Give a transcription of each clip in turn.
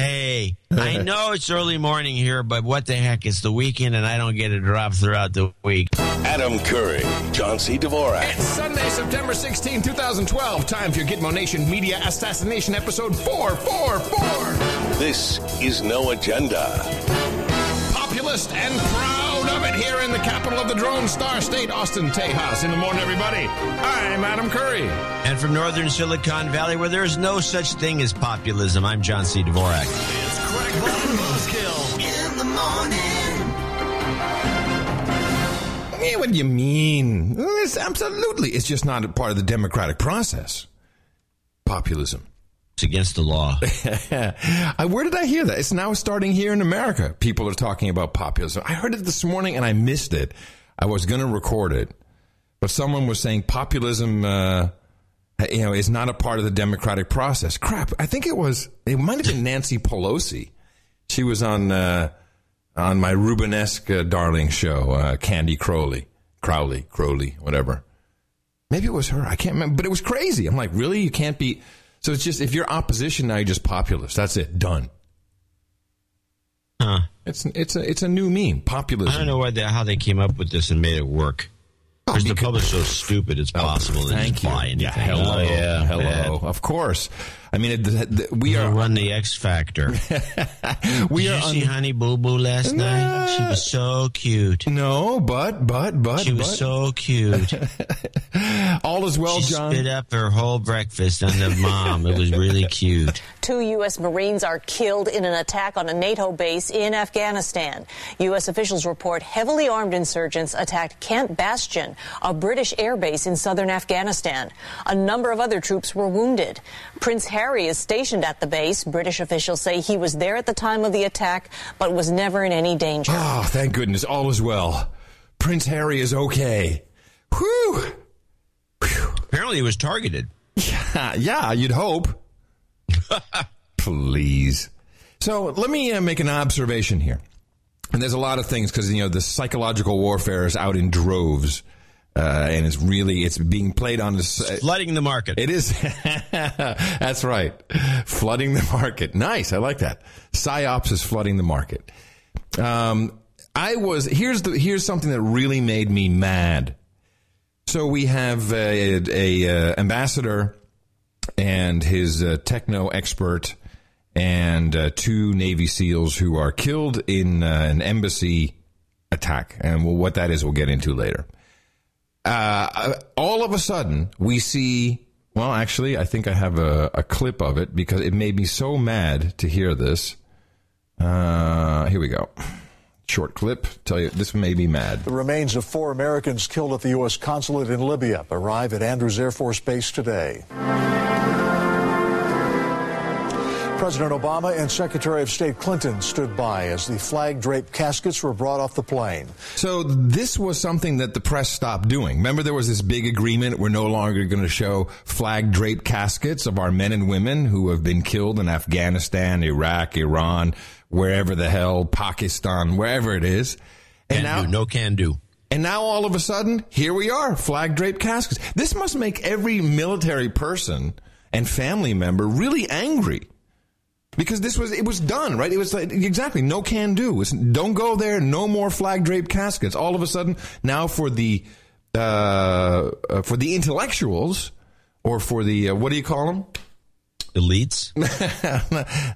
Hey, I know it's early morning here, but what the heck? It's the weekend, and I don't get a drop throughout the week. Adam Curry, John C. Dvorak. It's Sunday, September 16, 2012. Time for your Gitmo Nation Media Assassination Episode 444. This is No Agenda. Populist and proud of it here in the capital of the Drone Star State, Austin, Texas. In the morning, everybody. I'm Adam Curry. And from northern Silicon Valley, where there is no such thing as populism, I'm John C. Dvorak. It's Craig Button Buzzkill in the morning. Hey, what do you mean? It's absolutely. It's just not a part of the democratic process. Populism. It's against the law. Where did I hear that? It's now starting here in America. People are talking about populism. I heard it this morning and I missed it. I was going to record it, but someone was saying populism, is not a part of the democratic process. Crap. I think it might have been Nancy Pelosi. She was on my Rubenesque darling show, Candy Crowley, whatever. Maybe it was her. I can't remember, but it was crazy. I'm like, really? You can't be. So it's just, if you're opposition, now you're just populist. That's it. Done. Huh. It's a new meme. Populism. I don't know how they came up with this and made it work. Because the public's so stupid, it's possible to just buy anything. Yeah, hello. Oh, yeah, hello. Man. Of course. I mean, we are... run the X Factor. Did you see Honey Boo Boo last night? She was so cute. No, but... She was so cute. All is well, John. She spit up her whole breakfast on the mom. It was really cute. 2 U.S. Marines are killed in an attack on a NATO base in Afghanistan. U.S. officials report heavily armed insurgents attacked Camp Bastion, a British airbase in southern Afghanistan. A number of other troops were wounded. Prince Harry is stationed at the base. British officials say he was there at the time of the attack, but was never in any danger. Oh, thank goodness. All is well. Prince Harry is okay. Whew. Whew. Apparently he was targeted. Yeah, you'd hope. Please. So let me make an observation here. And there's a lot of things because, the psychological warfare is out in droves. And it's being played on this. Flooding the market. It is. That's right. Flooding the market. Nice. I like that. PsyOps is flooding the market. Here's something that really made me mad. So we have a ambassador and his techno expert and 2 Navy SEALs who are killed in an embassy attack. And what that is, we'll get into later. All of a sudden, we see... Well, actually, I think I have a clip of it because it made me so mad to hear this. Here we go. Short clip. Tell you, this made me mad. The remains of 4 Americans killed at the U.S. consulate in Libya arrive at Andrews Air Force Base today. President Obama and Secretary of State Clinton stood by as the flag-draped caskets were brought off the plane. So this was something that the press stopped doing. Remember, there was this big agreement. We're no longer going to show flag-draped caskets of our men and women who have been killed in Afghanistan, Iraq, Iran, wherever the hell, Pakistan, wherever it is. And now all of a sudden, here we are, flag-draped caskets. This must make every military person and family member really angry. Because it was done, right? It was like, exactly, no can do. It's, don't go there, no more flag-draped caskets. All of a sudden, now for the intellectuals, or for the, what do you call them? Elites?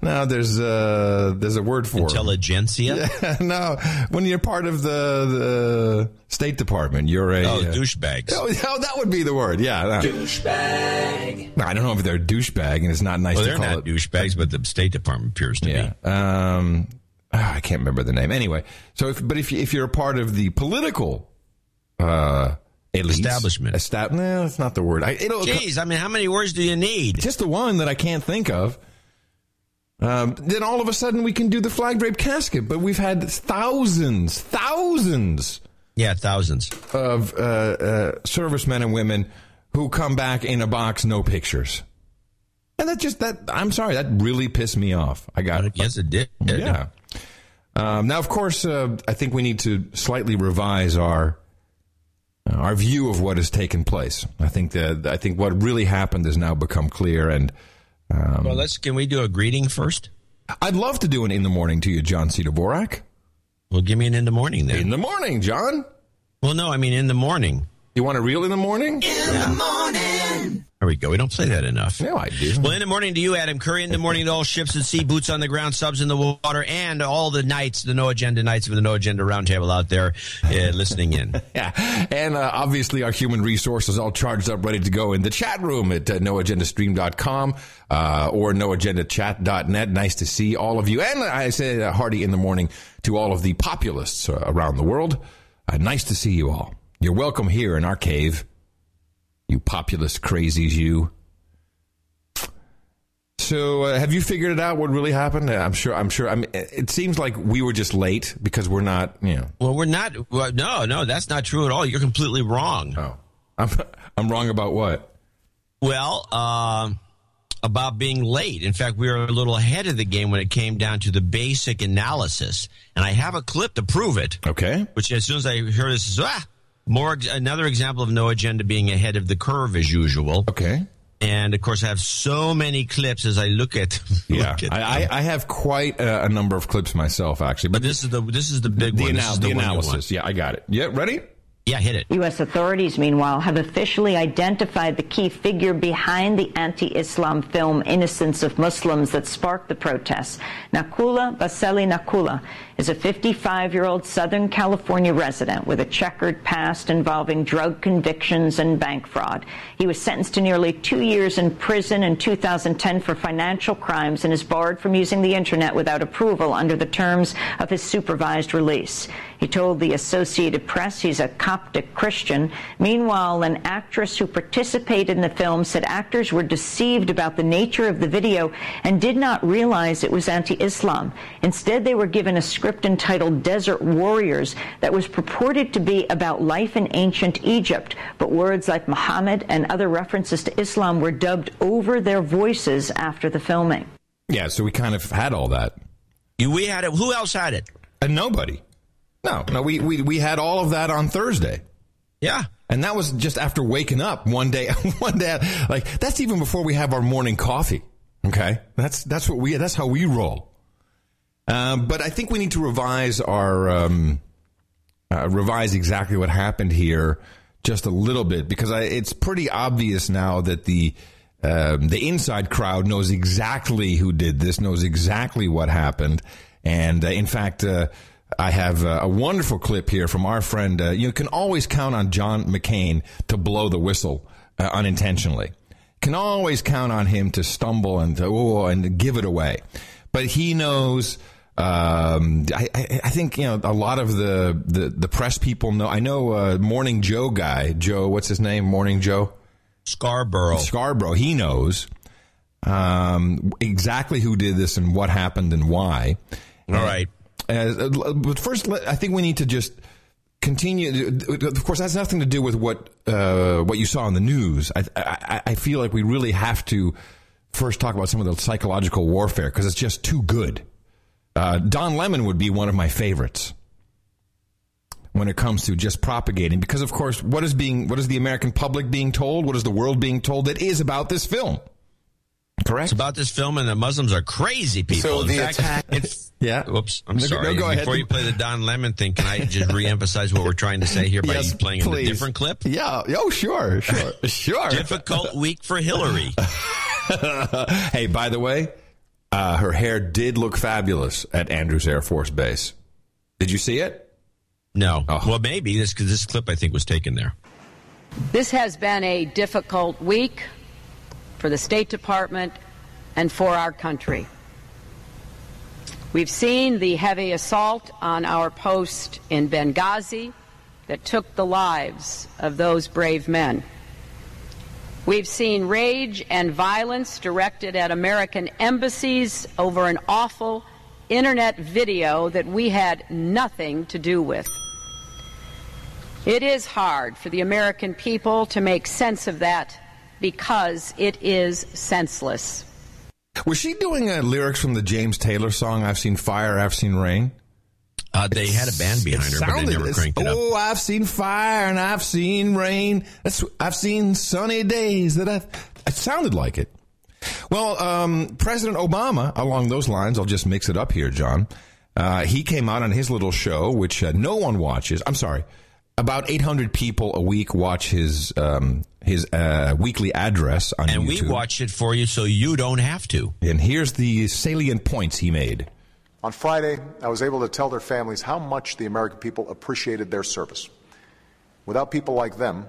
No, there's a word for it. Intelligentsia? Yeah, no, when you're part of the State Department, you're a... Oh, douchebags. Oh, that would be the word, yeah. No. Douchebag. No, I don't know if they're a douchebag, and it's not nice to call it. Well, they're not douchebags, but the State Department appears to be. Yeah. I can't remember the name. Anyway, so if you're a part of the political... Establishment. No, that's not the word. Jeez, I mean, how many words do you need? Just the one that I can't think of. Then all of a sudden we can do the flag-draped casket, but we've had thousands. Yeah, thousands. Of servicemen and women who come back in a box, no pictures. And I'm sorry, that really pissed me off. Yes, it did. Yeah. Now, of course, I think we need to slightly revise our view of what has taken place. I think what really happened has now become clear. And can we do a greeting first? I'd love to do an in the morning to you, John C. Dvorak. Well, give me an in the morning then. In the morning, John. Well, no, I mean in the morning. You want a reel in the morning? In the morning. There we go. We don't say that enough. No, I do. Well, in the morning to you, Adam Curry. In the morning to all ships at sea, boots on the ground, subs in the water, and all the nights, the No Agenda nights of the No Agenda Roundtable out there listening in. Yeah. And obviously our human resources all charged up, ready to go in the chat room at noagendastream.com or noagendachat.net. Nice to see all of you. And I say a hearty in the morning to all of the populists around the world. Nice to see you all. You're welcome here in our cave. You populist crazies, you. So, have you figured it out? What really happened? I'm sure. I mean, it seems like we were just late because we're not. You know. Well, we're not. Well, no, that's not true at all. You're completely wrong. Oh, I'm wrong about what? Well, about being late. In fact, we were a little ahead of the game when it came down to the basic analysis, and I have a clip to prove it. Okay. Which, as soon as I hear this, another example of No Agenda being ahead of the curve as usual. Okay. And, of course, I have so many clips as I look at them. I have quite a number of clips myself, actually. But this is the big one. The analysis. Yeah, I got it. Yeah, ready? Yeah, hit it. U.S. authorities, meanwhile, have officially identified the key figure behind the anti-Islam film Innocence of Muslims that sparked the protests. Nakoula Basseley Nakoula is a 55-year-old Southern California resident with a checkered past involving drug convictions and bank fraud. He was sentenced to nearly 2 years in prison in 2010 for financial crimes and is barred from using the Internet without approval under the terms of his supervised release. He told the Associated Press he's a Coptic Christian. Meanwhile, an actress who participated in the film said actors were deceived about the nature of the video and did not realize it was anti-Islam. Instead, they were given a script entitled Desert Warriors that was purported to be about life in ancient Egypt, but words like Muhammad and other references to Islam were dubbed over their voices after the filming. Yeah, so we kind of had all that. We had it. Who else had it? And nobody. No, we had all of that on Thursday. Yeah. And that was just after waking up one day, like that's even before we have our morning coffee. Okay. That's how we roll. But I think we need to revise our, revise exactly what happened here just a little bit, because it's pretty obvious now that the inside crowd knows exactly who did this, knows exactly what happened. And in fact, I have a wonderful clip here from our friend. You can always count on John McCain to blow the whistle unintentionally. Can always count on him to stumble and to give it away. But he knows. I think a lot of the press people know. I know Morning Joe guy. Joe, what's his name? Morning Joe Scarborough. He knows exactly who did this and what happened and why. All right. But first, I think we need to just continue. Of course, that's nothing to do with what you saw in the news. I feel like we really have to first talk about some of the psychological warfare, because it's just too good. Don Lemon would be one of my favorites when it comes to just propagating, because, of course, what is the American public being told? What is the world being told? That is about this film. Correct. It's about this film, and the Muslims are crazy people. So yeah. Whoops. I'm sorry. Go ahead. Before you play the Don Lemon thing, can I just reemphasize what we're trying to say here by playing a different clip? Yeah. Oh, sure. Difficult week for Hillary. Hey, by the way, her hair did look fabulous at Andrews Air Force Base. Did you see it? No. Oh. Well, maybe because this clip I think was taken there. This has been a difficult week for the State Department and for our country. We've seen the heavy assault on our post in Benghazi that took the lives of those brave men. We've seen rage and violence directed at American embassies over an awful internet video that we had nothing to do with. It is hard for the American people to make sense of that, because it is senseless. Was she doing lyrics from the James Taylor song, I've Seen Fire, I've Seen Rain? They had a band behind her, but they never cranked it up. Oh, I've seen fire and I've seen rain. I've seen sunny days. It sounded like it. Well, President Obama, along those lines, I'll just mix it up here, John. He came out on his little show, which no one watches. I'm sorry. About 800 people a week watch his weekly address on YouTube. And we watch it for you so you don't have to. And here's the salient points he made. On Friday, I was able to tell their families how much the American people appreciated their service. Without people like them...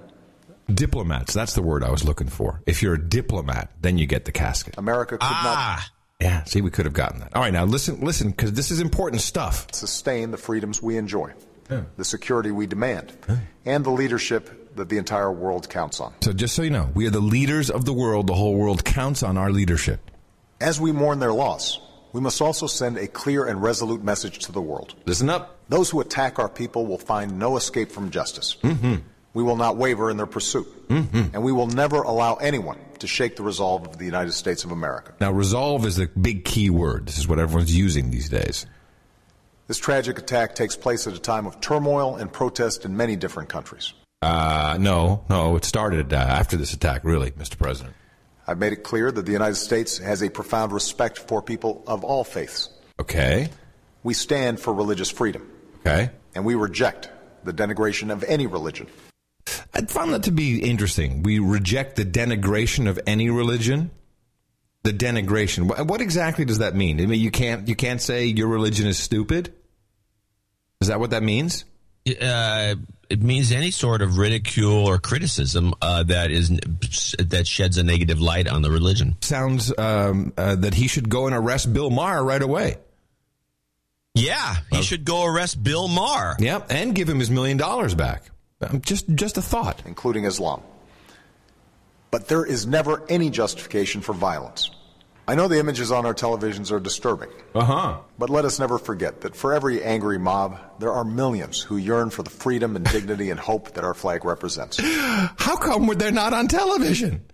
Diplomats, that's the word I was looking for. If you're a diplomat, then you get the casket. America could not... Yeah, see, we could have gotten that. All right, now listen, because this is important stuff. ...sustain the freedoms we enjoy. Yeah. The security we demand, and the leadership that the entire world counts on. So just so you know, we are the leaders of the world. The whole world counts on our leadership. As we mourn their loss, we must also send a clear and resolute message to the world. Listen up. Those who attack our people will find no escape from justice. Mm-hmm. We will not waver in their pursuit, and we will never allow anyone to shake the resolve of the United States of America. Now, resolve is the big key word. This is what everyone's using these days. This tragic attack takes place at a time of turmoil and protest in many different countries. No, it started after this attack, really, Mr. President. I've made it clear that the United States has a profound respect for people of all faiths. Okay. We stand for religious freedom. Okay. And we reject the denigration of any religion. I found that to be interesting. We reject the denigration of any religion. The denigration. What exactly does that mean? I mean, you can't say your religion is stupid. Is that what that means? It means any sort of ridicule or criticism that sheds a negative light on the religion. Sounds that he should go and arrest Bill Maher right away. Yeah, he should go arrest Bill Maher. Yeah, and give him his $1 million back. Just a thought, including Islam. But there is never any justification for violence. I know the images on our televisions are disturbing. But let us never forget that for every angry mob, there are millions who yearn for the freedom and dignity and hope that our flag represents. How come they're not on television?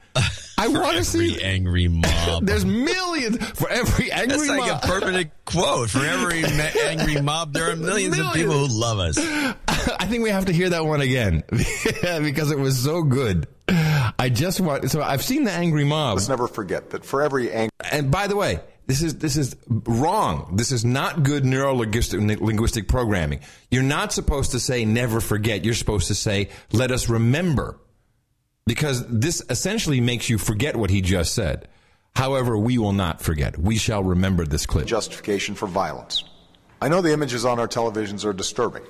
I want to see every angry mob. There's millions for every angry mob. That's like a permanent quote. For every angry mob, there are millions of people who love us. I think we have to hear that one again because it was so good. So I've seen the angry mob. Let's never forget that for every angry. And by the way, this is wrong. This is not good neurolinguistic programming. You're not supposed to say never forget. You're supposed to say let us remember. Because this essentially makes you forget what he just said. However, we will not forget. We shall remember this clip. Justification for violence. I know the images on our televisions are disturbing,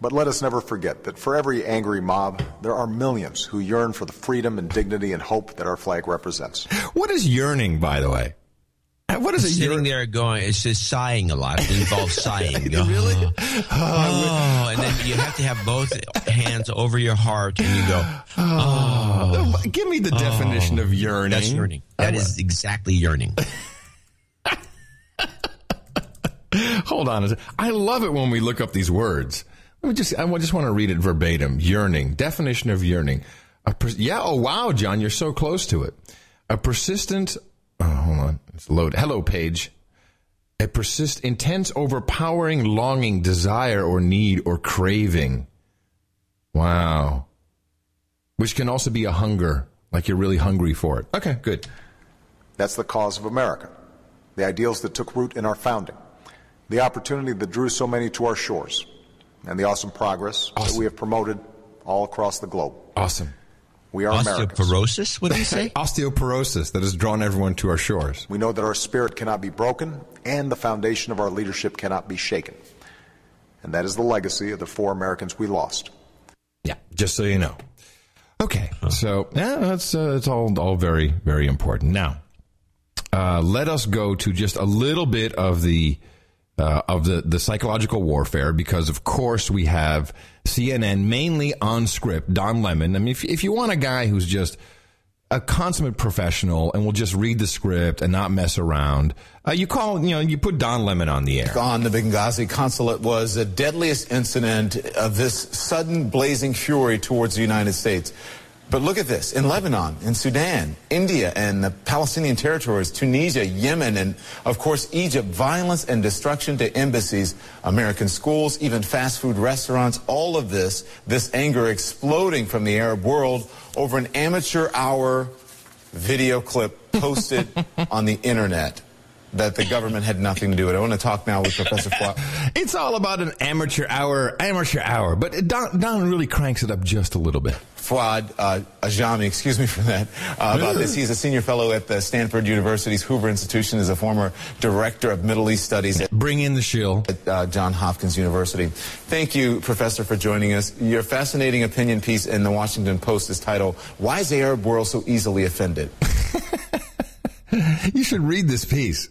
but let us never forget that for every angry mob, there are millions who yearn for the freedom and dignity and hope that our flag represents. What is yearning, by the way? What is it? Sitting there going, it's just sighing a lot. It involves sighing. Really? Oh, and then you have to have both hands over your heart, and you go, oh. Give me the definition of yearning. That's yearning. That is exactly yearning. Hold on a second. I love it when we look up these words. I just want to read it verbatim. Yearning. Definition of yearning. Oh, wow, John, you're so close to it. A persistent... Oh, hold on. It's load. Hello, Paige. A persist, intense, overpowering longing, desire, or need, or craving. Wow. Which can also be a hunger, like you're really hungry for it. Okay, good. That's the cause of America. The ideals that took root in our founding. The opportunity that drew so many to our shores. And the awesome progress that we have promoted all across the globe. Awesome. We are Americans. Osteoporosis, what did you say? Osteoporosis that has drawn everyone to our shores. We know that our spirit cannot be broken and the foundation of our leadership cannot be shaken. And that is the legacy of the four Americans we lost. Yeah, just so you know. Okay, so yeah, it's all very, very important. Now, let us go to just a little bit of the psychological warfare, because of course we have CNN mainly on script. Don Lemon. I mean, if you want a guy who's just a consummate professional and will just read the script and not mess around, you put Don Lemon on the air. On the Benghazi consulate was the deadliest incident of this sudden blazing fury towards the United States. But look at this. In Lebanon, in Sudan, India, and the Palestinian territories, Tunisia, Yemen, and, of course, Egypt, violence and destruction to embassies, American schools, even fast food restaurants, all of this anger exploding from the Arab world over an amateur hour video clip posted on the internet that the government had nothing to do with it. I want to talk now with Professor Flaw. It's all about an amateur hour, but Don really cranks it up just a little bit. Fouad Ajami, excuse me for that, about this. He's a senior fellow at the Stanford University's Hoover Institution, is a former director of Middle East Studies. Bring in the shill. At Johns Hopkins University. Thank you, Professor, for joining us. Your fascinating opinion piece in the Washington Post is titled, "Why is the Arab World So Easily Offended?" You should read this piece.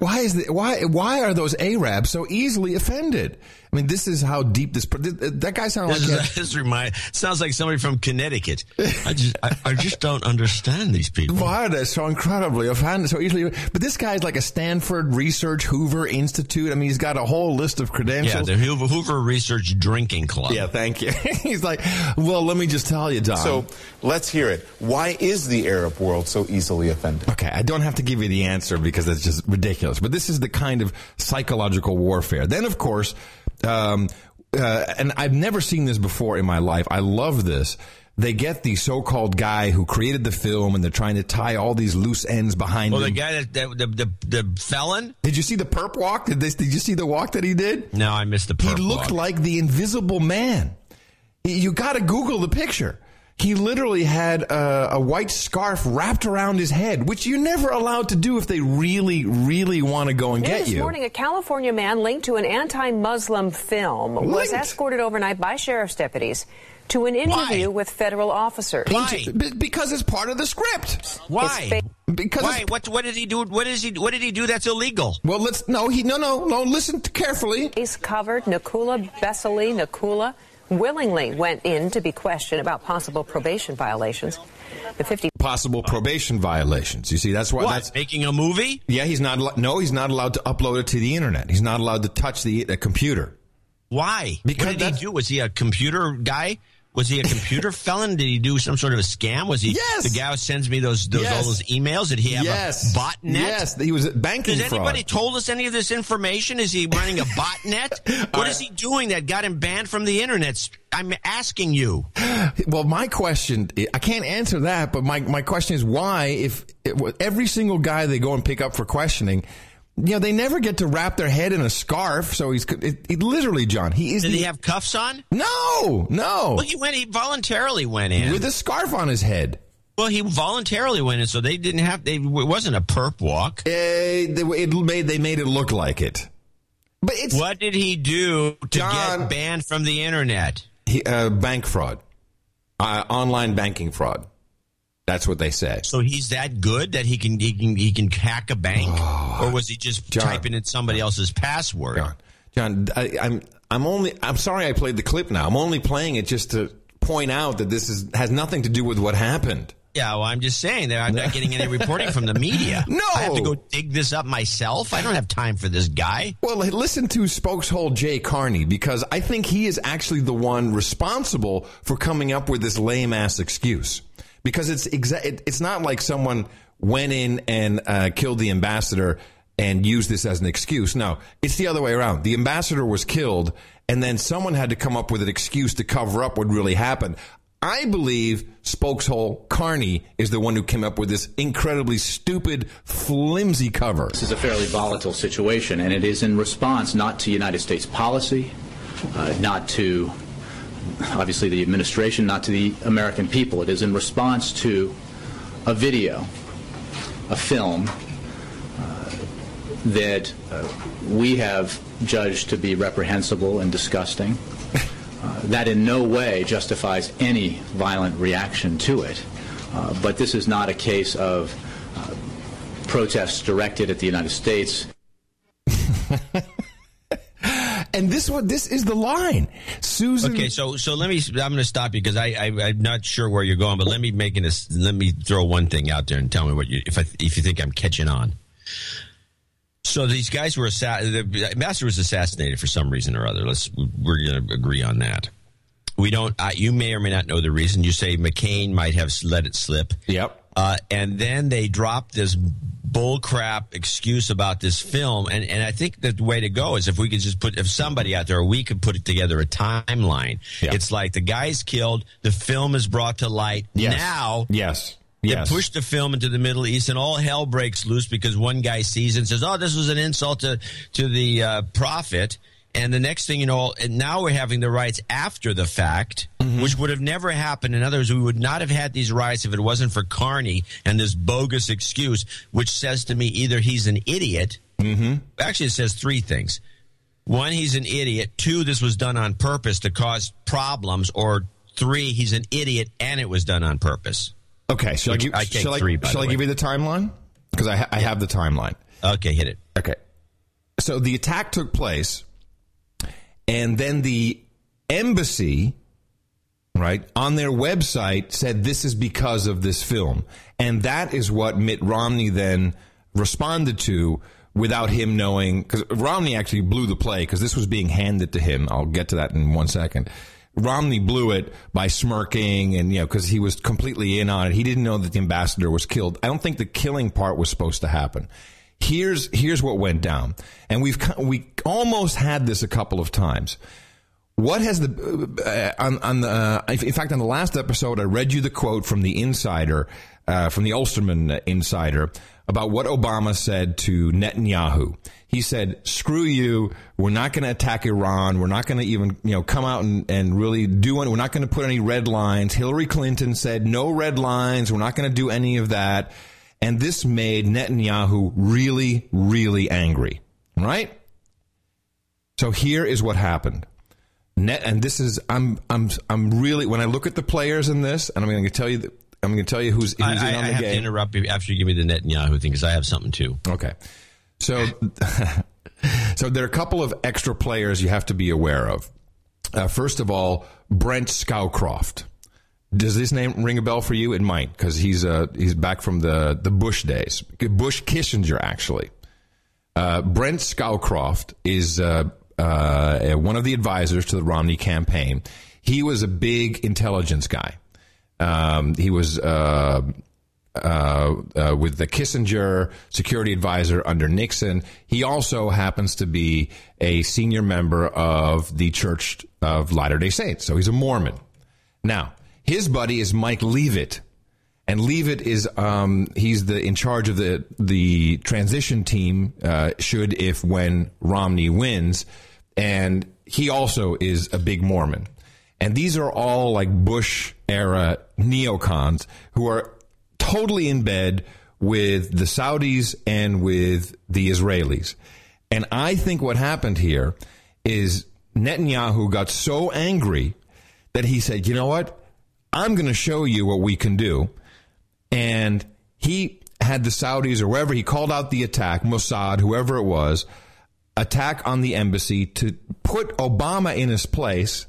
Why are those Arabs so easily offended? I mean, this is how deep this. That guy sounds like sounds like somebody from Connecticut. I just don't understand these people. Why are they so incredibly offended so easily? But this guy's like a Stanford Research Hoover Institute. I mean, he's got a whole list of credentials. Yeah, the Hoover Research Drinking Club. Yeah, thank you. He's like, well, let me just tell you, Don. So let's hear it. Why is the Arab world so easily offended? Okay, I don't have to give you the answer because that's just ridiculous. But this is the kind of psychological warfare. Then, of course. And I've never seen this before in my life. I love this. They get the so-called guy who created the film, and they're trying to tie all these loose ends behind him. The guy the felon? Did you see the perp walk? Did you see the walk that he did? No, I missed the perp walk. He looked like the Invisible Man. You got to Google the picture. He literally had a white scarf wrapped around his head, which you're never allowed to do if they really, really want to go and get you. This morning, a California man linked to an anti-Muslim film was escorted overnight by sheriff's deputies to an interview with federal officers. Why? Because it's part of the script. Why? Because what did he do? What did he do that's illegal? Well, listen carefully. He's covered Nakoula Basseley Nakoula. Willingly went in to be questioned about possible probation violations. Possible probation violations. You see, that's why that's making a movie. Yeah, he's not allowed to upload it to the internet. He's not allowed to touch the computer. Why? Because what did he do? Was he a computer guy? Was he a computer felon? Did he do some sort of a scam? Was he the guy who sends me all those emails? Did he have a botnet? Yes, he was banking fraud. Has anybody told us any of this information? Is he running a botnet? What is he doing that got him banned from the internet? I'm asking you. Well, my question, I can't answer that, but my question is why, if every single guy they go and pick up for questioning, you know, they never get to wrap their head in a scarf, so literally, John, he is... Did he have cuffs on? No. Well, he voluntarily went in. With a scarf on his head. Well, he voluntarily went in, so they didn't have... It wasn't a perp walk. They made it look like it. But it's... What did he do to get banned from the internet? Bank fraud. Online banking fraud. That's what they say. So he's that good that he can hack a bank, or was he just typing in somebody else's password? John, I'm sorry I played the clip now. I'm only playing it just to point out that this has nothing to do with what happened. Yeah, well, I'm just saying that I'm not getting any reporting from the media. No, I have to go dig this up myself. I don't have time for this guy. Well, listen to spokeshole Jay Carney, because I think he is actually the one responsible for coming up with this lame ass excuse. Because it's not like someone went in and killed the ambassador and used this as an excuse. No, it's the other way around. The ambassador was killed, and then someone had to come up with an excuse to cover up what really happened. I believe spokeshole Carney is the one who came up with this incredibly stupid, flimsy cover. This is a fairly volatile situation, and it is in response not to United States policy, not to... obviously the administration, not to the American people. It is in response to a video, a film, that we have judged to be reprehensible and disgusting. That in no way justifies any violent reaction to it. But this is not a case of protests directed at the United States. And this is the line, Susan. Okay, so let me. I'm going to stop you because I'm not sure where you're going, but let me throw one thing out there and tell me what if you think I'm catching on. So these guys were the ambassador was assassinated for some reason or other. We're going to agree on that. We don't. You may or may not know the reason. You say McCain might have let it slip. Yep. And then they dropped this bullcrap excuse about this film. And I think that the way to go is if somebody out there, or we could put it together, a timeline. Yeah. It's like the guy's killed. The film is brought to light. Yes. Now. Yes. Yes. They push the film into the Middle East, and all hell breaks loose because one guy sees and says, oh, this was an insult to the prophet. And the next thing you know, and now we're having the riots after the fact, mm-hmm. which would have never happened. In other words, we would not have had these riots if it wasn't for Carney and this bogus excuse, which says to me either he's an idiot. Mm-hmm. Actually, it says three things. One, he's an idiot. Two, this was done on purpose to cause problems. Or three, he's an idiot and it was done on purpose. Okay, shall I give you the timeline? Because I have the timeline. Okay, hit it. Okay. So the attack took place, and then the embassy, right, on their website said this is because of this film. And that is what Mitt Romney then responded to without him knowing, because Romney actually blew the play because this was being handed to him. I'll get to that in one second. Romney blew it by smirking and, you know, because he was completely in on it. He didn't know that the ambassador was killed. I don't think the killing part was supposed to happen. Here's what went down. And we almost had this a couple of times. What has the in fact, on the last episode, I read you the quote from the insider, from the Ulsterman insider, about what Obama said to Netanyahu. He said, screw you. We're not going to attack Iran. We're not going to even, you know, come out and really do it. We're not going to put any red lines. Hillary Clinton said no red lines. We're not going to do any of that. And this made Netanyahu really, really angry. Right? So here is what happened. I'm really, when I look at the players in this, and I'm going to tell you that, I'm going to tell you who's in on the game. I have to interrupt you after you give me the Netanyahu thing because I have something too. Okay. So there are a couple of extra players you have to be aware of. First of all, Brent Scowcroft. Does this name ring a bell for you? It might, because he's back from the Bush days. Bush Kissinger, actually. Brent Scowcroft is one of the advisors to the Romney campaign. He was a big intelligence guy. He was with the Kissinger security advisor under Nixon. He also happens to be a senior member of the Church of Latter-day Saints. So he's a Mormon. Now, his buddy is Mike Leavitt. And Leavitt is he's in charge of the transition team when Romney wins. And he also is a big Mormon. And these are all like Bush-era neocons who are totally in bed with the Saudis and with the Israelis. And I think what happened here is Netanyahu got so angry that he said, you know what? I'm going to show you what we can do. And he had the Saudis or wherever, he called out the attack, Mossad, whoever it was, attack on the embassy to put Obama in his place.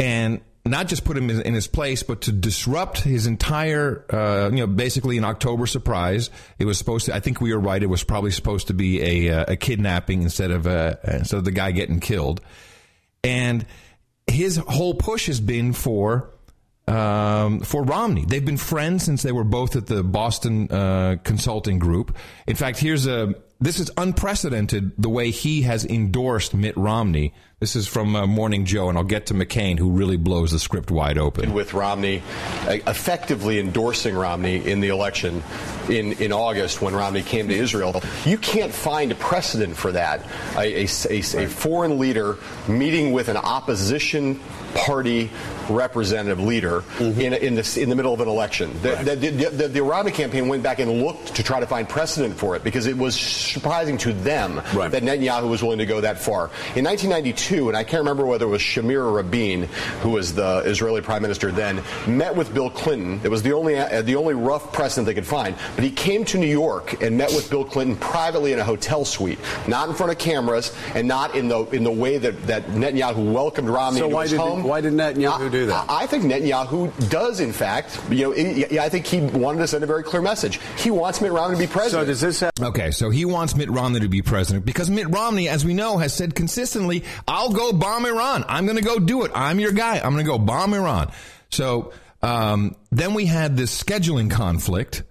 And not just put him in his place, but to disrupt his entire, basically an October surprise. It was supposed to, I think we were right, it was probably supposed to be a kidnapping instead of the guy getting killed. And his whole push has been for Romney. They've been friends since they were both at the Boston Consulting Group. In fact, this is unprecedented the way he has endorsed Mitt Romney. This is from Morning Joe, and I'll get to McCain, who really blows the script wide open. With Romney, effectively endorsing Romney in the election in August when Romney came to Israel. You can't find a precedent for that. A foreign leader meeting with an opposition party representative leader mm-hmm. in the middle of an election. Right. The Romney campaign went back and looked to try to find precedent for it because it was surprising to them right. that Netanyahu was willing to go that far. In 1992, and I can't remember whether it was Shamir Rabin, who was the Israeli prime minister then, met with Bill Clinton. It was the only rough precedent they could find. But he came to New York and met with Bill Clinton privately in a hotel suite, not in front of cameras and not in the way that Netanyahu welcomed Romney into his home. Why did Netanyahu do that? I think Netanyahu does, in fact. I think he wanted to send a very clear message. He wants Mitt Romney to be president. So does this happen? Okay, so he wants Mitt Romney to be president because Mitt Romney, as we know, has said consistently, I'll go bomb Iran. I'm going to go do it. I'm your guy. I'm going to go bomb Iran. So then we had this scheduling conflict.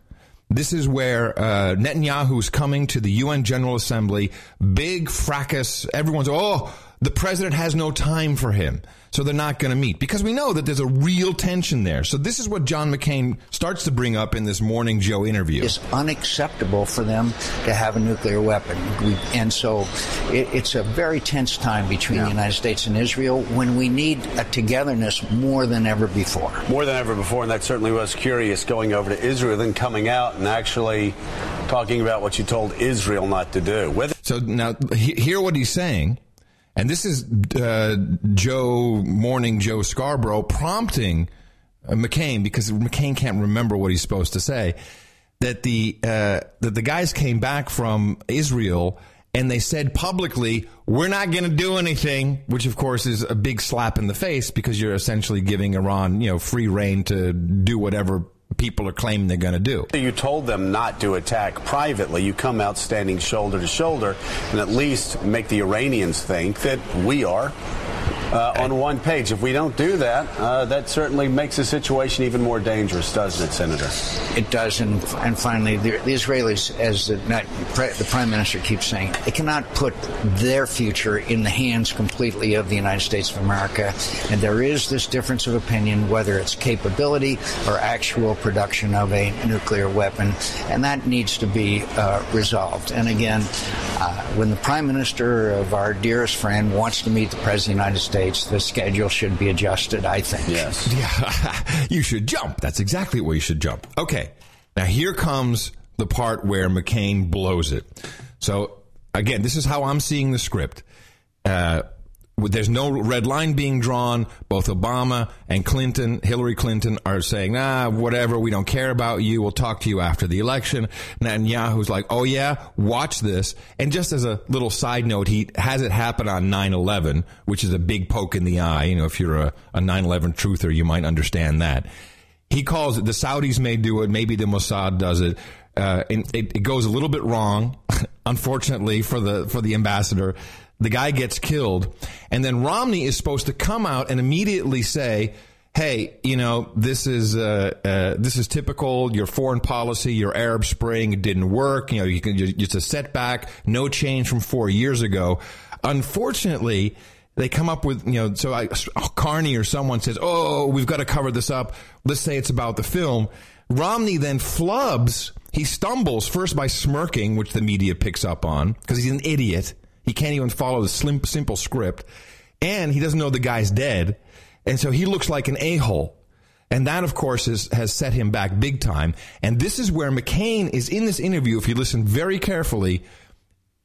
This is where Netanyahu's coming to the UN General Assembly. Big fracas. Everyone's, The president has no time for him, so they're not going to meet, because we know that there's a real tension there. So this is what John McCain starts to bring up in this Morning Joe interview. It's unacceptable for them to have a nuclear weapon. And so it's a very tense time between the United States and Israel, when we need a togetherness more than ever before. More than ever before, and that certainly was curious, going over to Israel, then coming out and actually talking about what you told Israel not to do. So now hear what he's saying. And this is Morning Joe Scarborough prompting McCain, because McCain can't remember what he's supposed to say, that the guys came back from Israel and they said publicly, we're not going to do anything, which, of course, is a big slap in the face, because you're essentially giving Iran, you know, free rein to do whatever people are claiming they're going to do. You told them not to attack privately. You come out standing shoulder to shoulder and at least make the Iranians think that we are on one page. If we don't do that, that certainly makes the situation even more dangerous, doesn't it, Senator? It does. And finally, the Israelis, as the Prime Minister keeps saying, they cannot put their future in the hands completely of the United States of America. And there is this difference of opinion, whether it's capability or actual production of a nuclear weapon. And that needs to be resolved. And again, when the Prime Minister of our dearest friend wants to meet the President of the United States, the schedule should be adjusted, I think. Yes. Yeah. You should jump. That's exactly where you should jump. Okay. Now here comes the part where McCain blows it. So again, this is how I'm seeing the script. There's no red line being drawn. Both Obama and Hillary Clinton are saying, whatever, we don't care about you. We'll talk to you after the election. Netanyahu's like, oh yeah, watch this. And just as a little side note, he has it happen on 9/11, which is a big poke in the eye. You know, if you're a 9/11 truther, you might understand that. He calls it, the Saudis may do it, maybe the Mossad does it. It goes a little bit wrong, unfortunately, for the ambassador. The guy gets killed, and then Romney is supposed to come out and immediately say, hey, you know, this is typical, your foreign policy, your Arab Spring, it didn't work, you know, it's a setback, no change from 4 years ago. Unfortunately, they come up with, you know, so Carney or someone says, oh, we've got to cover this up. Let's say it's about the film. Romney then flubs. He stumbles first by smirking, which the media picks up on because he's an idiot. He can't even follow the simple script, and he doesn't know the guy's dead, and so he looks like an a-hole. And that, of course, has set him back big time. And this is where McCain is in this interview, if you listen very carefully,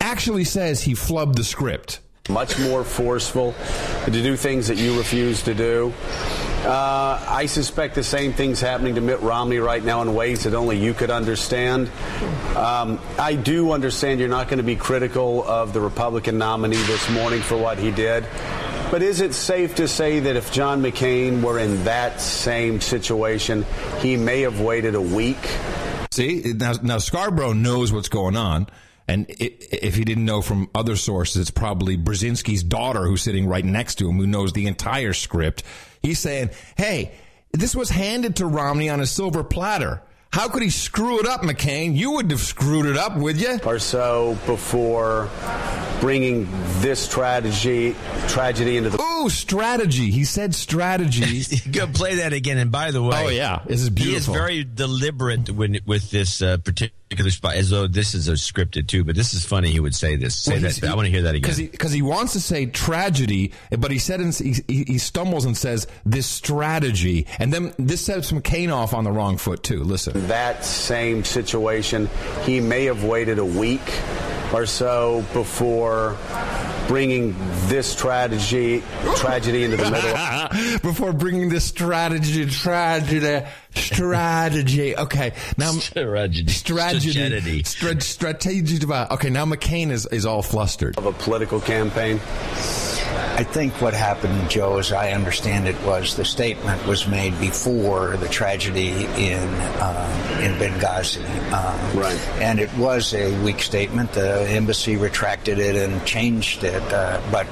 actually says he flubbed the script. Much more forceful to do things that you refuse to do. I suspect the same thing's happening to Mitt Romney right now in ways that only you could understand. I do understand you're not going to be critical of the Republican nominee this morning for what he did. But is it safe to say that if John McCain were in that same situation, he may have waited a week? See, now Scarborough knows what's going on. And if he didn't know from other sources, it's probably Brzezinski's daughter who's sitting right next to him, who knows the entire script. He's saying, hey, this was handed to Romney on a silver platter. How could he screw it up, McCain? You wouldn't have screwed it up, would you? Or so before bringing this tragedy into the... Ooh, strategy. He said strategy. Go play that again. And by the way... Oh, yeah. This is beautiful. He is very deliberate with this particular spot, as though this is a scripted, too. But this is funny. He would say this. Say that. I want to hear that again. Because he wants to say tragedy, but he said he stumbles and says this strategy. And then this sets McCain off on the wrong foot, too. Listen. That same situation, he may have waited a week or so before bringing this tragedy into the middle. Before bringing this strategy. Okay, now strategy. Okay, now McCain is all flustered of a political campaign. I think what happened, Joe, as I understand it, was the statement was made before the tragedy in Benghazi. Right. And it was a weak statement. The embassy retracted it and changed it. But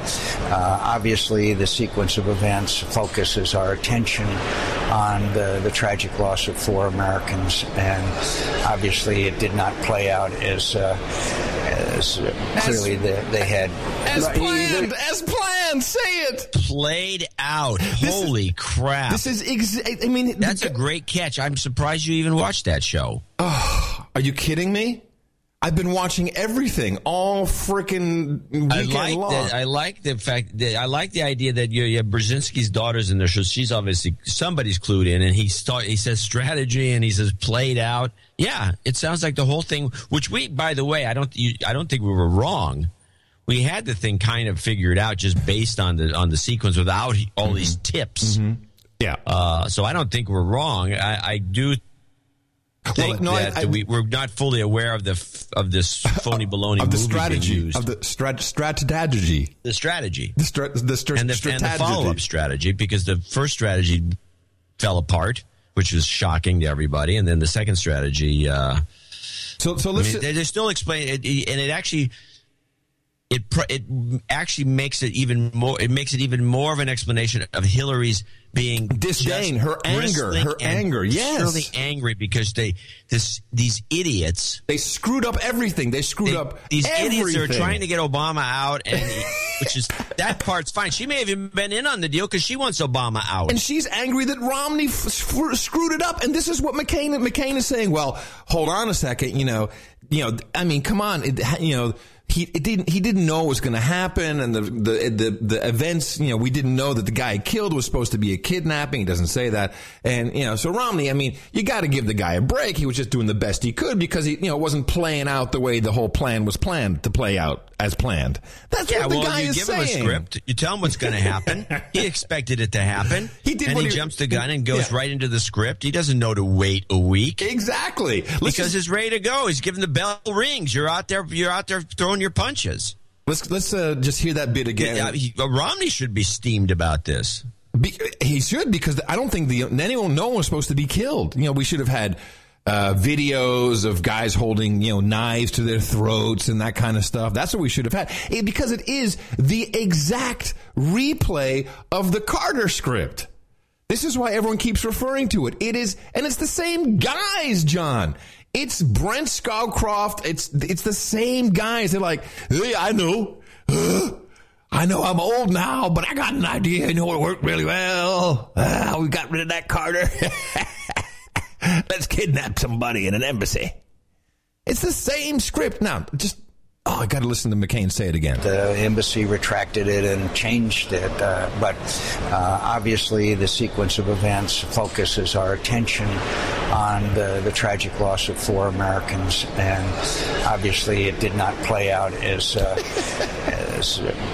obviously the sequence of events focuses our attention on the tragic loss of four Americans. And obviously it did not play out as because clearly they had... As planned, say it! Played out. Holy crap. This is... That's a great catch. I'm surprised you even watched that show. Oh, are you kidding me? I've been watching everything all freaking weekend long. I like the idea that you have Brzezinski's daughter's in there, so she's obviously somebody's clued in, and he says strategy and he says played out. Yeah, it sounds like the whole thing. Which we, by the way, I don't think we were wrong. We had the thing kind of figured out just based on the sequence without all these tips. Mm-hmm. Yeah. So I don't think we're wrong. I think we're not fully aware of this phony baloney of the strategy of the strategy and the follow up strategy, because the first strategy fell apart, which was shocking to everybody, and then the second strategy. They still explain it, and it actually makes it even more. It makes it even more of an explanation of Hillary's being disdain, her anger. Yes, really angry because these idiots. They screwed up everything. These idiots are trying to get Obama out, and that part's fine. She may have even been in on the deal because she wants Obama out, and she's angry that Romney screwed it up. And this is what McCain is saying. Well, hold on a second. Come on. He didn't know what was going to happen, and the events. We didn't know that the guy he killed was supposed to be a kidnapping. He doesn't say that, and so Romney. You got to give the guy a break. He was just doing the best he could because he wasn't playing out the way the whole plan was planned to play out as planned. That's what the guy is saying. You give him a script. You tell him what's going to happen. He expected it to happen. He jumps the gun and goes right into the script. He doesn't know to wait a week exactly because he's ready to go. He's giving the bell rings. You're out there throwing your punches. Let's just hear that bit again. Romney should be steamed about this. He should, because I don't think no one was supposed to be killed. We should have had videos of guys holding knives to their throats and that kind of stuff. That's what we should have had, because it is the exact replay of the Carter script. This is why everyone keeps referring to it. It is, and it's the same guys, John. It's Brent Scowcroft. It's the same guys. They're like, hey, I know I'm old now, but I got an idea. It worked really well. We got rid of that Carter. Let's kidnap somebody in an embassy. It's the same script. Now, I got to listen to McCain say it again. The embassy retracted it and changed it, but obviously the sequence of events focuses our attention on the tragic loss of 4 Americans, and obviously it did not play out as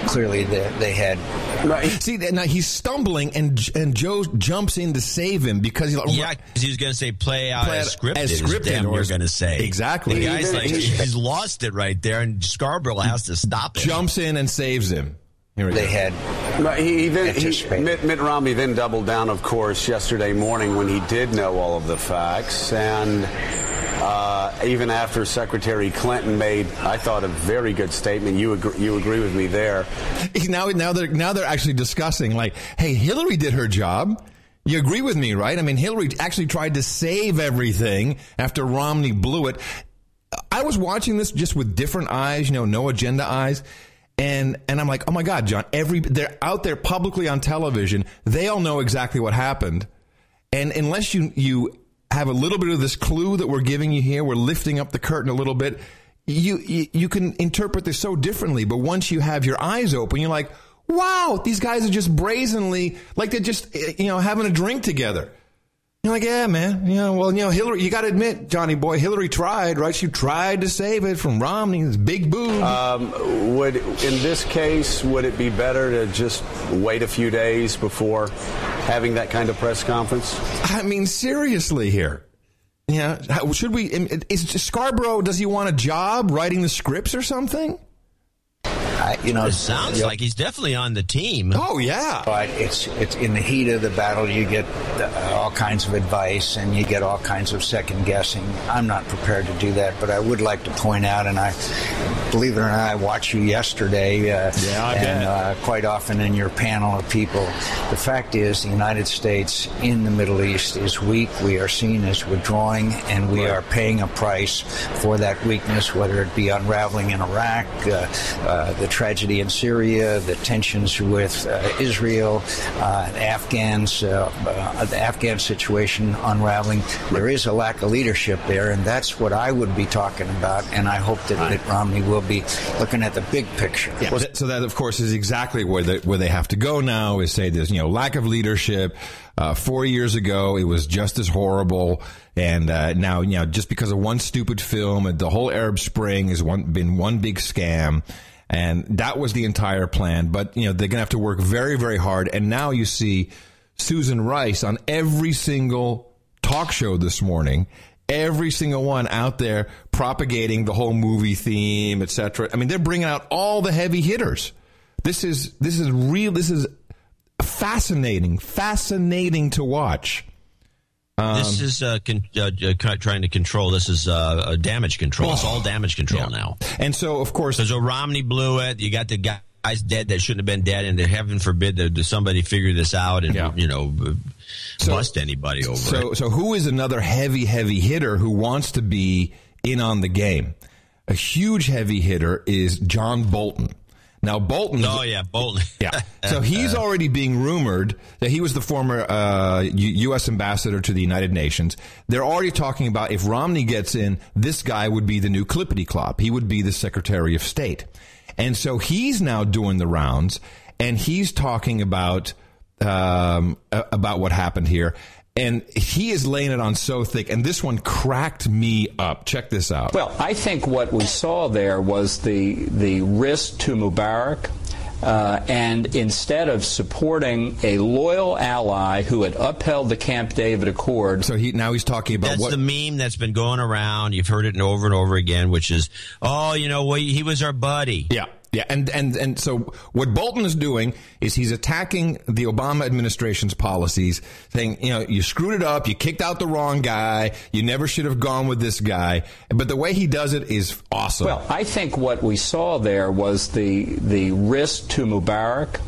clearly they had. Right. See, now he's stumbling, and Joe jumps in to save him because he was going to say play out as scripted. We're going to say exactly. The guy's he's lost it right there, and Scarborough has to stop him. Jumps in and saves him. Mitt Romney then doubled down, of course, yesterday morning when he did know all of the facts. And even after Secretary Clinton made, I thought, a very good statement. You agree with me there. Now they're actually discussing, like, hey, Hillary did her job. You agree with me, right? Hillary actually tried to save everything after Romney blew it. I was watching this just with different eyes, no agenda eyes. And I'm like, oh my God, John, they're out there publicly on television. They all know exactly what happened. And unless you have a little bit of this clue that we're giving you here, we're lifting up the curtain a little bit. You can interpret this so differently. But once you have your eyes open, you're like, wow, these guys are just brazenly, like they're just, having a drink together. You're like, yeah, man. Hillary, you got to admit, Johnny boy, Hillary tried, right? She tried to save it from Romney, this big boob. Would it be better to just wait a few days before having that kind of press conference? Seriously here. Yeah. Should we? Is Scarborough, does he want a job writing the scripts or something? guy. You know, it sounds like he's definitely on the team. Oh yeah, but it's in the heat of the battle. You get all kinds of advice and you get all kinds of second guessing. I'm not prepared to do that, but I would like to point out, and I believe it or not, I watched you yesterday, quite often in your panel of people. The fact is, the United States in the Middle East is weak. We are seen as withdrawing, and we are paying a price for that weakness, whether it be unraveling in Iraq, the tragedy in Syria, the tensions with Israel, Afghans, the Afghan situation unraveling. There is a lack of leadership there, and that's what I would be talking about, and I hope that, that Romney will be looking at the big picture. Yeah. Well, so that, of course, is exactly where they have to go now, is say there's, you know, lack of leadership. 4 years ago, it was just as horrible. And now, you know, just because of one stupid film, the whole Arab Spring has been one big scam. And that was the entire plan. But, you know, they're going to have to work very, very hard. And now you see Susan Rice on every single talk show this morning, every single one out there propagating the whole movie theme, et cetera. I mean, they're bringing out all the heavy hitters. This is real. This is fascinating to watch. This is trying to control. This is damage control. It's all damage control now. And so, of course, so Romney blew it. You got the guys dead that shouldn't have been dead, and heaven forbid that somebody figure this out and bust anybody over. So who is another heavy hitter who wants to be in on the game? A huge heavy hitter is John Bolton. Now, Bolton. Oh, yeah, Bolton. Yeah. So he's already being rumored that he was the former U.S. ambassador to the United Nations. They're already talking about if Romney gets in, this guy would be the new clippity-clop. He would be the Secretary of State. And so he's now doing the rounds, and he's talking about what happened here. And he is laying it on so thick. And this one cracked me up. Check this out. Well, I think what we saw there was the risk to Mubarak. And instead of supporting a loyal ally who had upheld the Camp David Accord. So now he's talking about that's what? That's the meme that's been going around. You've heard it over and over again, which is, oh, you know, well, he was our buddy. Yeah. Yeah, and so what Bolton is doing is he's attacking the Obama administration's policies, saying, you know, you screwed it up, you kicked out the wrong guy, you never should have gone with this guy. But the way he does it is awesome. Well, I think what we saw there was the risk to Mubarak.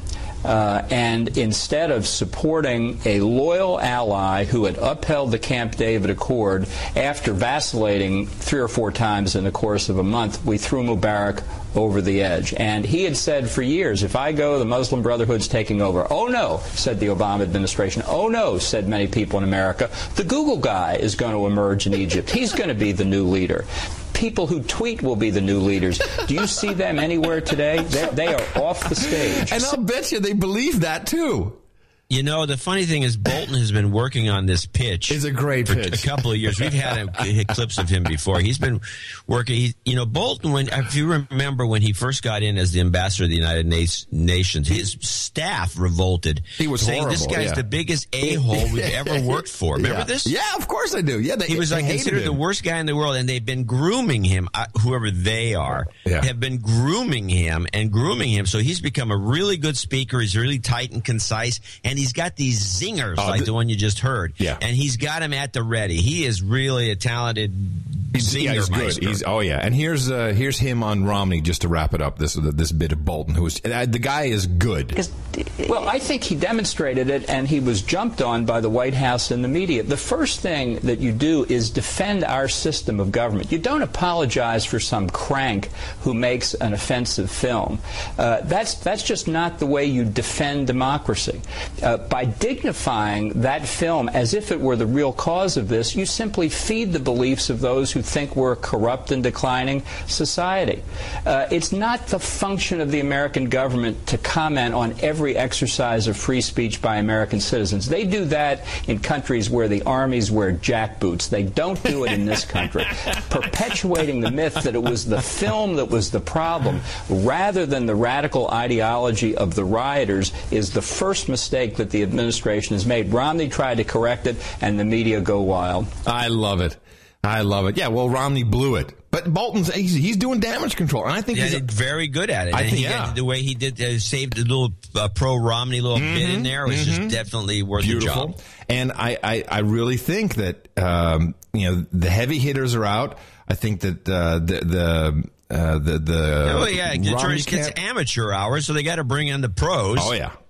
And instead of supporting a loyal ally who had upheld the Camp David Accord after vacillating 3 or 4 times in the course of a month, we threw Mubarak over the edge. And he had said for years, if I go, the Muslim Brotherhood's taking over. Oh, no, said the Obama administration. Oh, no, said many people in America. The Google guy is going to emerge in Egypt. He's going to be the new leader. People who tweet will be the new leaders. Do you see them anywhere today? They are off the stage. And I'll bet you they believe that, too. You know, the funny thing is Bolton has been working on this pitch. It's a great pitch. A couple of years. We've had clips of him before. He's been working. Bolton, if you remember when he first got in as the ambassador of the United Nations, his staff revolted. He was saying, horrible. This guy's the biggest a-hole we've ever worked for. Remember this? Yeah, of course I do. Yeah, he was considered the worst guy in the world, and they've been grooming him, whoever they are, have been grooming him. So he's become a really good speaker. He's really tight and concise, and he's got these zingers like the one you just heard. Yeah. And he's got him at the ready. He is really a talented zinger. Yeah, he's good. And here's him on Romney just to wrap it up, this bit of Bolton. The guy is good. Well, I think he demonstrated it, and he was jumped on by the White House and the media. The first thing that you do is defend our system of government. You don't apologize for some crank who makes an offensive film. That's just not the way you defend democracy. By dignifying that film as if it were the real cause of this, you simply feed the beliefs of those who think we're a corrupt and declining society. It's not the function of the American government to comment on every exercise of free speech by American citizens. They do that in countries where the armies wear jackboots. They don't do it in this country. Perpetuating the myth that it was the film that was the problem, rather than the radical ideology of the rioters, is the first mistake that the administration has made. Romney tried to correct it, and the media go wild. I love it. Yeah, well, Romney blew it. But Bolton's he's doing damage control, and I think he's very good at it. I think the way he did saved a little pro Romney little bit in there was just definitely worth the job. And I really think that the heavy hitters are out. I think that it's amateur hour, so they got to bring in the pros.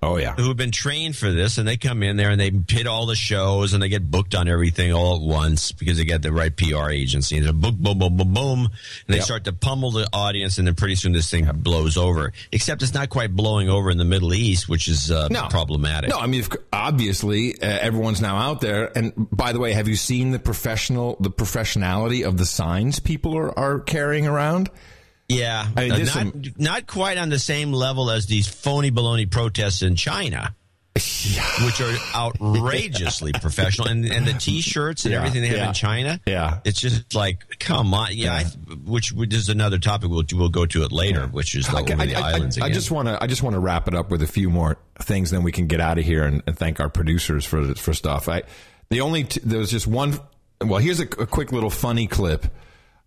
Oh yeah, who've been trained for this, and they come in there and they hit all the shows and they get booked on everything all at once because they got the right PR agency. And they boom, and they start to pummel the audience, and then pretty soon this thing blows over. Except it's not quite blowing over in the Middle East, which is problematic. No, I mean obviously everyone's now out there. And by the way, have you seen the professionality of the signs people are carrying around? Yeah, I mean, not quite on the same level as these phony baloney protests in China, which are outrageously professional. And the T-shirts and everything they have in China, it's just like, come on. Which is another topic. We'll go to it later, which is islands again. I just want to wrap it up with a few more things, then we can get out of here and thank our producers for stuff. There was just one. Well, here's a quick little funny clip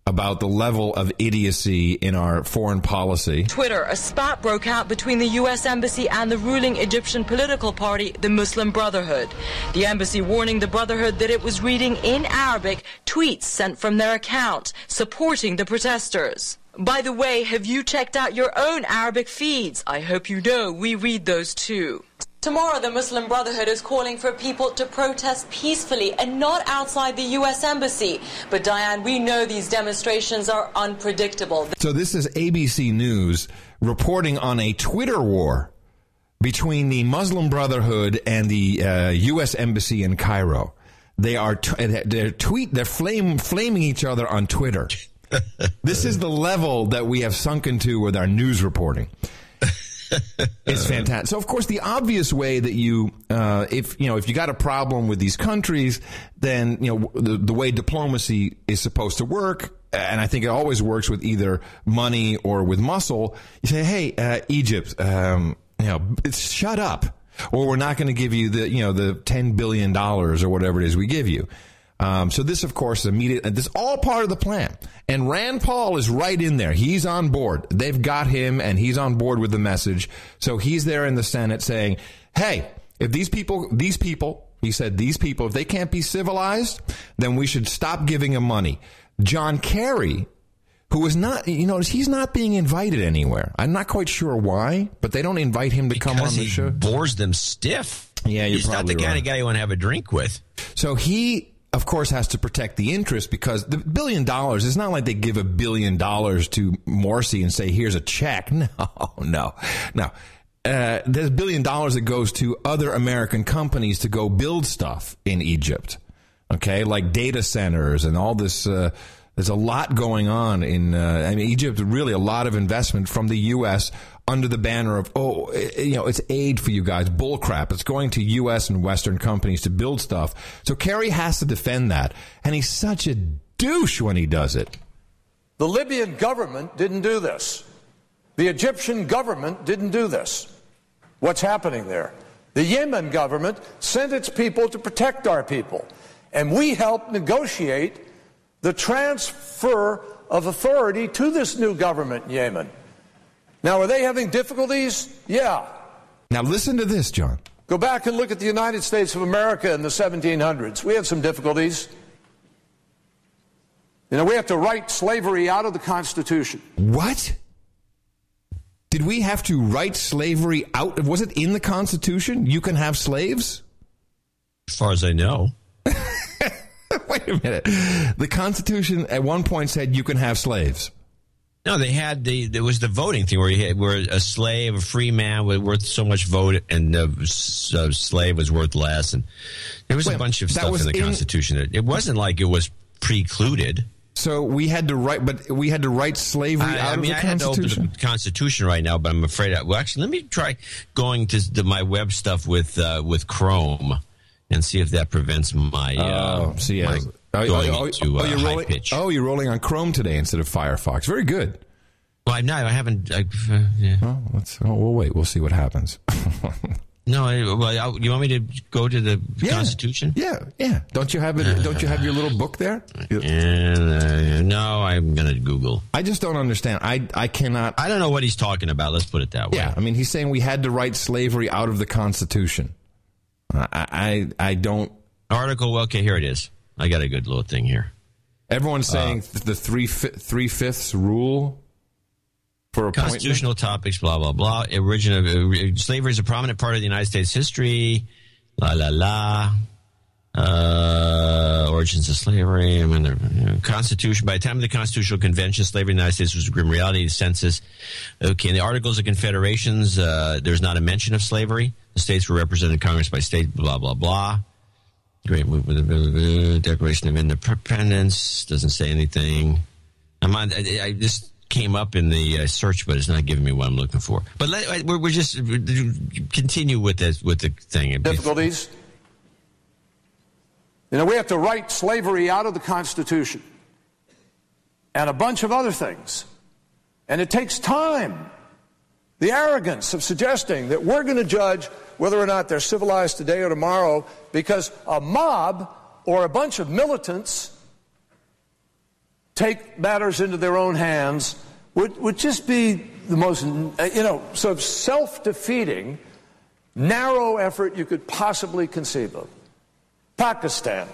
about the level of idiocy in our foreign policy. Twitter, a spat broke out between the U.S. Embassy and the ruling Egyptian political party, the Muslim Brotherhood. The embassy warning the Brotherhood that it was reading in Arabic tweets sent from their account supporting the protesters. By the way, have you checked out your own Arabic feeds? I hope you know we read those too. Tomorrow, the Muslim Brotherhood is calling for people to protest peacefully and not outside the U.S. Embassy. But, Diane, we know these demonstrations are unpredictable. So this is ABC News reporting on a Twitter war between the Muslim Brotherhood and the U.S. Embassy in Cairo. They are flaming each other on Twitter. This is the level that we have sunk into with our news reporting. It's fantastic. So, of course, the obvious way that you, if you got a problem with these countries, then the way diplomacy is supposed to work, and I think it always works with either money or with muscle. You say, "Hey, Egypt, shut up, or we're not going to give you the $10 billion or whatever it is we give you." So this, of course, this all part of the plan. And Rand Paul is right in there. He's on board. They've got him, and he's on board with the message. So he's there in the Senate saying, hey, if these people, if they can't be civilized, then we should stop giving them money. John Kerry, who is not, he's not being invited anywhere. I'm not quite sure why, but they don't invite him to come on the show. Because he bores them stiff. Yeah, he's not the kind of guy you want to have a drink with. So he, of course, has to protect the interest, because the $1 billion, it's not like they give $1 billion to Morsi and say, here's a check. No. There's $1 billion that goes to other American companies to go build stuff in Egypt. Okay. Like data centers and all this. There's a lot going on in Egypt, really a lot of investment from the U.S. under the banner of, it's aid for you guys. Bull crap. It's going to U.S. and Western companies to build stuff. So Kerry has to defend that. And he's such a douche when he does it. The Libyan government didn't do this. The Egyptian government didn't do this. What's happening there? The Yemen government sent its people to protect our people. And we helped negotiate the transfer of authority to this new government in Yemen. Now, are they having difficulties? Yeah. Now, listen to this, John. Go back and look at the United States of America in the 1700s. We had some difficulties. We have to write slavery out of the Constitution. What? Did we have to write slavery out? Was it in the Constitution? You can have slaves? As far as I know. Wait a minute. The Constitution at one point said you can have slaves. No, they had there was the voting thing where a slave, a free man was worth so much vote and a slave was worth less. And there was a bunch of stuff in the Constitution. It wasn't like it was precluded. So we had to write slavery out of the Constitution. I had to open the Constitution right now, but I'm afraid let me try going to my web stuff with Chrome. And see if that prevents my high pitch. Oh, you're rolling on Chrome today instead of Firefox. Very good. Well, I'm not. I haven't. We'll wait. We'll see what happens. No, you want me to go to the Constitution? Yeah. Don't you have it? Don't you have your little book there? No, I'm going to Google. I just don't understand. I cannot. I don't know what he's talking about. Let's put it that way. Yeah, I mean, he's saying we had to write slavery out of the Constitution. I don't. Article. Okay, here it is. I got a good little thing here. Everyone's saying the three-fifths rule. For constitutional topics, blah, blah, blah. Origin of slavery is a prominent part of the United States history. La, la, la. Origins of slavery. I mean, Constitution. By the time of the Constitutional Convention, slavery in the United States was a grim reality. The census. Okay. In the Articles of Confederations, there's not a mention of slavery. The states were represented in Congress by state, blah, blah, blah. Great movement. Declaration of Independence. Doesn't say anything. I just came up in the search, but it's not giving me what I'm looking for. But we're just continue with this, with the thing. Difficulties. You know, we have to write slavery out of the Constitution and a bunch of other things. And it takes time. The arrogance of suggesting that we're going to judge whether or not they're civilized today or tomorrow because a mob or a bunch of militants take matters into their own hands would just be the most, sort of self-defeating, narrow effort you could possibly conceive of. Pakistan.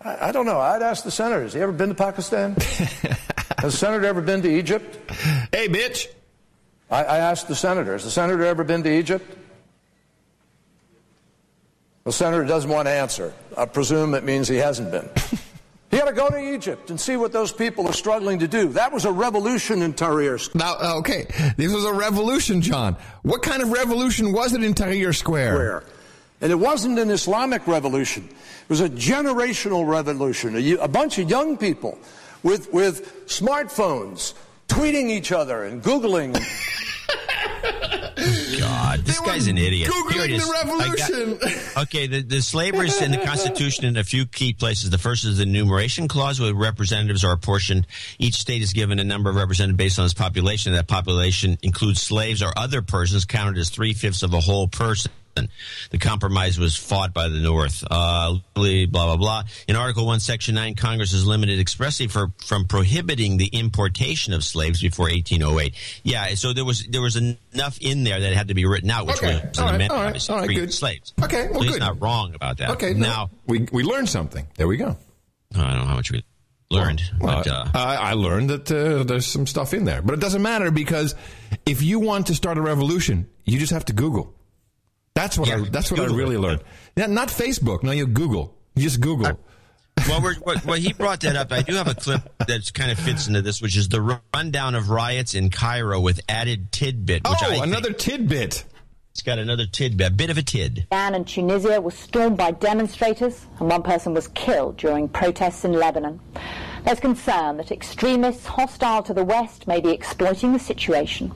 I don't know. I'd ask the senator, has he ever been to Pakistan? Has the senator ever been to Egypt? Hey, bitch. I asked the senator, has the senator ever been to Egypt? The senator doesn't want to answer. I presume it means he hasn't been. He ought to go to Egypt and see what those people are struggling to do. That was a revolution in Tahrir Square. Now, okay, this was a revolution, John. What kind of revolution was it in Tahrir Square? And it wasn't an Islamic revolution. It was a generational revolution. A bunch of young people with smartphones tweeting each other and Googling. God, this guy's an idiot. Googling the revolution. The slavery is in the Constitution in a few key places. The first is the enumeration clause, where representatives are apportioned. Each state is given a number of representatives based on its population. That population includes slaves or other persons counted as 3/5 of a whole person. The compromise was fought by the North. Blah, blah, blah. In Article 1, Section 9, Congress is limited expressly from prohibiting the importation of slaves before 1808. Yeah, so there was enough in there that it had to be written out, which was an amendment to free slaves. Okay, well, so he's not wrong about that. Okay, now we learned something. There we go. I don't know how much we learned. Well, but, I learned that there's some stuff in there. But it doesn't matter, because if you want to start a revolution, you just have to Google. That's what I really learned. Yeah, not Facebook. No, you Google. You just Google. Well, he brought that up. I do have a clip that kind of fits into this, which is the rundown of riots in Cairo with added tidbit. Another tidbit. It's got another tidbit, a bit of a tid. Sudan and Tunisia was stormed by demonstrators, and one person was killed during protests in Lebanon. There's concern that extremists hostile to the West may be exploiting the situation.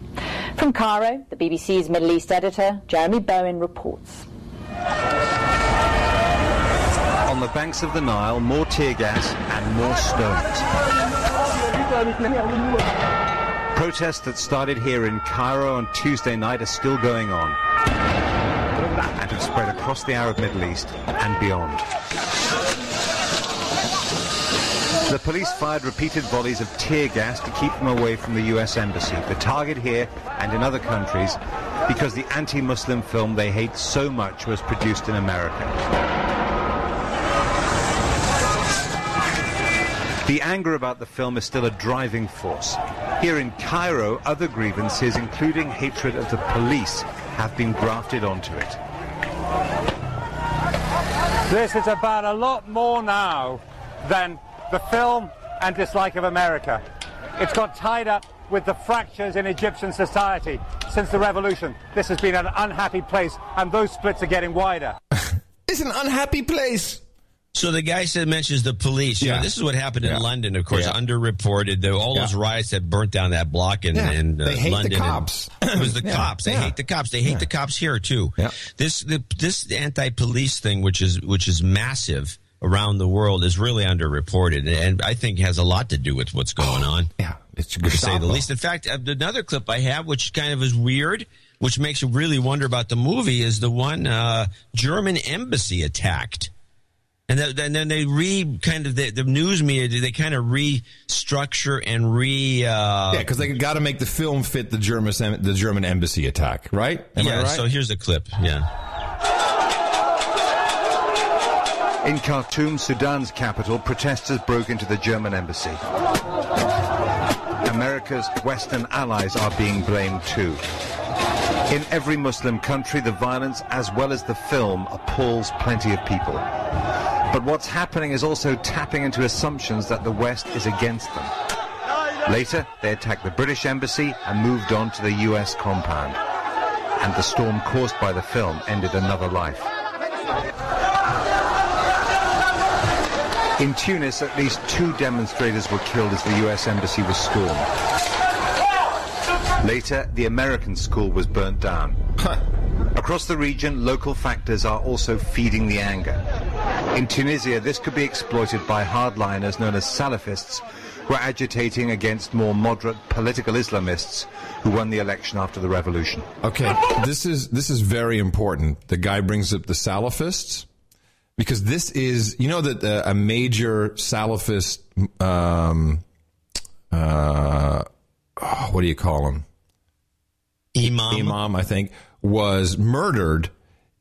From Cairo, the BBC's Middle East editor, Jeremy Bowen, reports. On the banks of the Nile, more tear gas and more stones. Protests that started here in Cairo on Tuesday night are still going on and have spread across the Arab Middle East and beyond. The police fired repeated volleys of tear gas to keep them away from the U.S. Embassy, the target here and in other countries, because the anti-Muslim film they hate so much was produced in America. The anger about the film is still a driving force. Here in Cairo, other grievances, including hatred of the police, have been grafted onto it. This is about a lot more now than the film and dislike of America. It's got tied up with the fractures in Egyptian society since the revolution. This has been an unhappy place, and those splits are getting wider. It's an unhappy place. So the guy mentions the police. Yeah. You know, this is what happened in London, of course, underreported. All those riots that burnt down that block in London. They hate London the cops. It was the cops. They hate the cops. They hate the cops here, too. Yeah. This anti-police thing, which is massive around the world, is really underreported, and I think has a lot to do with what's going on. Yeah, It's to say the least. In fact, another clip I have, which kind of is weird, which makes you really wonder about the movie, is the one German embassy attacked. And then they the news media, they kind of restructure and because they got to make the film fit the German embassy attack, right? Am I right? So here's the clip, yeah. In Khartoum, Sudan's capital, protesters broke into the German embassy. America's Western allies are being blamed too. In every Muslim country, the violence, as well as the film, appalls plenty of people. But what's happening is also tapping into assumptions that the West is against them. Later, they attacked the British embassy and moved on to the US compound. And the storm caused by the film ended another life. In Tunis, at least 2 demonstrators were killed as the US embassy was stormed. Later, the American school was burnt down. Across the region, local factors are also feeding the anger. In Tunisia, this could be exploited by hardliners known as Salafists, who are agitating against more moderate political Islamists who won the election after the revolution. Okay, this is very important. The guy brings up the Salafists, because this is, you know, that a major Salafist, what do you call him? Imam, I think, was murdered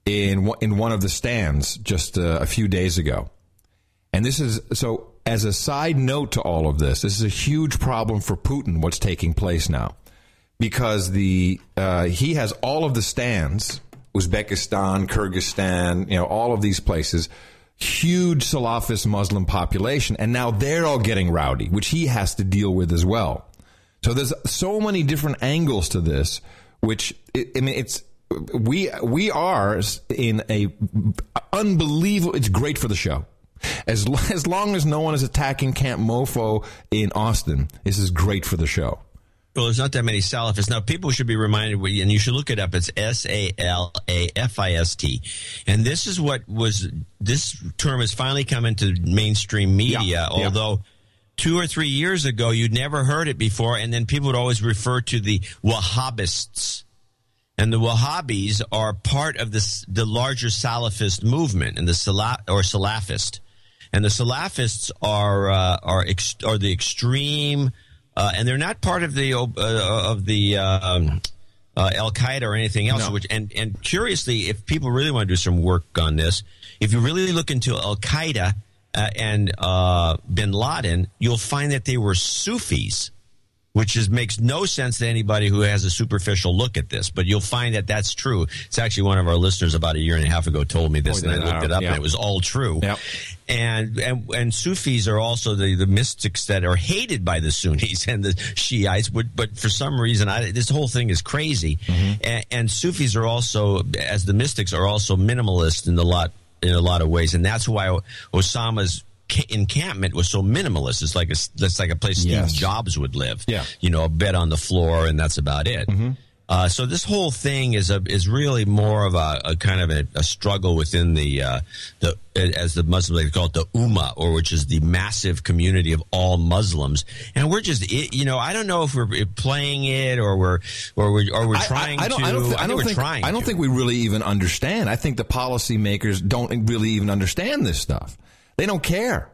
in one of the stands just a few days ago. And this is, so as a side note to all of this is a huge problem for Putin, what's taking place now. Because he has all of the stands, Uzbekistan, Kyrgyzstan, you know, all of these places, huge Salafist Muslim population, and now they're all getting rowdy, which he has to deal with as well. So there's so many different angles to this, which, I mean, it's, we are in a unbelievable, it's great for the show. As long as no one is attacking Camp Mofo in Austin, this is great for the show. Well, there's not that many Salafists. Now, people should be reminded, and you should look it up, it's Salafist. And this is this term has finally come into mainstream media, although 2 or 3 years ago, you'd never heard it before, and then people would always refer to the Wahhabists. And the Wahhabis are part of the larger Salafist movement, and Salafist. And the Salafists are the extreme, and they're not part of the Al Qaeda or anything else. No. And curiously, if people really want to do some work on this, if you really look into Al Qaeda. And bin Laden, you'll find that they were Sufis, which makes no sense to anybody who has a superficial look at this. But you'll find that that's true. It's actually one of our listeners about a year and a half ago told me this, and I looked it up, and it was all true. Yep. And Sufis are also the mystics that are hated by the Sunnis and the Shiites. But for some reason, this whole thing is crazy. Mm-hmm. And Sufis are also, as the mystics, are also minimalist in a lot of ways, and that's why Osama's encampment was so minimalist. It's like a place Steve Jobs would live. Yeah. You know, a bed on the floor, and that's about it. Mm-hmm. So this whole thing is really more of a kind of a struggle within the as the Muslims they call it the Ummah, or which is the massive community of all Muslims. And we're just, you know, I don't know if we're playing it or we're trying to. I don't think we really even understand. I think the policymakers don't really even understand this stuff. They don't care.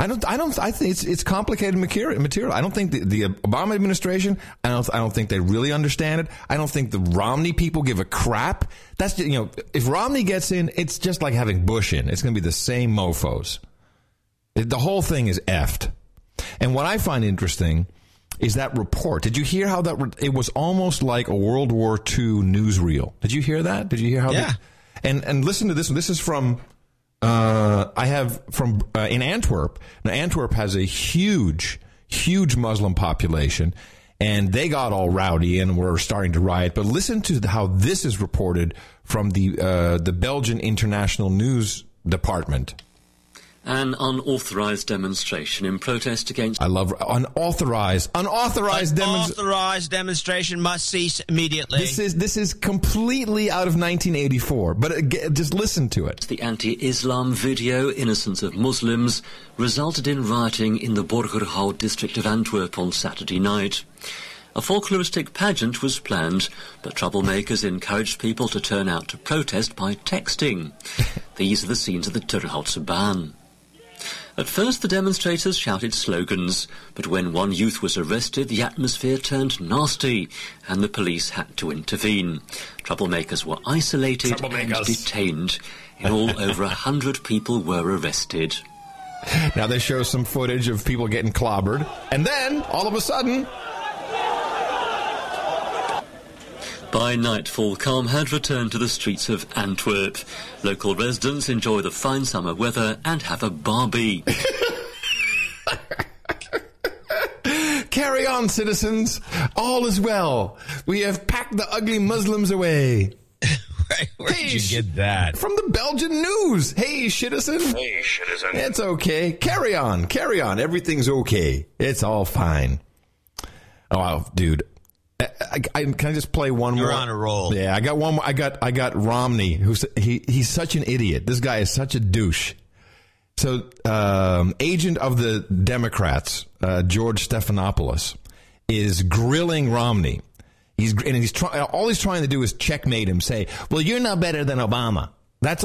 I think it's complicated material. I don't think the Obama administration. I don't think they really understand it. I don't think the Romney people give a crap. That's just, you know, if Romney gets in, it's just like having Bush in. It's going to be the same mofos. The whole thing is effed. And what I find interesting is that report. Did you hear how it was almost like a World War II newsreel? Did you hear that? Did you hear how? Yeah. And listen to this one. This is from. In Antwerp. Now, Antwerp has a huge, huge Muslim population, and they got all rowdy and were starting to riot. But listen to how this is reported from the Belgian International News Department. an unauthorised demonstration in protest against... I love unauthorised. Unauthorised demonstration must cease immediately. This is completely out of 1984, but just listen to it. The anti-Islam video, Innocence of Muslims, resulted in rioting in the Borgerhout district of Antwerp on Saturday night. A folkloristic pageant was planned, but troublemakers encouraged people to turn out to protest by texting. These are the scenes of the Turnhoutse Baan. At first, the demonstrators shouted slogans, but when one youth was arrested, the atmosphere turned nasty, and the police had to intervene. Troublemakers were isolated and detained. In all, over 100 people were arrested. Now they show some footage of people getting clobbered, and then, all of a sudden... By nightfall, calm had returned to the streets of Antwerp. Local residents enjoy the fine summer weather and have a barbie. Carry on, citizens. All is well. We have packed the ugly Muslims away. Where did you get that? From the Belgian news. Hey, citizen. Hey, citizen. It's okay. Carry on. Carry on. Everything's okay. It's all fine. Oh, dude. Can I just play one more? You're on a roll. Yeah, I got one more. I got Romney, who's he's such an idiot. This guy is such a douche. So, agent of the Democrats, George Stephanopoulos, is grilling Romney. All he's trying to do is checkmate him. Say, well, you're no better than Obama. That's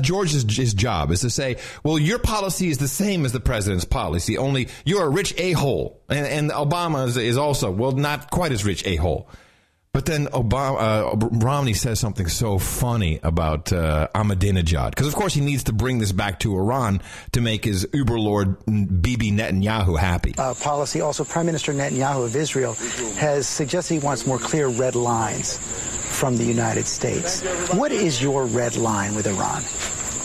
George's job, is to say, well, your policy is the same as the president's policy, only you're a rich a-hole. And Obama is also, well, not quite as rich a-hole. But then Romney says something so funny about Ahmadinejad, because, of course, he needs to bring this back to Iran to make his uberlord Bibi Netanyahu happy. Policy. Also, Prime Minister Netanyahu of Israel has suggested he wants more clear red lines from the United States. What is your red line with Iran?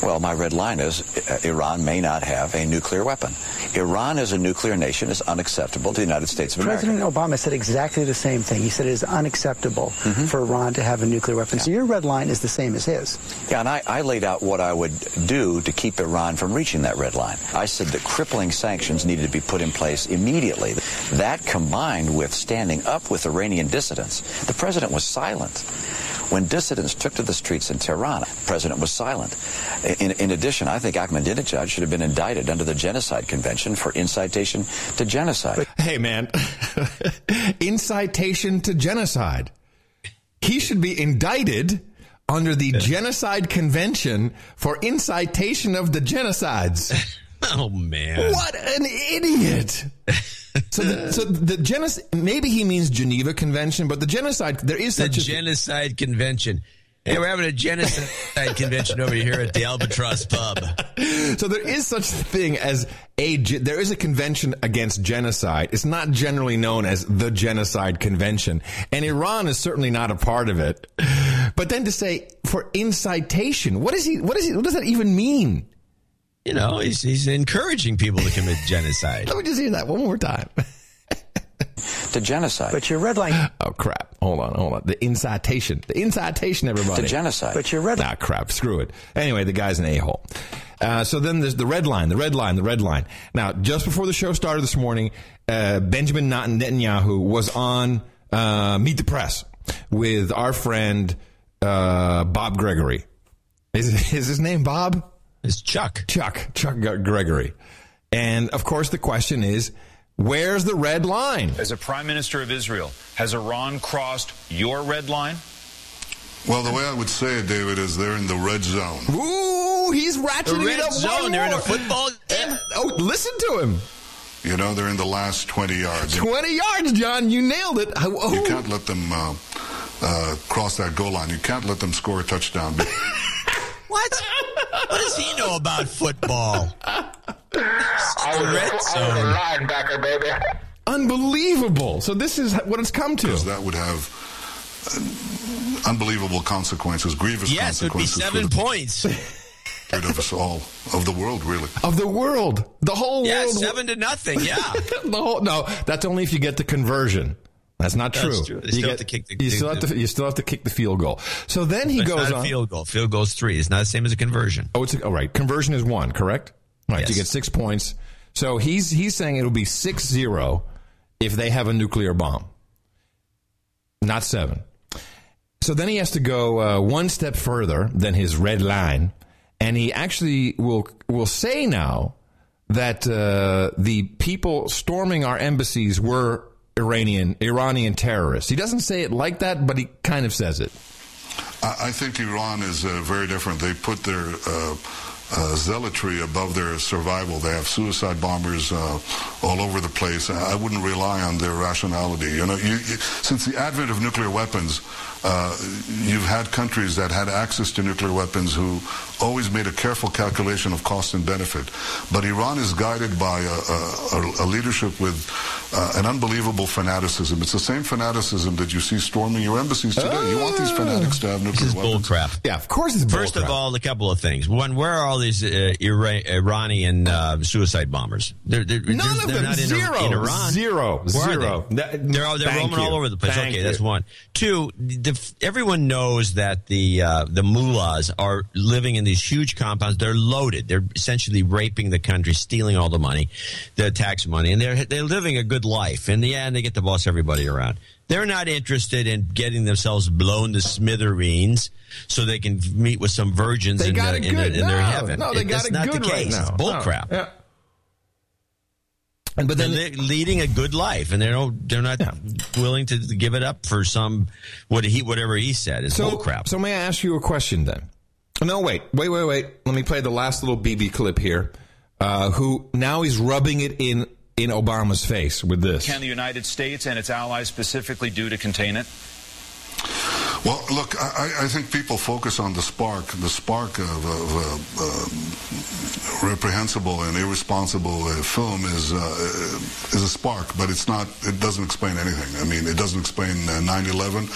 Well, my red line is Iran may not have a nuclear weapon. Iran as a nuclear nation is unacceptable to the United States of America. President Obama said exactly the same thing. He said it is unacceptable for Iran to have a nuclear weapon. Yeah. So your red line is the same as his. Yeah, and I laid out what I would do to keep Iran from reaching that red line. I said that crippling sanctions needed to be put in place immediately. That combined with standing up with Iranian dissidents. The president was silent. When dissidents took to the streets in Tehran, the president was silent. In addition, I think Ahmadinejad should have been indicted under the Genocide Convention for incitation to genocide. Hey, man. Incitation to genocide. He should be indicted under the Genocide Convention for incitation of the genocides. Oh, man. What an idiot. So the genocide, maybe he means Geneva Convention, but the genocide, there is such a... The Genocide Convention. Hey, we're having a genocide convention over here at the Albatross Pub. So there is such a thing as there is a convention against genocide. It's not generally known as the Genocide Convention, and Iran is certainly not a part of it. But then to say for incitation, what does that even mean? You know, he's encouraging people to commit genocide. Let me just hear that one more time. To genocide. But your red line. Oh, crap. Hold on. The incitation, everybody. To genocide. But your red line. Ah, crap. Screw it. Anyway, the guy's an a-hole. So then there's the red line. Now, just before the show started this morning, Benjamin Netanyahu was on Meet the Press with our friend Bob Gregory. Is his name Bob? It's Chuck. Chuck Gregory. And, of course, the question is, where's the red line? As a prime minister of Israel, has Iran crossed your red line? Well, the way I would say it, David, is they're in the red zone. Ooh, he's ratcheting it up. Zone. They're in a football game. Oh, listen to him. You know, they're in the last 20 yards. 20 yards, John. You nailed it. Oh. You can't let them cross that goal line. You can't let them score a touchdown. What? What does he know about football? I was a linebacker, baby. Unbelievable. So this is what it's come to. Because that would have unbelievable consequences, grievous consequences. Yes, it would be 7 points. Of us all. Of the world, really. Of the world. The whole world. Yeah, 7-0, yeah. No, that's only if you get the conversion. That's not true. That's true. You still have to kick the field goal. So then he goes on. It's not a field goal. Field goal is 3. It's not the same as a conversion. Oh, all right. Conversion is 1, correct? Right, yes. You get 6 points. So he's saying it'll be 6-0 if they have a nuclear bomb, not 7. So then he has to go one step further than his red line, and he actually will say now that the people storming our embassies were Iranian terrorists. He doesn't say it like that, but he kind of says it. I think Iran is very different. They put their zealotry above their survival. They have suicide bombers all over the place. I wouldn't rely on their rationality. You know, since the advent of nuclear weapons, you've had countries that had access to nuclear weapons who always made a careful calculation of cost and benefit. But Iran is guided by a leadership with an unbelievable fanaticism. It's the same fanaticism that you see storming your embassies today. Oh, you want these fanatics to have nuclear weapons. This is bullcrap. Yeah, of course it's bullcrap. First of all, a couple of things. One, where are all these Iranian suicide bombers? They're none of them. Not zero. In Iran. Zero. Zero. They're roaming all over the place. Thank you. That's one. Two, everyone knows that the mullahs are living in these huge compounds. They're loaded. They're essentially raping the country, stealing all the money, the tax money, and they're living a good life. In the end, they get to boss everybody around. They're not interested in getting themselves blown to smithereens so they can meet with some virgins in their heaven. No, they got it good right now. It's bullcrap. No. Yeah. But then they're leading a good life, and they're not willing to give it up for whatever he said is bullcrap. So may I ask you a question then? No, wait. Let me play the last little BB clip here. Who now is rubbing it in Obama's face with this? Can the United States and its allies specifically do to contain it? Well, look, I think people focus on the spark of reprehensible and irresponsible film is a spark, but it's not. It doesn't explain anything. I mean, it doesn't explain 9/11.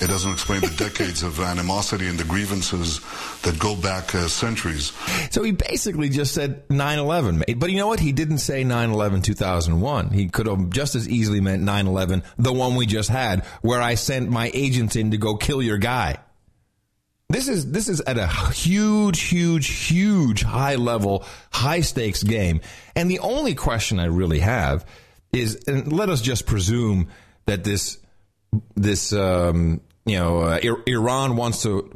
It doesn't explain the decades of animosity and the grievances that go back centuries. So he basically just said 9/11, but you know what? He didn't say 9/11 2001. He could have just as easily meant 9/11, the one we just had, where I sent my agents in to go kill your guy. This is at a huge high level, high stakes game. And the only question I really have is, and let us just presume that Iran wants to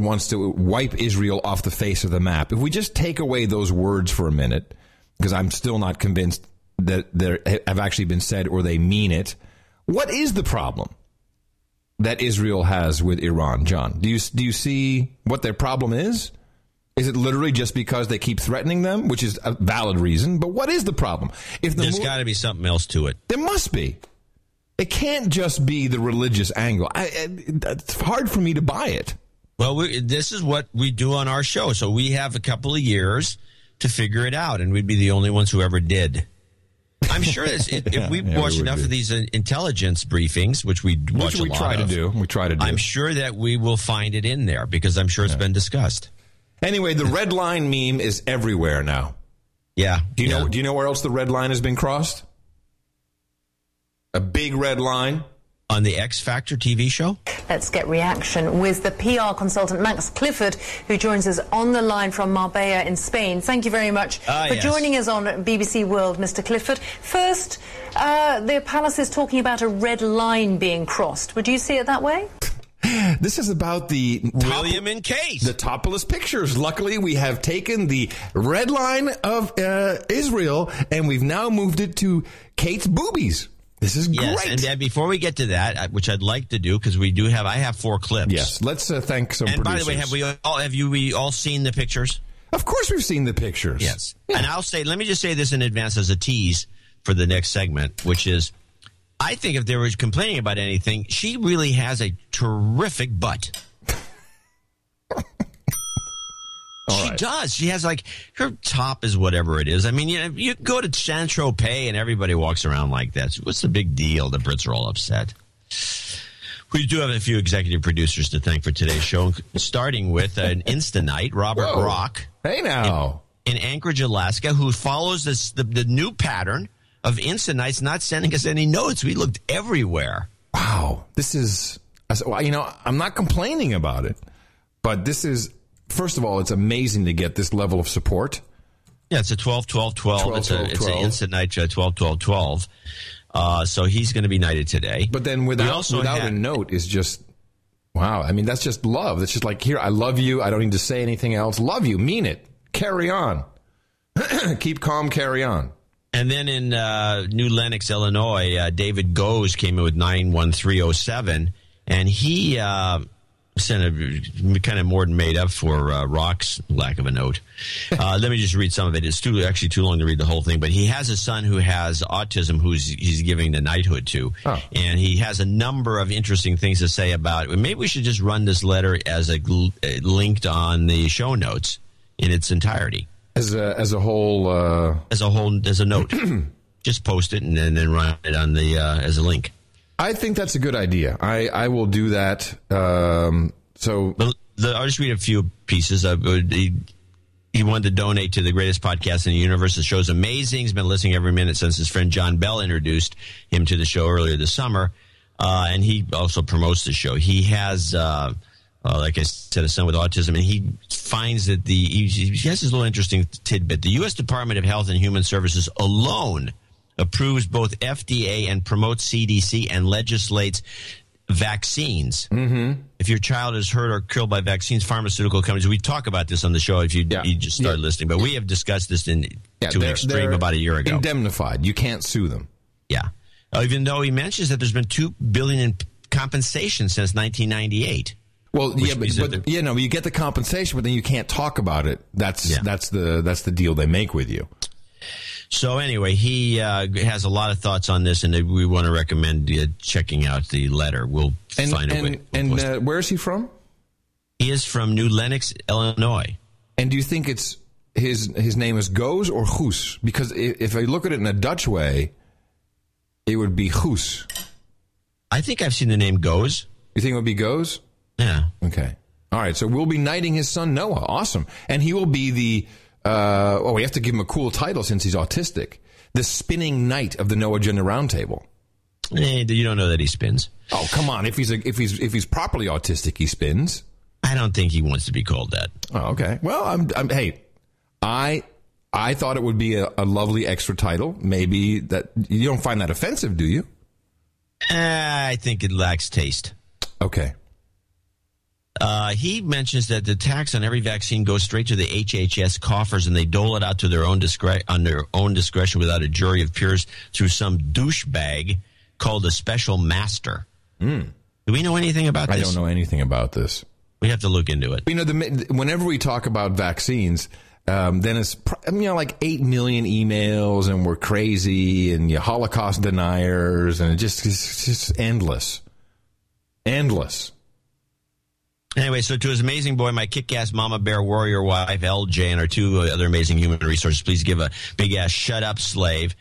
wipe Israel off the face of the map. If we just take away those words for a minute, because I'm still not convinced that they have actually been said or they mean it, what is the problem that Israel has with Iran, John? Do you see what their problem is? Is it literally just because they keep threatening them, which is a valid reason? But what is the problem? There's got to be something else to it. There must be. It can't just be the religious angle. It's hard for me to buy it. Well, this is what we do on our show. So we have a couple of years to figure it out, and we'd be the only ones who ever did. I'm sure if we watch enough of these intelligence briefings, which we watch a lot of, I'm sure that we will find it in there, because I'm sure it's been discussed. Anyway, the red line meme is everywhere now. Yeah. Do you know where else the red line has been crossed? A big red line. On the X Factor TV show? Let's get reaction with the PR consultant, Max Clifford, who joins us on the line from Marbella in Spain. Thank you very much for joining us on BBC World, Mr. Clifford. First, the palace is talking about a red line being crossed. Would you see it that way? This is about the William and Kate, the topless pictures. Luckily, we have taken the red line of Israel, and we've now moved it to Kate's boobies. This is great. And then before we get to that, which I'd like to do, because I have 4 clips. Yes, let's thank some producers. And by the way, have we all seen the pictures? Of course we've seen the pictures. Yes. Yeah. And let me just say this in advance as a tease for the next segment, which is, I think if there was complaining about anything, she really has a terrific butt. She does. She has, like, her top is whatever it is. I mean, you go to Saint-Tropez and everybody walks around like that. So what's the big deal? The Brits are all upset. We do have a few executive producers to thank for today's show, starting with an Instanite, Robert Brock. Hey, now. In Anchorage, Alaska, who follows the new pattern of Instanites not sending us any notes. We looked everywhere. Wow. This is, I'm not complaining about it, but this is... First of all, it's amazing to get this level of support. Yeah, it's a 12-12-12. It's an instant night, 12-12-12. So he's going to be knighted today. But then without a note is just, wow. I mean, that's just love. That's just like, here, I love you. I don't need to say anything else. Love you. Mean it. Carry on. Keep calm. Carry on. And then in New Lenox, Illinois, David Goes came in with 91307. And he sent a kind of more than made up for Rock's lack of a note. Let me just read some of it. It's actually too long to read the whole thing. But he has a son who has autism he's giving the knighthood to. Oh. And he has a number of interesting things to say about it. Maybe we should just run this letter as linked on the show notes in its entirety. As a note, just post it and then run it on the as a link. I think that's a good idea. I will do that. I'll just read a few pieces. He wanted to donate to the greatest podcast in the universe. The show's amazing. He's been listening every minute since his friend John Bell introduced him to the show earlier this summer, and he also promotes the show. He has. Like I said, a son with autism, and he finds that he has this little interesting tidbit. The U.S. Department of Health and Human Services alone approves both FDA and promotes CDC and legislates vaccines. Mm-hmm. If your child is hurt or killed by vaccines, pharmaceutical companies, we talk about this on the show if you just start listening, but we have discussed this to an extreme about a year ago. Indemnified. You can't sue them. Yeah. Even though he mentions that there's been $2 billion in compensation since 1998. Well, but you get the compensation, but then you can't talk about it. That's the deal they make with you. So anyway, he has a lot of thoughts on this, and we want to recommend checking out the letter. We'll find a way. And where is he from? He is from New Lenox, Illinois. And do you think it's his name is Goes or Goes? Because if I look at it in a Dutch way, it would be Goes. I think I've seen the name Goes. You think it would be Goes? Yeah. Okay. All right. So we'll be knighting his son Noah. Awesome. And he will be we have to give him a cool title since he's autistic. The spinning knight of the No Agenda Roundtable. You don't know that he spins. Oh, come on. If he's properly autistic, he spins. I don't think he wants to be called that. Oh, okay. Well, I thought it would be a lovely extra title. Maybe that you don't find that offensive, do you? I think it lacks taste. Okay. He mentions that the tax on every vaccine goes straight to the HHS coffers, and they dole it out to their own discretion without a jury of peers through some douchebag called a special master. Mm. Do we know anything about this? I don't know anything about this. We have to look into it. You know, whenever we talk about vaccines, then it's like 8 million emails, and we're crazy, and you Holocaust deniers, and it's just endless, endless. Anyway, so to his amazing boy, my kick-ass mama bear warrior wife, LJ, and our two other amazing human resources, please give a big-ass shut-up slave.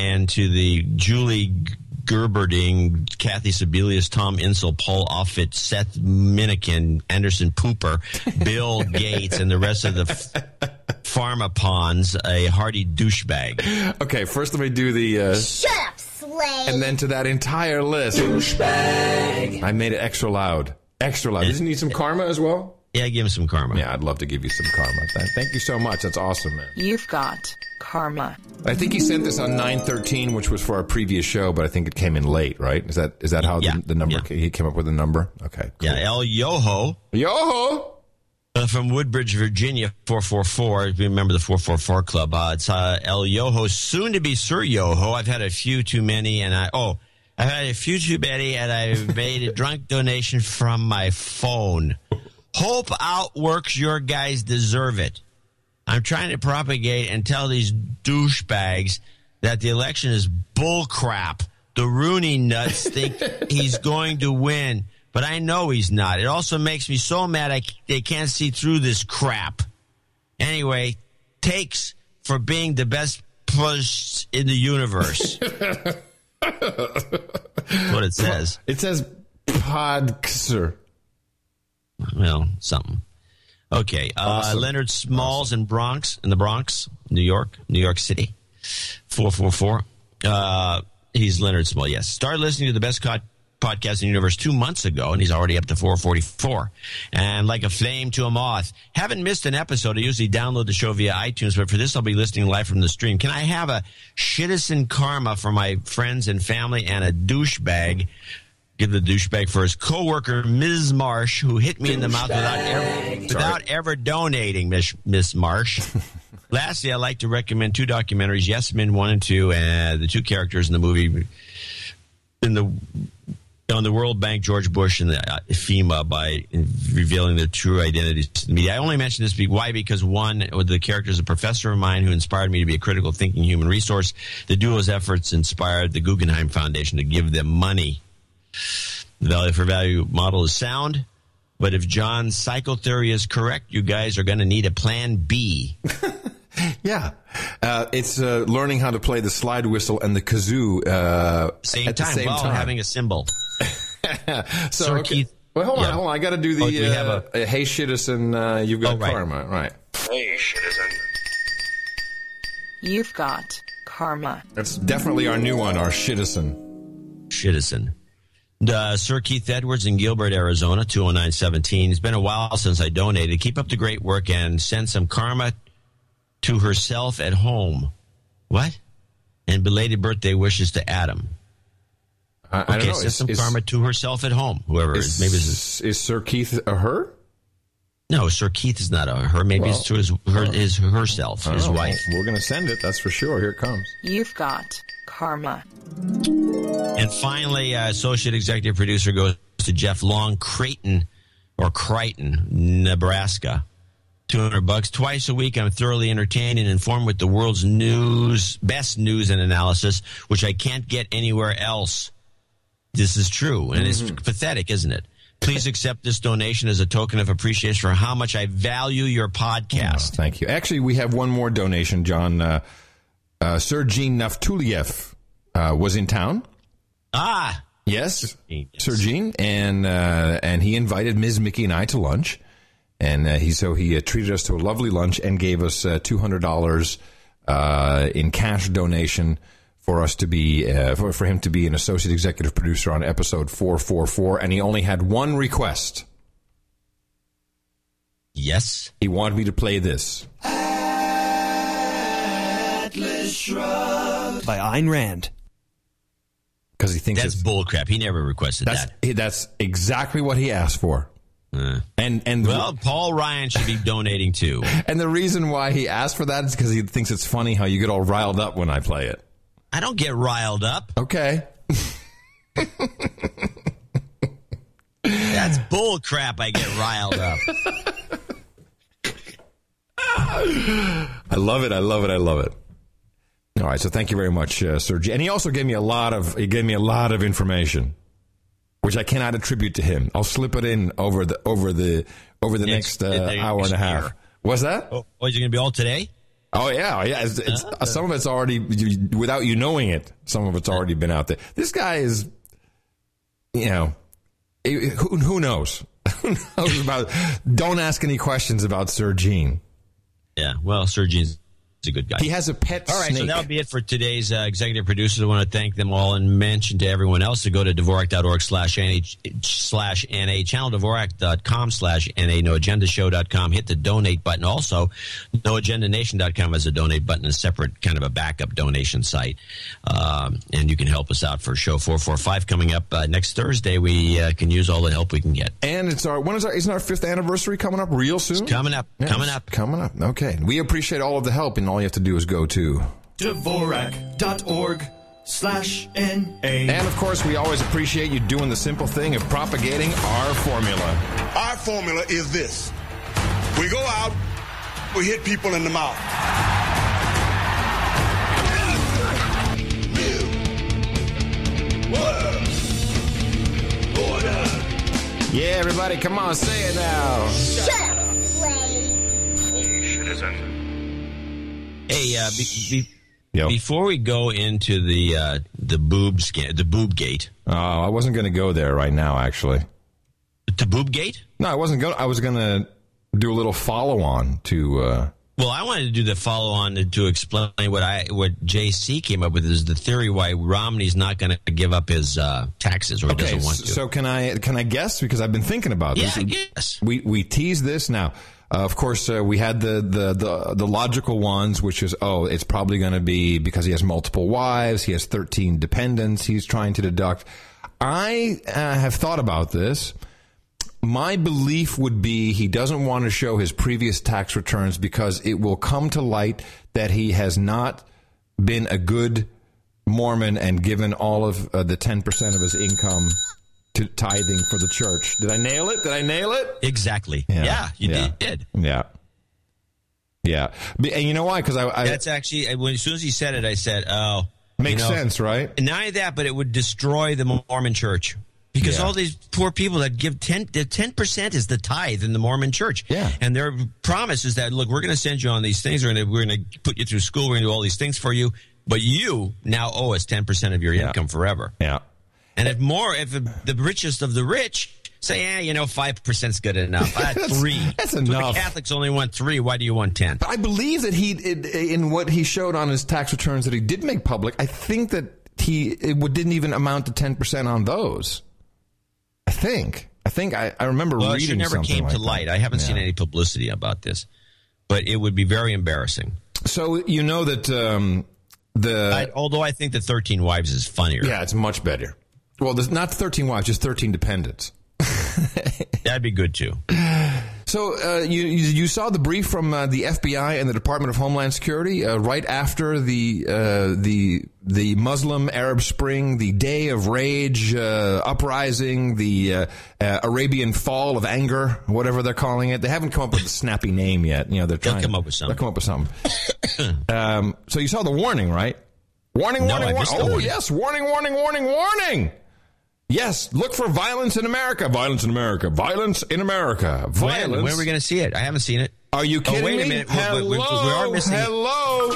And to the Julie Gerberding, Kathy Sebelius, Tom Insel, Paul Offit, Seth Minikin, Anderson Pooper, Bill Gates, and the rest of the pharma pawns, a hearty douchebag. Okay, first let me do the... shut up, slave! And then to that entire list... Douchebag! I made it extra loud. Extra love. Doesn't he need some karma as well? Yeah, give him some karma. Yeah, I'd love to give you some karma. Thank you so much. That's awesome, man. You've got karma. I think he sent this on 9/13, which was for our previous show, but I think it came in late, right? Is that how the number he came up with the number? Okay. Cool. Yeah, El Yoho. Yoho. From Woodbridge, Virginia, 444. Remember the 444 Club. It's El Yoho, soon to be Sir Yoho. I've had a few too many, and I had a few too many, and I made a drunk donation from my phone. Hope outworks your guys deserve it. I'm trying to propagate and tell these douchebags that the election is bullcrap. The Rooney nuts think he's going to win, but I know he's not. It also makes me so mad they can't see through this crap. Anyway, takes for being the best push in the universe. What it says. It says podxer. Well, something. Okay. Awesome. Leonard Smalls in the Bronx, New York City. 444. He's Leonard Small, yes. Start listening to the best podcasting universe 2 months ago, and he's already up to 444. And like a flame to a moth. Haven't missed an episode. I usually download the show via iTunes, but for this I'll be listening live from the stream. Can I have a shitison karma for my friends and family and a douchebag? Give the douchebag for his co-worker, Ms. Marsh, who hit me in the mouth without ever donating, Ms. Marsh. Lastly, I'd like to recommend two documentaries, Yes Men 1 and 2, and the two characters in the movie, on the World Bank, George Bush and the FEMA, by revealing their true identities to the media. I only mention this because one, the character is a professor of mine who inspired me to be a critical thinking human resource. The duo's efforts inspired the Guggenheim Foundation to give them money. The value for value model is sound, but if John's psycho theory is correct, you guys are going to need a plan B. Yeah. It's learning how to play the slide whistle and the kazoo at the same time. Having a cymbal. So, okay. Well, hold on. I got to do the hey, shitizen, you've got karma. Right. Hey, shitizen. You've got karma. That's definitely our new one, our shitizen. Shitizen. Sir Keith Edwards in Gilbert, Arizona, 20917. It's been a while since I donated. Keep up the great work and send some karma to herself at home. What? And belated birthday wishes to Adam. I don't know. Send some karma to herself at home. Whoever is, maybe is Sir Keith a her? No, Sir Keith is not a her. Maybe it's to his wife. We're going to send it. That's for sure. Here it comes. You've got karma. And finally, associate executive producer goes to Jeff Long, Crichton, Nebraska. $200 twice a week. I'm thoroughly entertained and informed with the world's best news and analysis, which I can't get anywhere else. This is true, and it's pathetic, isn't it? Please accept this donation as a token of appreciation for how much I value your podcast. Oh, thank you. Actually, we have one more donation, John. Sergin Naftuliev was in town. Ah. Yes. Sergin. And he invited Ms. Mickey and I to lunch. And he treated us to a lovely lunch and gave us $200 in cash donation for us to be for him to be an associate executive producer on episode 444. And he only had one request. Yes, he wanted me to play this. Atlas Shrugged by Ayn Rand. Because he thinks that's bullcrap. He never requested that. That's exactly what he asked for. And Paul Ryan should be donating too. And the reason why he asked for that is because he thinks it's funny how you get all riled up when I play it. I don't get riled up. Okay. That's bull crap. I get riled up. I love it. I love it. I love it. All right. So thank you very much, Sergey. And he also gave me a lot of information, which I cannot attribute to him. I'll slip it in over the next hour and a half. What's that? Oh, is it going to be all today? Oh yeah. It's some of it's already, without you knowing it, some of it's already been out there. This guy is, who knows? Who knows about? Don't ask any questions about Sergin. Yeah, well, Sergin's a good guy. He has a pet snake. So that'll be it for today's executive producers. I want to thank them all and mention to everyone else to go to Dvorak.org/NA, channeldvorak.com/NA, noagendashow.com. Hit the donate button. Also, noagendanation.com has a donate button, a separate kind of a backup donation site. And you can help us out for show 445 coming up next Thursday. We can use all the help we can get. And isn't our fifth anniversary coming up real soon? It's coming up. Yes, coming up. Okay. We appreciate all of the help, and all you have to do is go to Dvorak.org/NA. And, of course, we always appreciate you doing the simple thing of propagating our formula. Our formula is this. We go out, we hit people in the mouth. Yeah, everybody, come on, say it now. Shut up, Wayne. Hey, before we go into the boob gate. Oh, I wasn't going to go there right now, actually. The boob gate? No, I wasn't going. I was going to do a little follow on to Well, I wanted to do the follow-on to explain what JC came up with is the theory why Romney's not going to give up his taxes or doesn't want to. So can I guess? Because I've been thinking about this. Yeah, I guess. We tease this now. Of course, we had the logical ones, which is, it's probably going to be because he has multiple wives, he has 13 dependents, he's trying to deduct. I have thought about this. My belief would be he doesn't want to show his previous tax returns because it will come to light that he has not been a good Mormon and given all of the 10% of his income to tithing for the church. Did I nail it? Exactly. Yeah, you did. Yeah. And you know why? Because I that's actually, as soon as he said it, I said, makes sense, right? And not only that, but it would destroy the Mormon church. Because all these poor people that give 10% is the tithe in the Mormon church. Yeah. And their promise is that, look, we're going to send you on these things. We're going to put you through school. We're going to do all these things for you. But you now owe us 10% of your income forever. Yeah. And if the richest of the rich say, 5% is good enough. Three. That's enough. The Catholics only want 3. Why do you want 10? I believe that in what he showed on his tax returns that he did make public, I think that it didn't even amount to 10% on those. I think I remember reading something. It never came to light. I haven't seen any publicity about this, but it would be very embarrassing. So you know that although I think the 13 wives is funnier. Yeah, it's much better. Well, there's not 13 wives, just 13 dependents. That'd be good too. So you saw the brief from the FBI and the Department of Homeland Security right after the Muslim Arab Spring, the Day of Rage uprising, the Arabian Fall of Anger, whatever they're calling it. They haven't come up with a snappy name yet. You know, they'll come up with something. So you saw the warning, right? Warning! Yes, warning! Yes, look for violence in America. When are we going to see it? I haven't seen it. Are you kidding me? Wait a minute. Hello.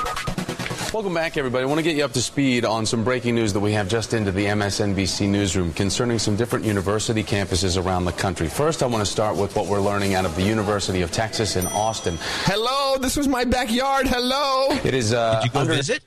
Welcome back, everybody. I want to get you up to speed on some breaking news that we have just into the MSNBC newsroom concerning some different university campuses around the country. First, I want to start with what we're learning out of the University of Texas in Austin. Hello. This was my backyard. Hello. It is. Did you go visit?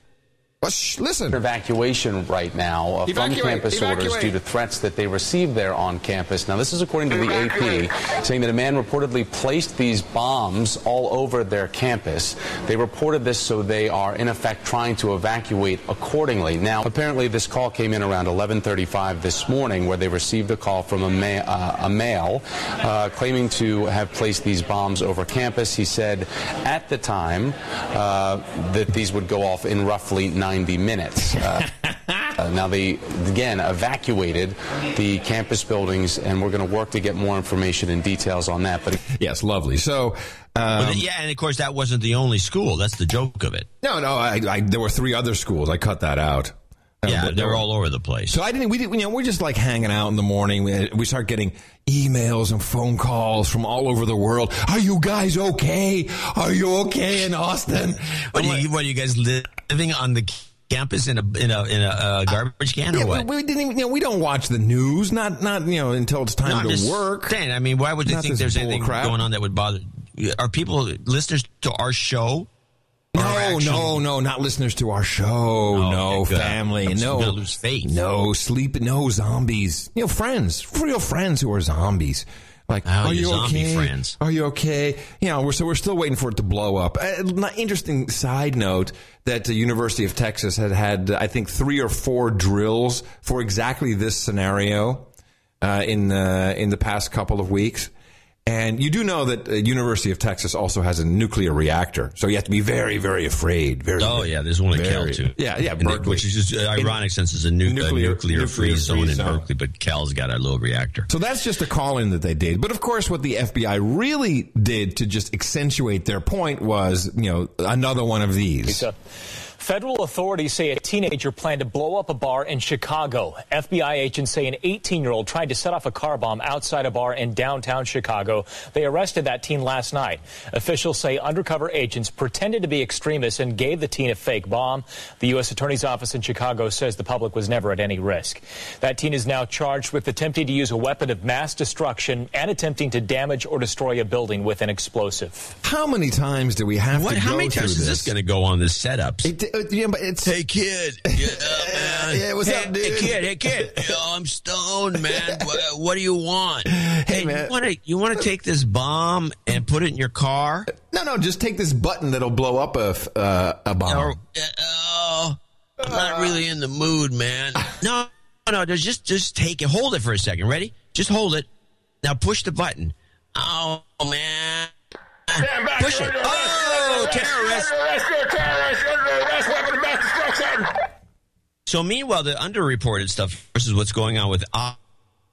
Listen. Evacuation right now from campus orders due to threats that they received there on campus. Now, this is according to the AP, saying that a man reportedly placed these bombs all over their campus. They reported this, so they are, in effect, trying to evacuate accordingly. Now, apparently, this call came in around 11:35 this morning, where they received a call from a male claiming to have placed these bombs over campus. He said at the time that these would go off in roughly 90 minutes. Now they, again, evacuated the campus buildings, and we're going to work to get more information and details on that. But yes, lovely. So, and of course, that wasn't the only school. That's the joke of it. No, there were 3 other schools. I cut that out. Yeah, they're all over the place. So we're just like hanging out in the morning. We start getting emails and phone calls from all over the world. Are you guys okay? Are you okay in Austin? What are you guys living on the campus in a garbage can or what? We didn't even, we don't watch the news. Not until it's time to work. Saying, why would they think there's anything going on that would bother? Are people listeners to our show? No, not listeners to our show. No, family. No, lose faith. No, sleep. No, zombies. Friends, real friends who are zombies. Like, are you okay? Friends. Are you okay? We're still waiting for it to blow up. Interesting side note that the University of Texas had, I think, 3 or 4 drills for exactly this scenario in the past couple of weeks. And you do know that the University of Texas also has a nuclear reactor. So you have to be very, very afraid. There's one in Cal, too. Yeah, Berkeley. Which is just ironic since it's a nuclear free zone in Berkeley, but Cal's got a little reactor. So that's just a call-in that they did. But, of course, what the FBI really did to just accentuate their point was, another one of these. Federal authorities say a teenager planned to blow up a bar in Chicago. FBI agents say an 18-year-old tried to set off a car bomb outside a bar in downtown Chicago. They arrested that teen last night. Officials say undercover agents pretended to be extremists and gave the teen a fake bomb. The U.S. Attorney's Office in Chicago says the public was never at any risk. That teen is now charged with attempting to use a weapon of mass destruction and attempting to damage or destroy a building with an explosive. How many times do we have to go through this? How many times is this going to go on, this setup? Yeah, but it's, hey, kid. Get up, man. Yeah, what's up, dude? Hey, kid. Yo, I'm stoned, man. What do you want? Hey, man. You want to take this bomb and put it in your car? No. Just take this button that'll blow up a bomb. I'm not really in the mood, man. No. Just take it. Hold it for a second. Ready? Just hold it. Now push the button. Oh, man. Stand back. Push it. Oh, terrorist. So meanwhile, the underreported stuff versus what's going on with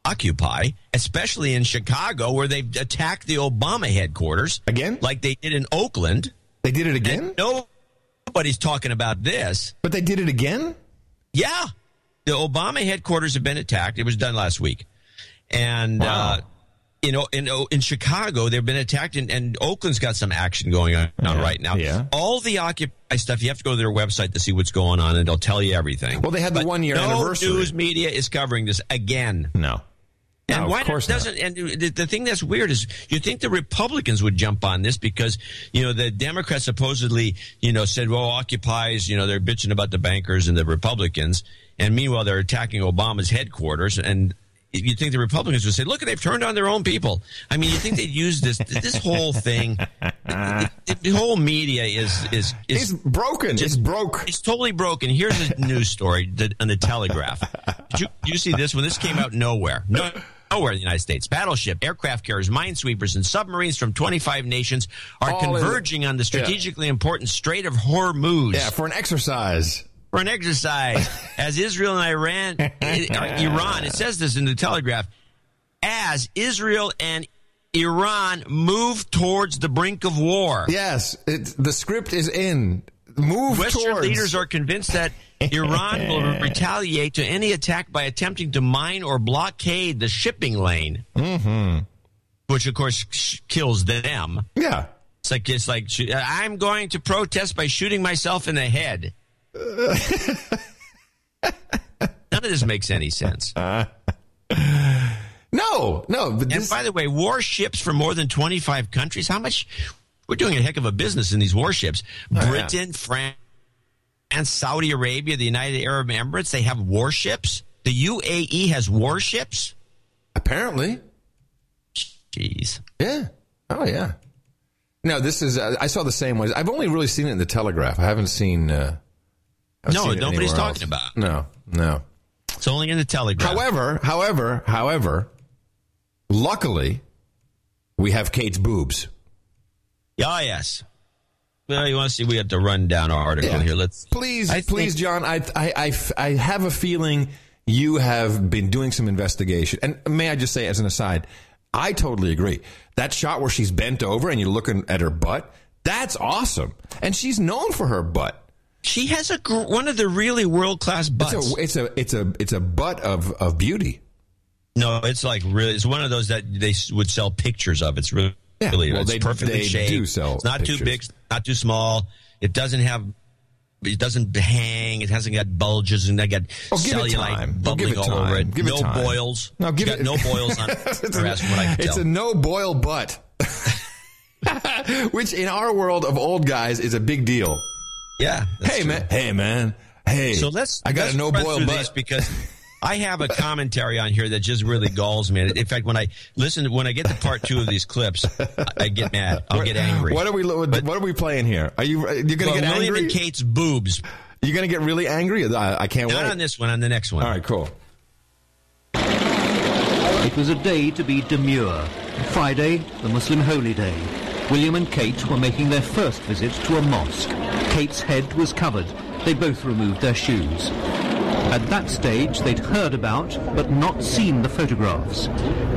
Occupy, especially in Chicago, where they've attacked the Obama headquarters. Again? Like they did in Oakland. They did it again? Nobody's talking about this. But they did it again? Yeah. The Obama headquarters have been attacked. It was done last week. And, wow. In Chicago, they've been attacked, and Oakland's got some action going on right now. Yeah. All the Occupy stuff, you have to go to their website to see what's going on, and they'll tell you everything. Well, they had the one-year anniversary. No news media is covering this again. No. And why doesn't? And the thing that's weird is you think the Republicans would jump on this because the Democrats supposedly said, well, Occupy's they're bitching about the bankers and the Republicans, and meanwhile they're attacking Obama's headquarters and. You'd think the Republicans would say, look, they've turned on their own people. I mean, you think they'd use this whole thing. The whole media is broken. It's broke. It's totally broken. Here's a news story on the Telegraph. Did you see this one? This came out nowhere. Nowhere in the United States. Battleship, aircraft carriers, minesweepers, and submarines from 25 nations are converging on the strategically important Strait of Hormuz. Yeah, for an exercise. As Israel and Iran, it says this in the Telegraph, as Israel and Iran move towards the brink of war. Yes, the script is in. Move Western towards. Leaders are convinced that Iran will retaliate to any attack by attempting to mine or blockade the shipping lane, which, of course, kills them. Yeah. It's like I'm going to protest by shooting myself in the head. None of this makes any sense. No. But and by the way, warships from more than 25 countries. How much? We're doing a heck of a business in these warships. Britain, France, and Saudi Arabia, the United Arab Emirates, they have warships. The UAE has warships? Apparently. Jeez. Yeah. Oh, yeah. No, this is, I saw the same ones. I've only really seen it in the Telegraph. I haven't seen... No, nobody's talking about it. No. It's only in the Telegraph. However, luckily, we have Kate's boobs. Oh, yes. Well, you want to see? We have to run down our article here. Let's please, John. I have a feeling you have been doing some investigation. And may I just say, as an aside, I totally agree. That shot where she's bent over and you're looking at her butt—that's awesome. And she's known for her butt. She has one of the really world-class butts. It's a butt of beauty. No, it's like really. It's one of those that they would sell pictures of. It's really, it's perfectly shaped. They do sell. It's not too big, not too small. It doesn't hang. It hasn't got bulges and cellulite bubbling all over it. No boils. No, give it no boils on it. It's a no-boil butt, which in our world of old guys is a big deal. Yeah. Hey, true. Hey, man. Hey. So I got a no-boil butt. Because I have a commentary on here that just really galls me. In fact, when I get to part two of these clips, I get mad. I'll get angry. What are we playing here? Are you going to get angry? William and Kate's boobs. You're going to get really angry? I can't wait. Not on this one, on the next one. All right, cool. It was a day to be demure. Friday, the Muslim holy day. William and Kate were making their first visit to a mosque. Kate's head was covered. They both removed their shoes. At that stage, they'd heard about, but not seen the photographs.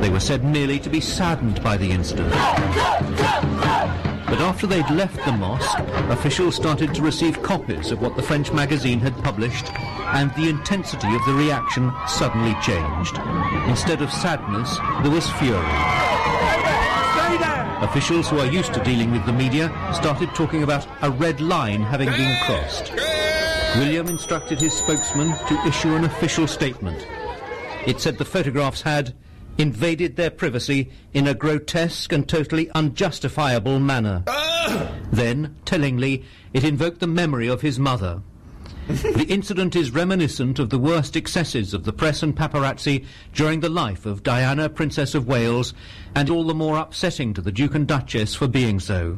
They were said merely to be saddened by the incident. But after they'd left the mosque, officials started to receive copies of what the French magazine had published, and the intensity of the reaction suddenly changed. Instead of sadness, there was fury. Officials who are used to dealing with the media started talking about a red line having been crossed. William instructed his spokesman to issue an official statement. It said the photographs had invaded their privacy in a grotesque and totally unjustifiable manner. Then, tellingly, it invoked the memory of his mother. The incident is reminiscent of the worst excesses of the press and paparazzi during the life of Diana, Princess of Wales, and all the more upsetting to the Duke and Duchess for being so.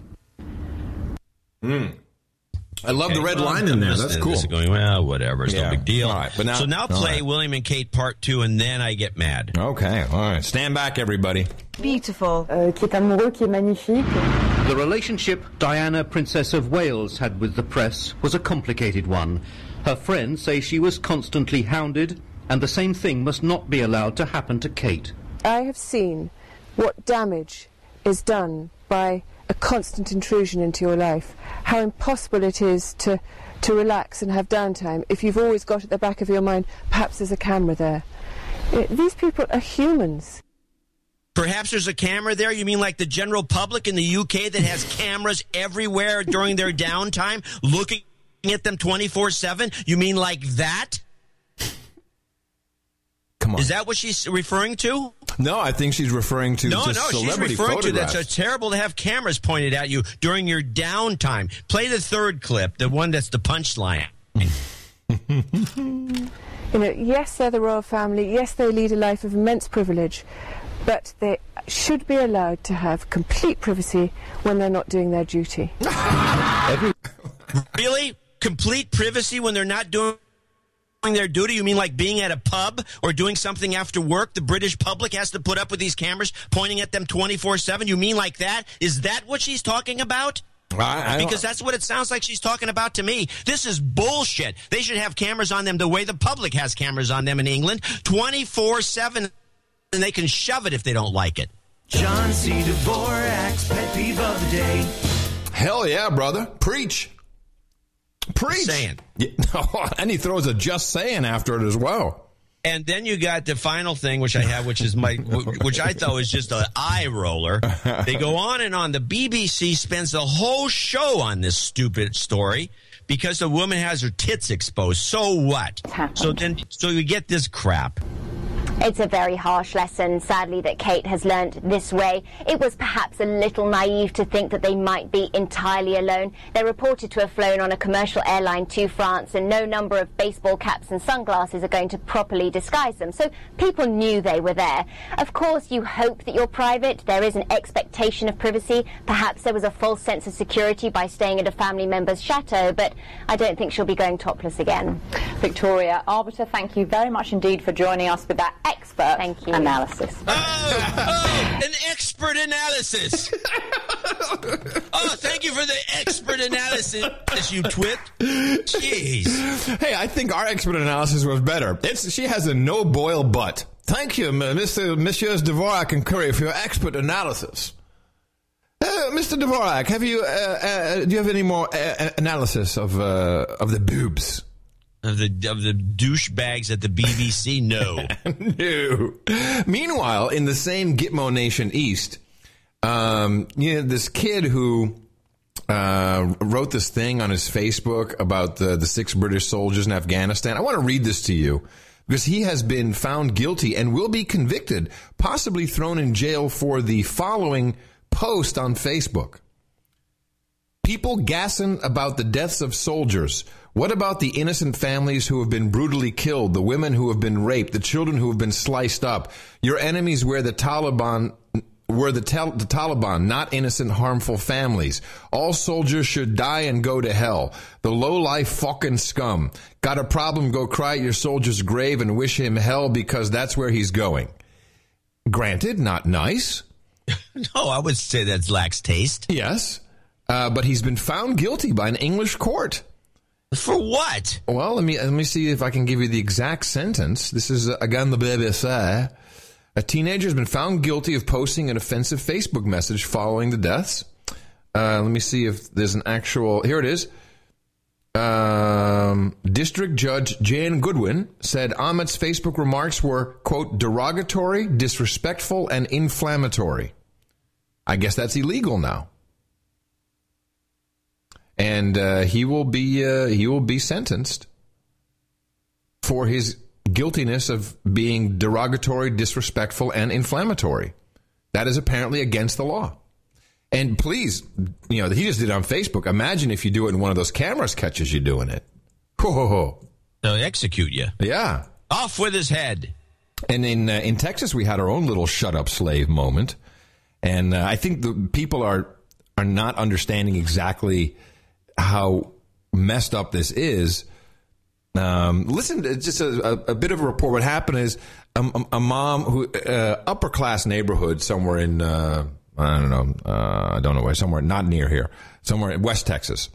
I love the red line in there. That's cool. Going, well, whatever. It's no big deal. All right, but now, so now play William and Kate Part 2, and then I get mad. Okay, all right. Stand back, everybody. Beautiful. Qui est amoureux, qui est magnifique. The relationship Diana, Princess of Wales, had with the press was a complicated one. Her friends say she was constantly hounded, and the same thing must not be allowed to happen to Kate. I have seen what damage is done by a constant intrusion into your life, how impossible it is to relax and have downtime if you've always got at the back of your mind, perhaps there's a camera there. These people are humans. Perhaps there's a camera there? You mean like the general public in the UK that has cameras everywhere during their downtime, looking at them 24/7? You mean like that? Come on. Is that what she's referring to? No, I think she's referring to celebrity photographs. She's referring to that it's terrible to have cameras pointed at you during your downtime. Play the third clip, the one that's the punchline. Yes, they're the royal family. Yes, they lead a life of immense privilege. But they should be allowed to have complete privacy when they're not doing their duty. Really? Complete privacy when they're not doing their duty? You mean like being at a pub or doing something after work? The British public has to put up with these cameras pointing at them 24/7? You mean like that? Is that what she's talking about? Because that's what it sounds like she's talking about to me. This is bullshit. They should have cameras on them the way the public has cameras on them in England, 24/7, and they can shove it if they don't like it. John C. Dvorak's pet peeve of the day. Hell yeah, brother. Preach. Preach. Saying. Yeah. And he throws a just saying after it as well. And then you got the final thing, which I have, which is my, which I thought was just an eye roller. They go on and on. The BBC spends the whole show on this stupid story because the woman has her tits exposed. So what? So you get this crap. It's a very harsh lesson, sadly, that Kate has learned this way. It was perhaps a little naive to think that they might be entirely alone. They're reported to have flown on a commercial airline to France, and no number of baseball caps and sunglasses are going to properly disguise them. So people knew they were there. Of course, you hope that you're private. There is an expectation of privacy. Perhaps there was a false sense of security by staying at a family member's chateau, but I don't think she'll be going topless again. Victoria Arbiter, thank you very much indeed for joining us with that expert analysis. An expert analysis. Thank you for the expert analysis, you twit. Jeez. Hey, I think our expert analysis was better. She has a no-boil butt. Thank you, Messieurs Dvorak and Curry, for your expert analysis. Mr. Dvorak, do you have any more analysis of the boobs? Of the douchebags at the BBC? No. No. Meanwhile, in the same Gitmo Nation East, this kid who wrote this thing on his Facebook about the six British soldiers in Afghanistan. I want to read this to you because he has been found guilty and will be convicted, possibly thrown in jail for the following post on Facebook. People gassing about the deaths of soldiers. What about the innocent families who have been brutally killed, the women who have been raped, the children who have been sliced up? Your enemies were the Taliban, not innocent, harmful families. All soldiers should die and go to hell. The low-life fucking scum. Got a problem, go cry at your soldier's grave and wish him hell because that's where he's going. Granted, not nice. No, I would say that's lax taste. Yes. But he's been found guilty by an English court. For what? Well, let me see if I can give you the exact sentence. This is, again, the BBC. A teenager has been found guilty of posting an offensive Facebook message following the deaths. Let me see if there's an actual... Here it is. District Judge Jan Goodwin said Ahmed's Facebook remarks were, quote, derogatory, disrespectful, and inflammatory. I guess that's illegal now. And he will be sentenced for his guiltiness of being derogatory, disrespectful, and inflammatory. That is apparently against the law. And please, you know, he just did it on Facebook. Imagine if you do it and one of those cameras catches you doing it. Ho, ho, ho. They'll execute you. Yeah. Off with his head. And in Texas, we had our own little shut-up slave moment. And I think the people are not understanding exactly how messed up this is. Listen, just a bit of a report. What happened is a mom who upper-class neighborhood somewhere in... I don't know where, somewhere not near here, somewhere in West Texas.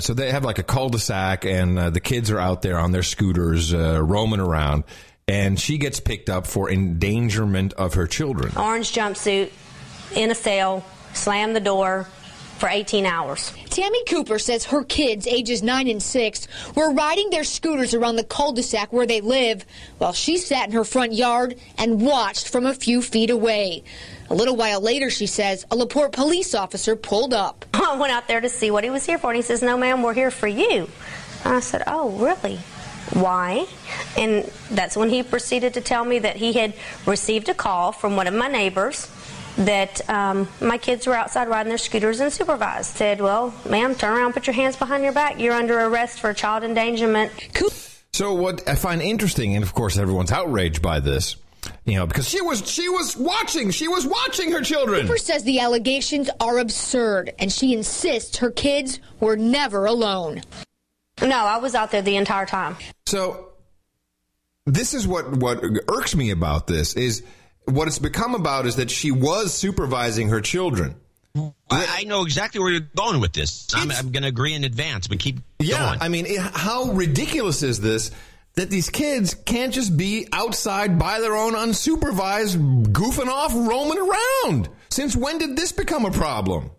So they have like a cul-de-sac, and the kids are out there on their scooters roaming around, and she gets picked up for endangerment of her children. Orange jumpsuit, in a cell, slammed the door for 18 hours. Tammy Cooper says her kids, ages 9 and 6, were riding their scooters around the cul-de-sac where they live, while she sat in her front yard and watched from a few feet away. A little while later, she says, a LaPorte police officer pulled up. I went out there to see what he was here for, and he says, no, ma'am, we're here for you. And I said, oh, really? Why? And that's when he proceeded to tell me that he had received a call from one of my neighbors that my kids were outside riding their scooters unsupervised. Said, well, ma'am, turn around, put your hands behind your back. You're under arrest for child endangerment. So what I find interesting, and of course everyone's outraged by this, you know, because she was watching her children. Cooper says the allegations are absurd, and she insists her kids were never alone. No, I was out there the entire time. So this is what irks me about this is what it's become about is that she was supervising her children. I know exactly where you're going with this. I'm going to agree in advance, but keep going. Yeah, I mean, how ridiculous is this? That these kids can't just be outside by their own, unsupervised, goofing off, roaming around. Since when did this become a problem?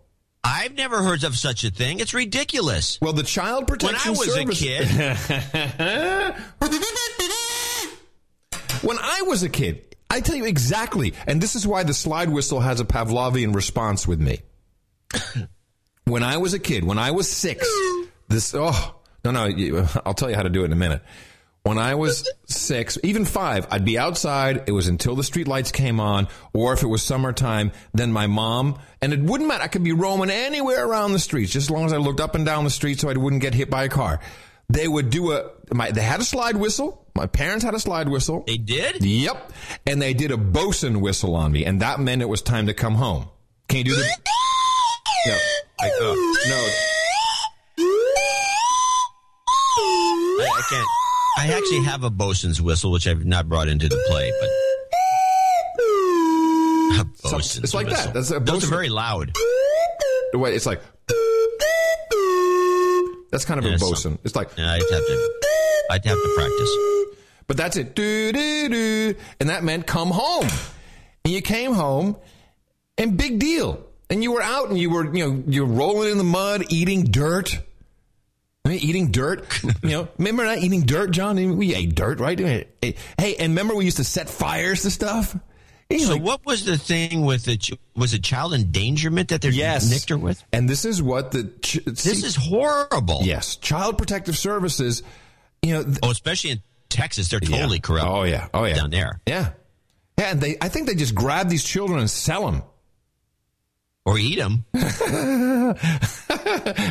I've never heard of such a thing. It's ridiculous. Well, the Child Protection Service... When I was a kid, I tell you exactly, and this is why the slide whistle has a Pavlovian response with me. When I was a kid, when I was 6, I'll tell you how to do it in a minute. When I was 6, even 5, I'd be outside. It was until the streetlights came on, or if it was summertime, then my mom, and it wouldn't matter. I could be roaming anywhere around the streets, just as long as I looked up and down the street so I wouldn't get hit by a car. They would do they had a slide whistle. My parents had a slide whistle. They did? Yep. And they did a bosun whistle on me, and that meant it was time to come home. Can you do this? No. I can't. I actually have a bosun's whistle, which I've not brought into the play, but a bosun's it's like whistle. That. That's a bosun. Those are very loud. Wait, it's like that's kind of a bosun. Something. It's like I'd have to practice. But that's it, and that meant come home. And you came home, and big deal. And you were out, and you were rolling in the mud, eating dirt. I mean, eating dirt, you know, remember not eating dirt, John? We ate dirt, right? Hey, and remember we used to set fires to stuff? So what was the thing with it? Was it child endangerment that they're nicked her with? And this is what the... this is horrible. Yes. Child Protective Services, you know... especially in Texas, they're totally corrupt. Oh, yeah. Down there. Yeah. Yeah, and I think they just grab these children and sell them. Or eat them.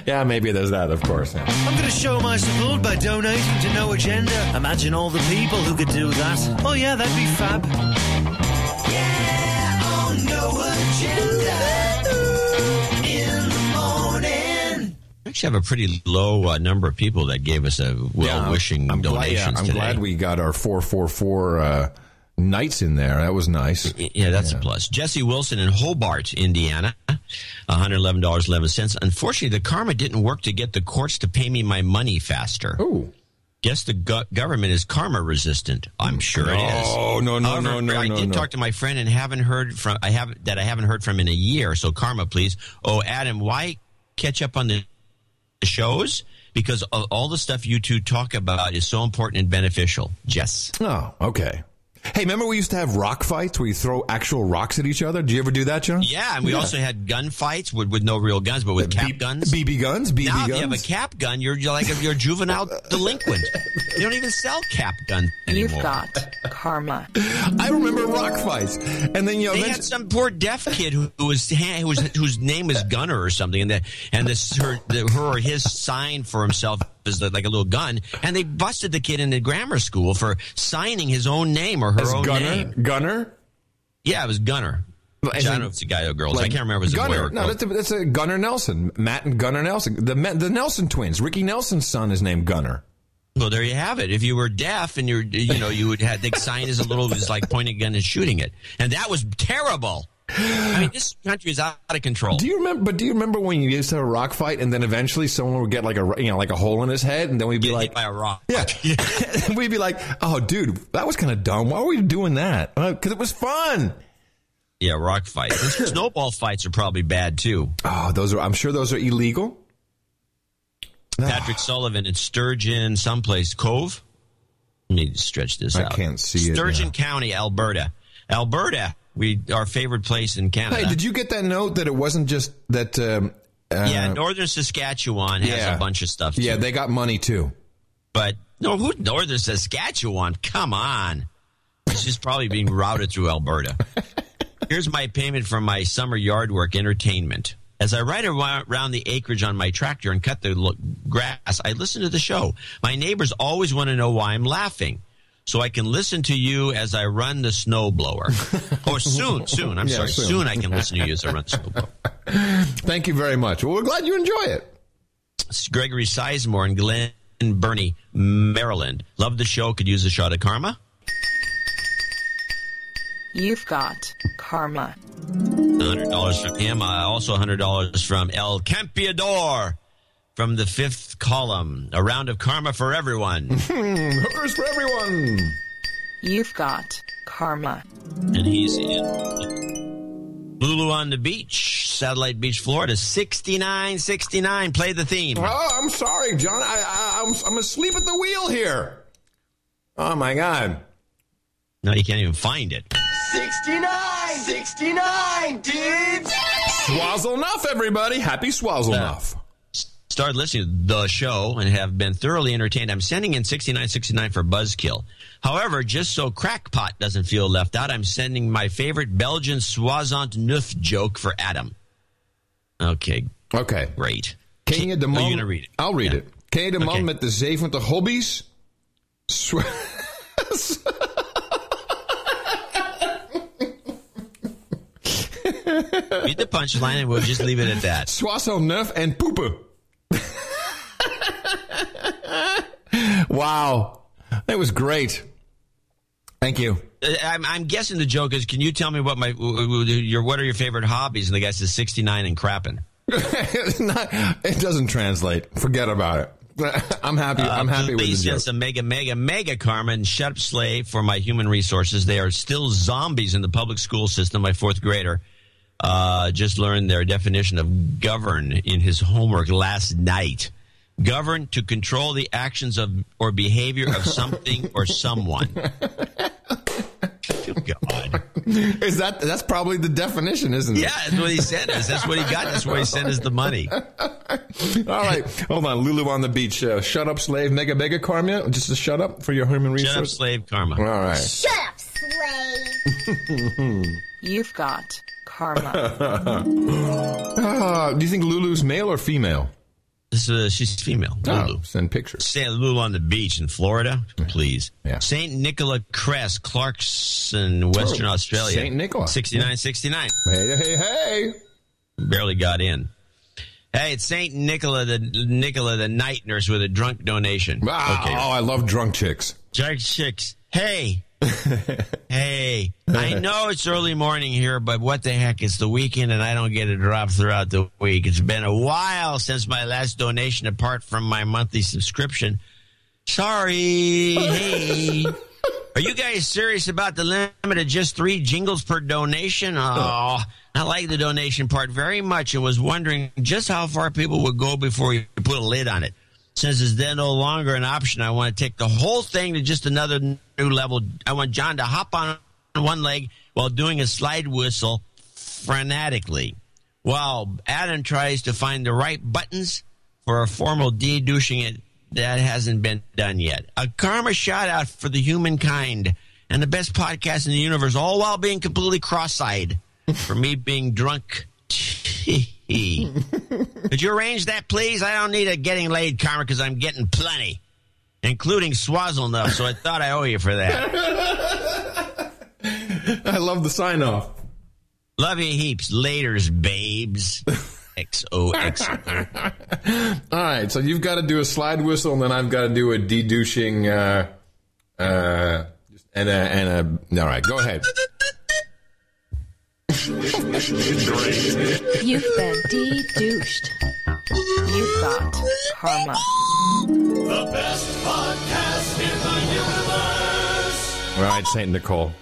Yeah, maybe there's that, of course. I'm going to show my support by donating to No Agenda. Imagine all the people who could do that. Oh, yeah, that'd be fab. Yeah, on No Agenda in the morning. We actually have a pretty low number of people that gave us a well-wishing donations today. I'm glad we got our 444... nights in there. That was nice. Yeah, that's a plus. Jesse Wilson in Hobart, Indiana, $111.11. Unfortunately, the karma didn't work to get the courts to pay me my money faster. Oh, Guess the government is karma resistant. I'm sure it is. However, I did talk to my friend and haven't heard from in a year. So karma, please. Oh, Adam, why catch up on the shows? Because all the stuff you two talk about is so important and beneficial. Jess. Oh, okay. Hey, remember we used to have rock fights where you throw actual rocks at each other? Did you ever do that, John? Yeah, and we also had gun fights with no real guns, but with cap guns. BB guns. Now if you have a cap gun, you're a juvenile delinquant. They don't even sell cap guns anymore. You've got karma. I remember rock fights. And then they had some poor deaf kid whose name was Gunner or something, and her or his sign for himself is like a little gun, and they busted the kid in the grammar school for signing his own name or her own name. Gunner? Yeah, it was Gunner. I don't know if it's a guy or girl. Like, I can't remember if it was Gunner. A boy or girl. No, that's Gunner Nelson. Matt and Gunner Nelson. The Nelson twins. Ricky Nelson's son is named Gunner. Well, there you have it. If you were deaf and you would have the sign is a little just like pointing a gun and shooting it. And that was terrible. I mean, this country is out of control. Do you remember when you used to have a rock fight, and then eventually someone would get like a hole in his head, and then we'd be hit by a rock. Yeah. And we'd be like, oh, dude, that was kind of dumb. Why were we doing that? Because it was fun. Yeah, rock fights. Snowball fights are probably bad too. Oh, I'm sure those are illegal. Patrick Sullivan in Sturgeon, someplace Cove. I need to stretch this out. I can't see Sturgeon it. Sturgeon County, Alberta. Alberta. Our favorite place in Canada. Hey, did you get that note that it wasn't just that? Northern Saskatchewan has a bunch of stuff, too. Yeah, they got money, too. But, Northern Saskatchewan? Come on. It's just probably being routed through Alberta. Here's my payment for my summer yard work entertainment. As I ride around the acreage on my tractor and cut the grass, I listen to the show. My neighbors always want to know why I'm laughing. So I can listen to you as I run the snowblower. Or soon. I'm sorry. Soon I can listen to you as I run the snowblower. Thank you very much. Well, we're glad you enjoy it. It's Gregory Sizemore in Glen Burnie, Maryland. Love the show. Could use a shot of karma. You've got karma. $100 from him. Also $100 from El Campeador. From the fifth column, a round of karma for everyone. Hookers for everyone. You've got karma. And he's in Lulu on the Beach, Satellite Beach, Florida. 69. Play the theme. Oh, I'm sorry, John. I'm asleep at the wheel here. Oh my God. No, you can't even find it. 69, dudes. Swazzle enough, everybody. Happy swazzle enough. Started listening to the show and have been thoroughly entertained. I'm sending in 69 for Buzzkill. However, just so Crackpot doesn't feel left out, I'm sending my favorite Belgian soixante-neuf joke for Adam. Okay. Great. Ken je de man... Are you going to read it? I'll read it. Ken je de man met de 70 hobby's? Read the punchline and we'll just leave it at that. Soixante-neuf and poepen. Wow. That was great. Thank you. I'm guessing the joke is, can you tell me what are your favorite hobbies? And the guy says 69 and crapping. It doesn't translate. Forget about it. I'm happy with the joke. Please send some mega karma and shut up slave for my human resources. They are still zombies in the public school system. My fourth grader just learned their definition of govern in his homework last night. Govern, to control the actions of or behavior of something or someone. God. Is that's probably the definition, isn't it? Yeah, that's what he sent us. That's what he got. That's where he sent us the money. All right. Hold on. Lulu on the Beach. Shut up, slave. Mega karma. Just a shut up for your human resource. Shut up, slave karma. All right. Shut up, slave. You've got karma. Do you think Lulu's male or female? She's female. Lulu. Oh, send pictures. St. Lulu on the Beach in Florida, please. Yeah. St. Nicola Crest, Clarkson, Western Australia. St. Nicola. 69. Hey. Barely got in. Hey, it's St. Nicola, the night nurse with a drunk donation. Wow. Okay. Oh, I love drunk chicks. Hey. Hey, I know it's early morning here, but what the heck? It's the weekend and I don't get a drop throughout the week. It's been a while since my last donation apart from my monthly subscription. Sorry. Hey. Are you guys serious about the limit of just 3 jingles per donation? Oh, I like the donation part very much and was wondering just how far people would go before you put a lid on it. Since it's then no longer an option, I want to take the whole thing to just another new level. I want John to hop on one leg while doing a slide whistle frenetically, while Adam tries to find the right buttons for a formal de-douching it. That hasn't been done yet. A karma shout out for the humankind and the best podcast in the universe, all while being completely cross-eyed for me being drunk. Could you arrange that, please? I don't need a getting laid karma because I'm getting plenty, including swazzle enough, so I thought I owe you for that. I love the sign-off. Love you heaps. Laters, babes. XOXO. All right, so you've got to do a slide whistle, and then I've got to do a de-douching, all right, go ahead. You've been de-douched. You've got karma. The best podcast in the universe. All right, St. Nicole.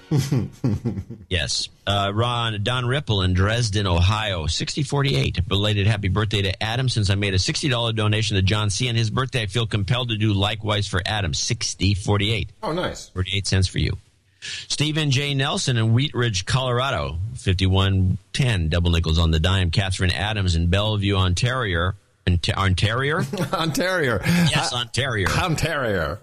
Yes. Ron, Don Ripple in Dresden, Ohio, 6048. Belated happy birthday to Adam. Since I made a $60 donation to John C. on his birthday, I feel compelled to do likewise for Adam, 6048. Oh, nice. 48 cents for you. Stephen J. Nelson in Wheat Ridge, Colorado, 5110. Double nickels on the dime. Catherine Adams in Bellevue, Ontario. Ontario? Ontario. Yes, Ontario. Ontario.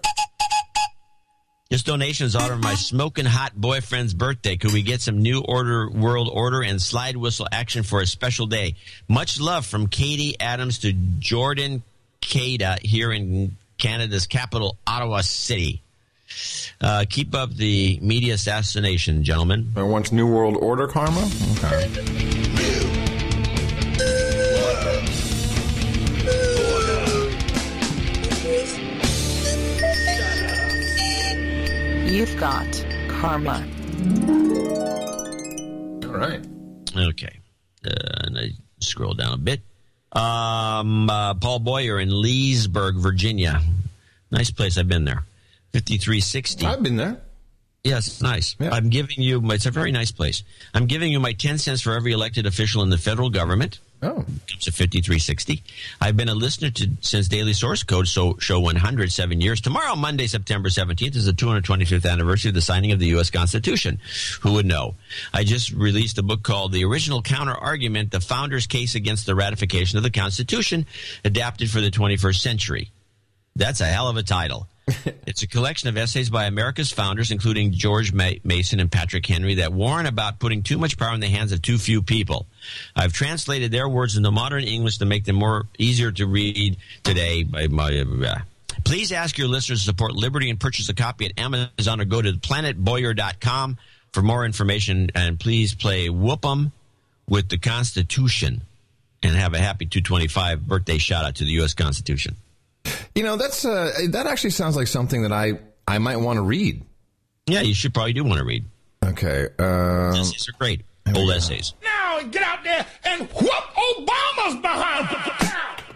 This donation is honoring my smoking hot boyfriend's birthday. Could we get some new order, world order, and slide whistle action for a special day? Much love from Katie Adams to Jordan Cada here in Canada's capital, Ottawa City. Keep up the media assassination, gentlemen. I want new world order karma? Okay. You've got karma. All right. Okay. And I scroll down a bit. Paul Boyer in Leesburg, Virginia. Nice place. I've been there. 5360. I've been there. Yes, it's nice. Yeah. It's a very nice place. I'm giving you my 10 cents for every elected official in the federal government. Oh. It's a 5360. I've been a listener since Daily Source Code, so show 107 years. Tomorrow, Monday, September 17th, is the 225th anniversary of the signing of the U.S. Constitution. Who would know? I just released a book called The Original Counter-Argument, The Founder's Case Against the Ratification of the Constitution, adapted for the 21st century. That's a hell of a title. It's a collection of essays by America's founders, including George Mason and Patrick Henry, that warn about putting too much power in the hands of too few people. I've translated their words into modern English to make them easier to read today. Please ask your listeners to support Liberty and purchase a copy at Amazon or go to planetboyer.com for more information. And please play Whoop 'em with the Constitution and have a happy 225 birthday shout out to the U.S. Constitution. You know, that actually sounds like something that I might want to read. Yeah, you should probably do want to read. Okay. Essays are great. Old essays. Now get out there and whoop Obama's behind.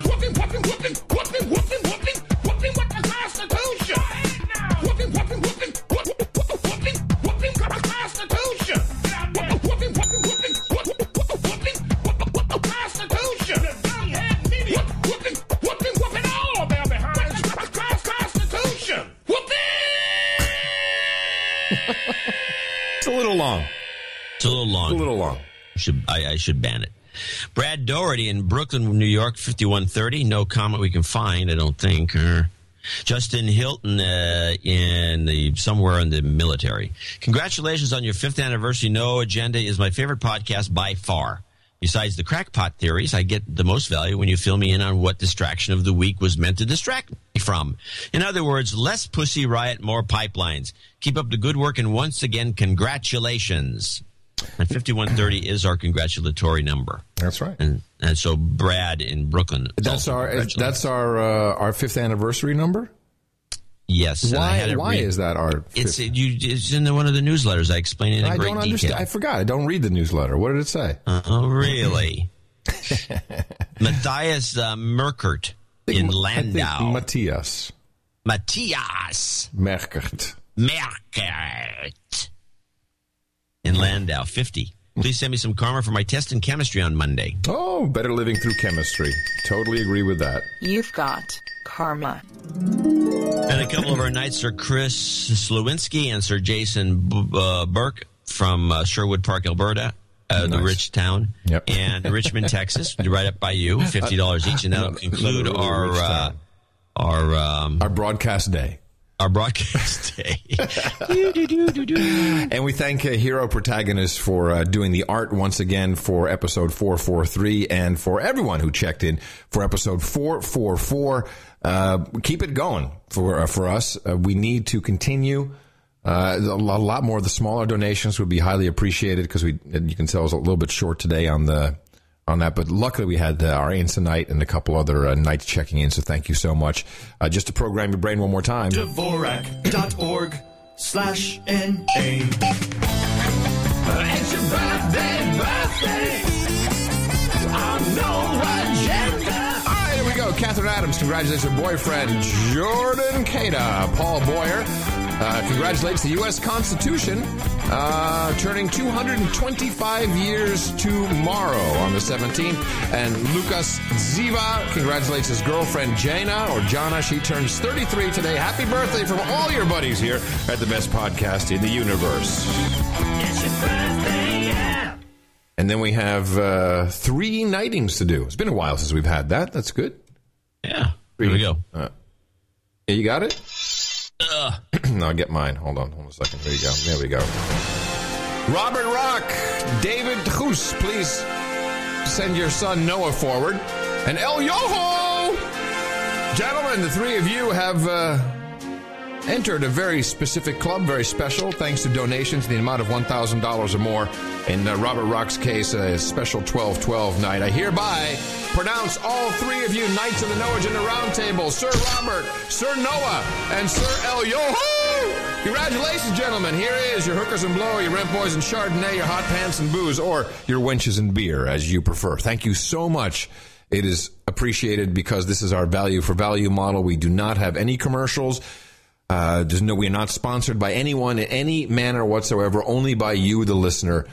Whooping, whooping, whooping, whooping, whooping, whooping, whooping with the Constitution. Whooping, whooping, whooping, whooping, whooping, whooping with the Constitution. Whooping, whooping, whooping, whooping, whooping, whooping with the Constitution. Whooping, whooping, whooping. It's a little long. I should ban it. Brad Doherty in Brooklyn, New York, 5130. No comment we can find, I don't think. Justin Hilton somewhere in the military. Congratulations on your 5th anniversary. No Agenda is my favorite podcast by far. Besides the crackpot theories, I get the most value when you fill me in on what distraction of the week was meant to distract me from. In other words, less pussy riot, more pipelines. Keep up the good work, and once again, congratulations. And 5130 is our congratulatory number. That's right. And so Brad in Brooklyn. That's our 5th anniversary number? Yes. Why is that our? It's in one of the newsletters. I explain it in great detail. I forgot. I don't read the newsletter. What did it say? Oh, really? Matthias Merkert in Landau. Matthias. Matthias Merkert in Landau, 50. Please send me some karma for my test in chemistry on Monday. Oh, better living through chemistry. Totally agree with that. You've got karma. And a couple of our knights, Sir Chris Slewinski and Sir Jason Burke from Sherwood Park, Alberta. Nice. The rich town, yep. And Richmond, Texas, right up by you, $50 each, and that'll conclude our broadcast day. Our broadcast day. And we thank Hero Protagonist for doing the art once again for episode 443, and for everyone who checked in for episode 444. Keep it going for us. We need to continue. A lot more of the smaller donations would be highly appreciated, because you can tell us a little bit short today on that. But luckily we had our Anson Knight and a couple other nights checking in. So thank you so much. Just to program your brain one more time. Dvorak.org/NA. It's your birthday. I'm No Agenda. Here we go. Catherine Adams congratulates her boyfriend, Jordan Cada. Paul Boyer congratulates the U.S. Constitution, turning 225 years tomorrow on the 17th. And Lucas Ziva congratulates his girlfriend, Jana. She turns 33 today. Happy birthday from all your buddies here at the best podcast in the universe. It's your birthday, yeah. And then we have 3 nightings to do. It's been a while since we've had that. That's good. Yeah. Here we go. Yeah, you got it? No, I'll get mine. Hold on a second. There we go. Robert Rock, David Hoos, please send your son Noah forward. And El Yoho! Gentlemen, the 3 of you have... entered a very specific club, very special, thanks to donations in the amount of $1,000 or more. In Robert Rock's case, a special 12-12 night. I hereby pronounce all 3 of you Knights of the No Agenda Roundtable, Sir Robert, Sir Noah, and Sir El Yoho. Congratulations, gentlemen. Here is your hookers and blow, your rent boys and Chardonnay, your hot pants and booze, or your wenches and beer, as you prefer. Thank you so much. It is appreciated because this is our value for value model. We do not have any commercials. We are not sponsored by anyone in any manner whatsoever, only by you, the listener.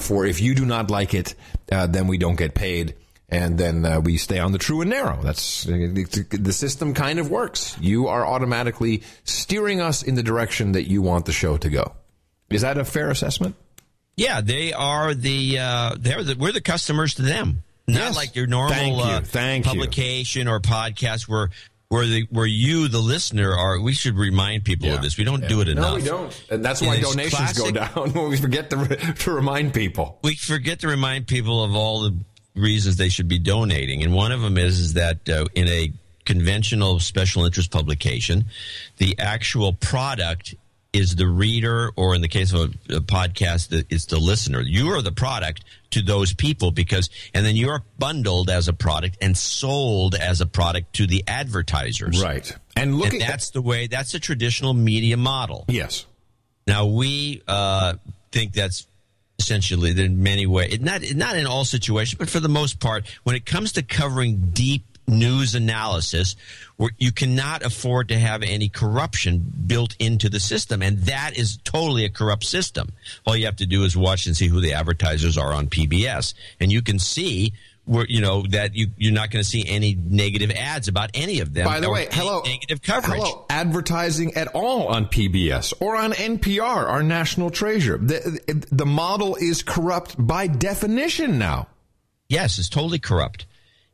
For if you do not like it, then we don't get paid, and then we stay on the true and narrow. That's the system kind of works. You are automatically steering us in the direction that you want the show to go. Is that a fair assessment? Yeah, they are we're the customers to them. Not like your normal publication or podcast where... Where you, the listener, are. We should remind people of this. We don't do it enough. No, we don't. And that's why donations go down when we forget to remind people. We forget to remind people of all the reasons they should be donating. And one of them is that in a conventional special interest publication, the actual product is the reader, or in the case of a podcast, it's the listener. You are the product to those people and then you are bundled as a product and sold as a product to the advertisers. Right. And that's the traditional media model. Yes. Now, we think that's essentially in many ways, not in all situations, but for the most part, when it comes to covering deep news analysis, where you cannot afford to have any corruption built into the system, and that is totally a corrupt system. All you have to do is watch and see who the advertisers are on PBS, and you can see where that you're not going to see any negative ads about any of them. By the way, hello, negative coverage, hello, advertising at all on PBS or on NPR, our national treasure. The model is corrupt by definition now. Yes, it's totally corrupt.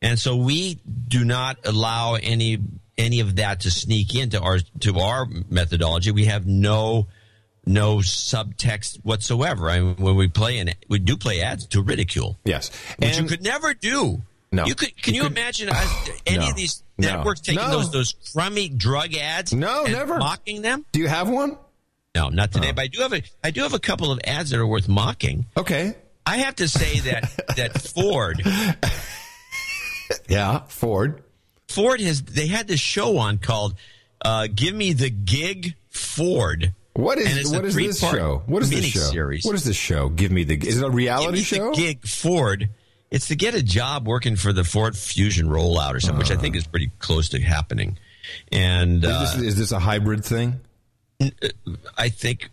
And so we do not allow any of that to sneak into our methodology. We have no subtext whatsoever. I mean, when we do play ads to ridicule. Yes, which you could never do. No, you could. Can you imagine any of these networks taking those crummy drug ads? No, and never mocking them. Do you have one? No, not today. But I do have a couple of ads that are worth mocking. Okay, I have to say that Ford. Yeah, Ford they had this show on called "Give Me the Gig, Ford." What is this show? What is this show? Series. What is this show? Give me the. Is it a reality show? The Gig, Ford. It's to get a job working for the Ford Fusion rollout or something, which I think is pretty close to happening. And is this a hybrid thing? I think,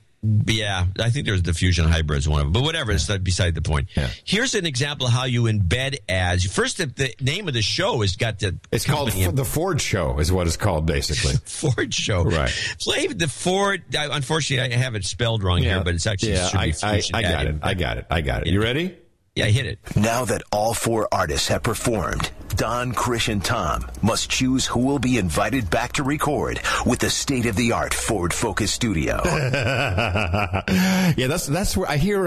yeah, I think there's diffusion hybrid is one of them. But whatever, it's not beside the point. Yeah. Here's an example of how you embed ads. First, the name of the show has got to... It's called The Ford Show is what it's called, basically. Ford Show. Right. Play the Ford... Unfortunately, I have it spelled wrong here, but it's actually... Yeah, I got it. You ready? Yeah, I hit it. Now that all four artists have performed, Don, Krish, and Tom must choose who will be invited back to record with the state-of-the-art Ford Focus studio. Yeah, that's where I hear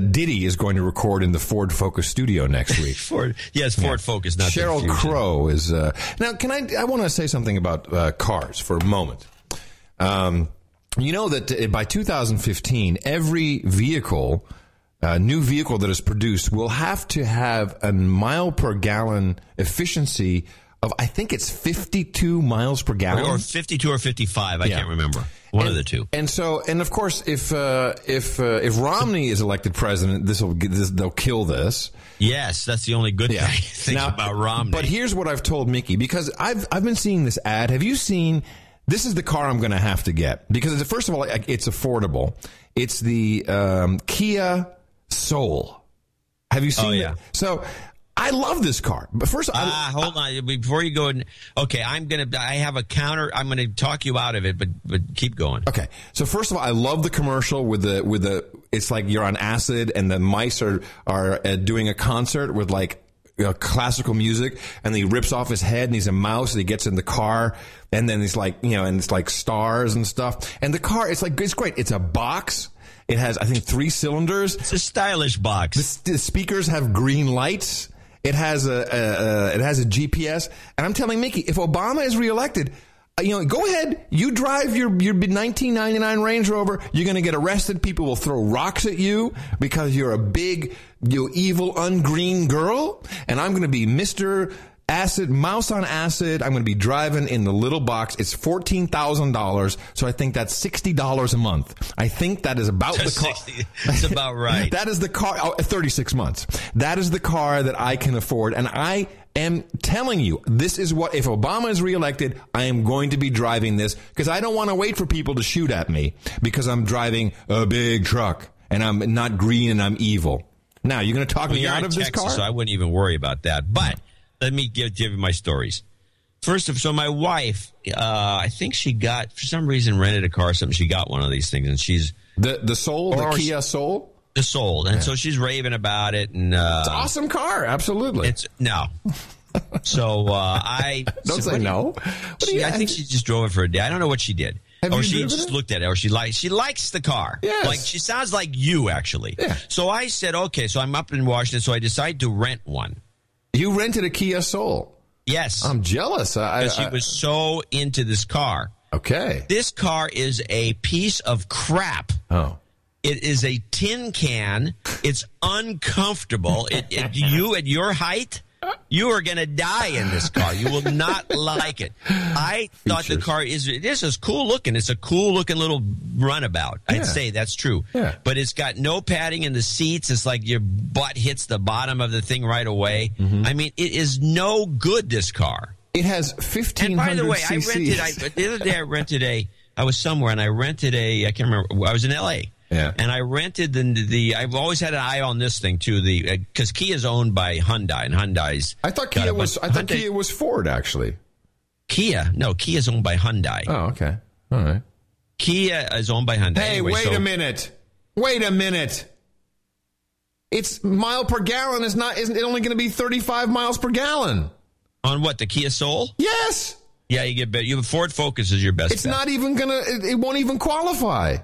Diddy is going to record in the Ford Focus studio next week. Ford Focus, not Sheryl Crow is... now, can I want to say something about cars for a moment. You know that by 2015, every vehicle... A new vehicle that is produced will have to have a mile per gallon efficiency of, I think it's 52 miles per gallon. Or 52 or 55, I can't remember. One of the two. And so, and of course, if Romney is elected president, they'll kill this. Yes, that's the only good thing about Romney. But here's what I've told Mickey, because I've been seeing this ad. Have you seen, this is the car I'm going to have to get? Because first of all, it's affordable. It's the Kia Soul. Have you seen it? So I love this car. But first, hold on before you go in. Okay, I have a counter. I'm gonna talk you out of it, but keep going. Okay. So first of all, I love the commercial with the. It's like you're on acid, and the mice are doing a concert with like classical music, and he rips off his head, and he's a mouse, and he gets in the car, and then he's like and it's like stars and stuff, and the car it's great. It's a box. It has, I think, 3 cylinders. It's a stylish box. The speakers have green lights. It has a GPS. And I'm telling Mickey, if Obama is reelected, go ahead. You drive your 1999 Range Rover. You're going to get arrested. People will throw rocks at you because you're a big, evil, ungreen girl. And I'm going to be Mr. Acid, mouse on acid. I'm going to be driving in the little box. It's $14,000. So I think that's $60 a month. I think that is about the car. That's about right. That is the car. 36 months. That is the car that I can afford. And I am telling you, this is what, if Obama is reelected, I am going to be driving this, because I don't want to wait for people to shoot at me because I'm driving a big truck and I'm not green and I'm evil. Now, you're going to talk me out of this car? So I wouldn't even worry about that. But let me give you my stories. First, so my wife, I think she got, for some reason, rented a car or something. She got one of these things, and she's... The Soul? The Kia Soul? The Soul. And so she's raving about it. And it's an awesome car, absolutely. No. So I... Don't say no. I think she just drove it for a day. I don't know what she did. Or she just looked at it, or she likes the car. Yes. Like, she sounds like you, actually. Yeah. So I said, okay, so I'm up in Washington, so I decided to rent one. You rented a Kia Soul. Yes. I'm jealous. Because she was so into this car. Okay. This car is a piece of crap. Oh. It is a tin can. It's uncomfortable. You, at your height, you are going to die in this car. You will not like it. I thought the car is cool looking. It's a cool looking little runabout. I'd say that's true. Yeah. But it's got no padding in the seats. It's like your butt hits the bottom of the thing right away. Mm-hmm. I mean, it is no good, this car. It has 1,500 cc's. And by the way, I was somewhere and I rented I can't remember, I was in L.A. Yeah. And I rented I've always had an eye on this thing too. Because Kia is owned by Hyundai, and Hyundai's. I thought Kia was Ford, actually. Kia, no, Kia is owned by Hyundai. Oh, okay, all right. Kia is owned by Hyundai. Hey, anyway, wait a minute. It's mile per gallon. Isn't it only going to be 35 miles per gallon? On what, the Kia Soul? Yes. Yeah, you get better. You have Ford Focus is your best. It's bet. Not even gonna. It won't even qualify.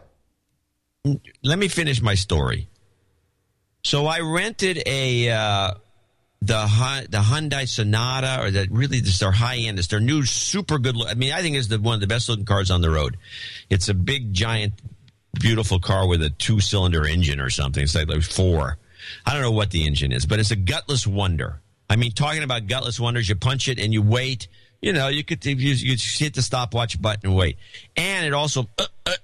Let me finish my story. So I rented the Hyundai Sonata, or that really is their high end. It's their new super good. I mean, I think it's one of the best looking cars on the road. It's a big, giant, beautiful car with a 2-cylinder engine or something. It's like 4. I don't know what the engine is, but it's a gutless wonder. I mean, talking about gutless wonders, you punch it and you wait. You hit the stopwatch button and wait. And it also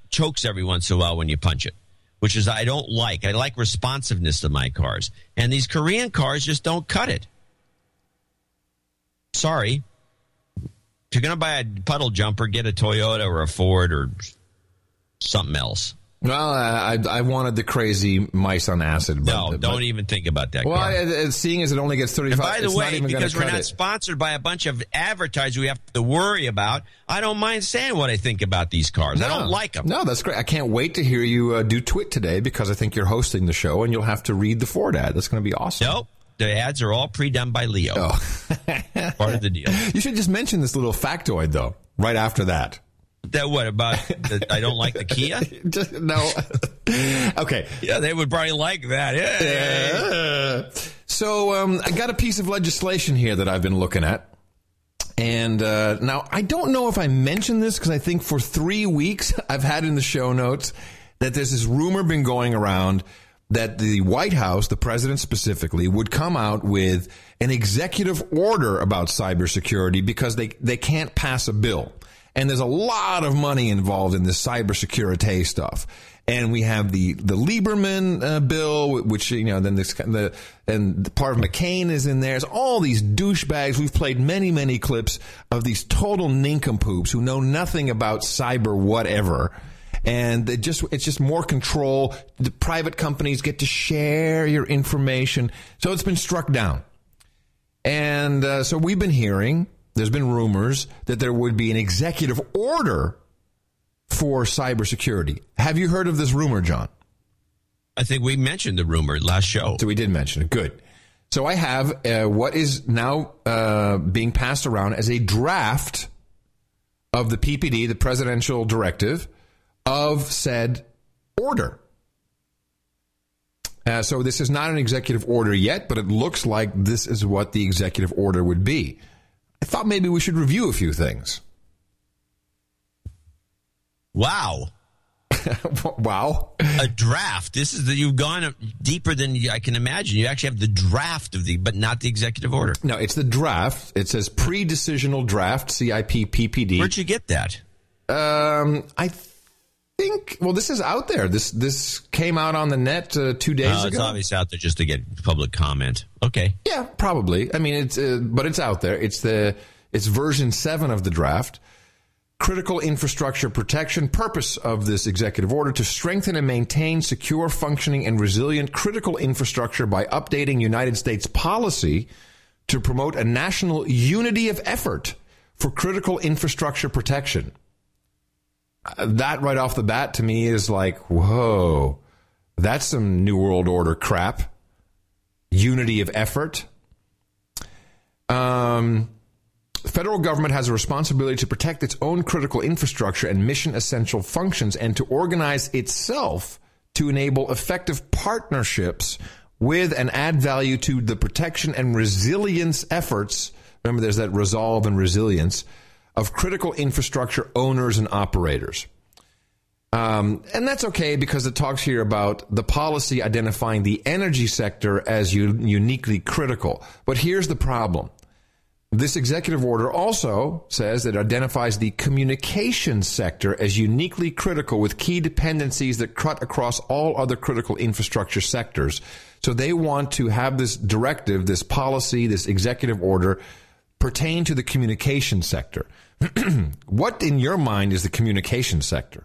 chokes every once in a while when you punch it, which is I don't like. I like responsiveness to my cars. And these Korean cars just don't cut it. Sorry. If you're going to buy a puddle jumper, get a Toyota or a Ford or something else. Well, I wanted the crazy mice on acid. But, no, don't even think about that. Well, seeing as it only gets 35. And by the way, because we're not sponsored by a bunch of advertisers we have to worry about, I don't mind saying what I think about these cars. No, I don't like them. No, that's great. I can't wait to hear you do twit today because I think you're hosting the show and you'll have to read the Ford ad. That's going to be awesome. Nope. The ads are all pre-done by Leo. Oh. Part of the deal. You should just mention this little factoid, though, right after that. That what about? I don't like the Kia. Just, no. Okay. Yeah, they would probably like that. Yeah. So I got a piece of legislation here that I've been looking at, and now I don't know if I mentioned this because I think for 3 weeks I've had in the show notes that there's this rumor been going around that the White House, the president specifically, would come out with an executive order about cybersecurity because they can't pass a bill. And there's a lot of money involved in this cybersecurity stuff. And we have the Lieberman bill, which, you know, then this, and the part of McCain is in there. It's all these douchebags. We've played many, many clips of these total nincompoops who know nothing about cyber whatever. And it's just more control. The private companies get to share your information. So it's been struck down. And so we've been hearing. There's been rumors that there would be an executive order for cybersecurity. Have you heard of this rumor, John? I think we mentioned the rumor last show. So we did mention it. Good. So I have what is now being passed around as a draft of the PPD, the presidential directive of said order. So this is not an executive order yet, but it looks like this is what the executive order would be. I thought maybe we should review a few things. Wow. Wow. A draft. This is you've gone deeper than I can imagine. You actually have the draft of but not the executive order. No, it's the draft. It says pre-decisional draft, CIP, PPD. Where'd you get that? I think this is out there. This came out on the net 2 days ago. It's obviously out there just to get public comment. Okay. Yeah, probably. I mean, it's but it's out there. It's version 7 of the draft. Critical infrastructure protection. Purpose of this executive order to strengthen and maintain secure, functioning, and resilient critical infrastructure by updating United States policy to promote a national unity of effort for critical infrastructure protection. That right off the bat to me is like, whoa, that's some New World Order crap. Unity of effort. Federal government has a responsibility to protect its own critical infrastructure and mission essential functions and to organize itself to enable effective partnerships with and add value to the protection and resilience efforts. Remember, there's that resolve and resilience of critical infrastructure owners and operators. And that's okay because it talks here about the policy identifying the energy sector as uniquely critical. But here's the problem. This executive order also says that it identifies the communications sector as uniquely critical with key dependencies that cut across all other critical infrastructure sectors. So they want to have this directive, this policy, this executive order pertain to the communication sector. What in your mind is the communication sector?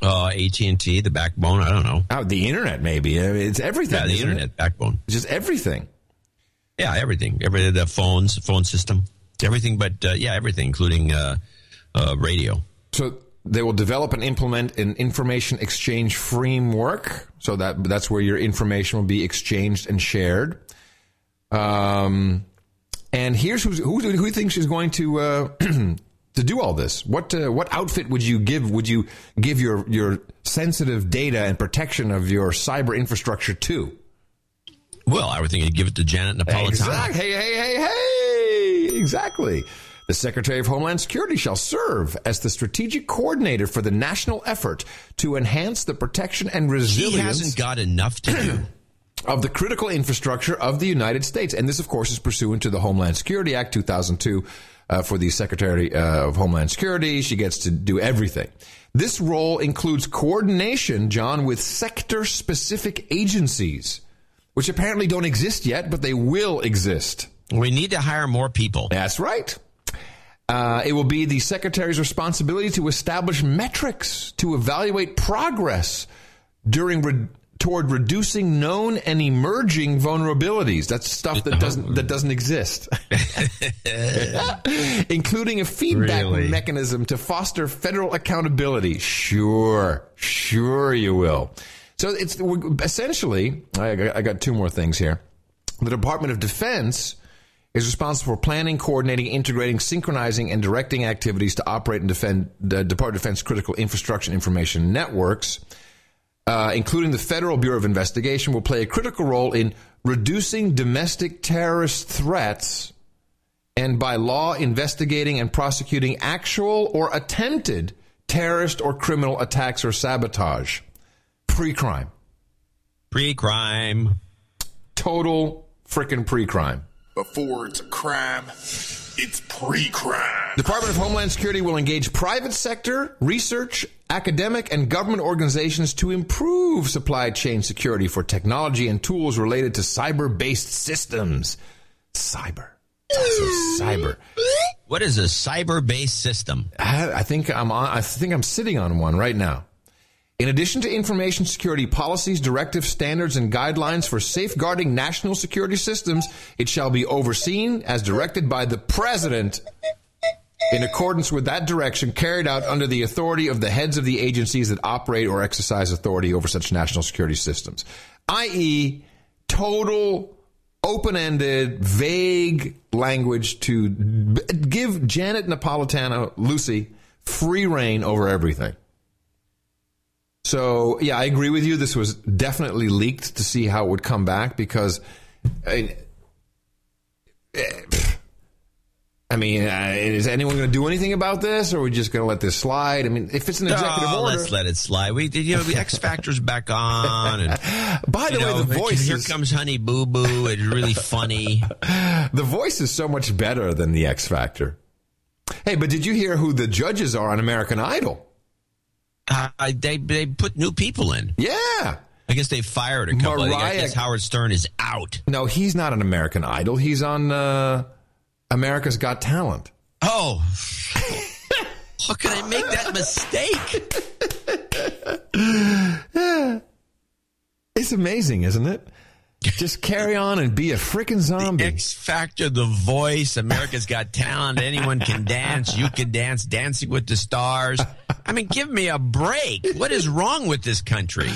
AT&T, the backbone. I don't know. The internet, maybe. I mean, it's everything. Yeah, the internet backbone. It's just everything. Yeah, everything. The phones, phone system, everything. But everything, including radio. So they will develop and implement an information exchange framework. So that's where your information will be exchanged and shared. And here's who thinks is going to to do all this. What outfit would you give? Would you give your sensitive data and protection of your cyber infrastructure to? Well, I would think you'd give it to Janet Napolitano. Exactly. Hey! Exactly. The Secretary of Homeland Security shall serve as the strategic coordinator for the national effort to enhance the protection and resilience. He hasn't got enough to do. Of the critical infrastructure of the United States. And this, of course, is pursuant to the Homeland Security Act 2002 for the Secretary of Homeland Security. She gets to do everything. This role includes coordination, John, with sector-specific agencies, which apparently don't exist yet, but they will exist. We need to hire more people. That's right. It will be the secretary's responsibility to establish metrics to evaluate progress toward reducing known and emerging vulnerabilities. That's stuff that doesn't exist, including a feedback mechanism to foster federal accountability. Sure you will. So it's essentially, I got two more things here. The Department of Defense is responsible for planning, coordinating, integrating, synchronizing, and directing activities to operate and defend the Department of Defense critical infrastructure and information networks, including the Federal Bureau of Investigation, will play a critical role in reducing domestic terrorist threats and by law investigating and prosecuting actual or attempted terrorist or criminal attacks or sabotage. Pre-crime. Pre-crime. Total frickin' pre-crime. Before it's a crime, it's pre-crime. Department of Homeland Security will engage private sector, research, academic, and government organizations to improve supply chain security for technology and tools related to cyber-based systems. Cyber. It's also cyber. What is a cyber-based system? I think I'm sitting on one right now. In addition to information security policies, directives, standards, and guidelines for safeguarding national security systems, it shall be overseen as directed by the president in accordance with that direction carried out under the authority of the heads of the agencies that operate or exercise authority over such national security systems, i.e. total, open-ended, vague language to give Janet Napolitano, Lucy, free rein over everything. So, yeah, I agree with you. This was definitely leaked to see how it would come back because, I mean, is anyone going to do anything about this or are we just going to let this slide? I mean, if it's an executive order. Let's let it slide. The X Factor's back on. And, by the way, the voice here comes Honey Boo Boo. It's really funny. The voice is so much better than the X Factor. Hey, but did you hear who the judges are on American Idol? They put new people in. Yeah. I guess they fired a couple. I guess Howard Stern is out. No, he's not on American Idol. He's on America's Got Talent. Oh. How could I make that mistake? It's amazing, isn't it? Just carry on and be a freaking zombie. The X Factor, The Voice, America's Got Talent. Anyone can dance. You can dance. Dancing with the Stars. I mean, give me a break. What is wrong with this country?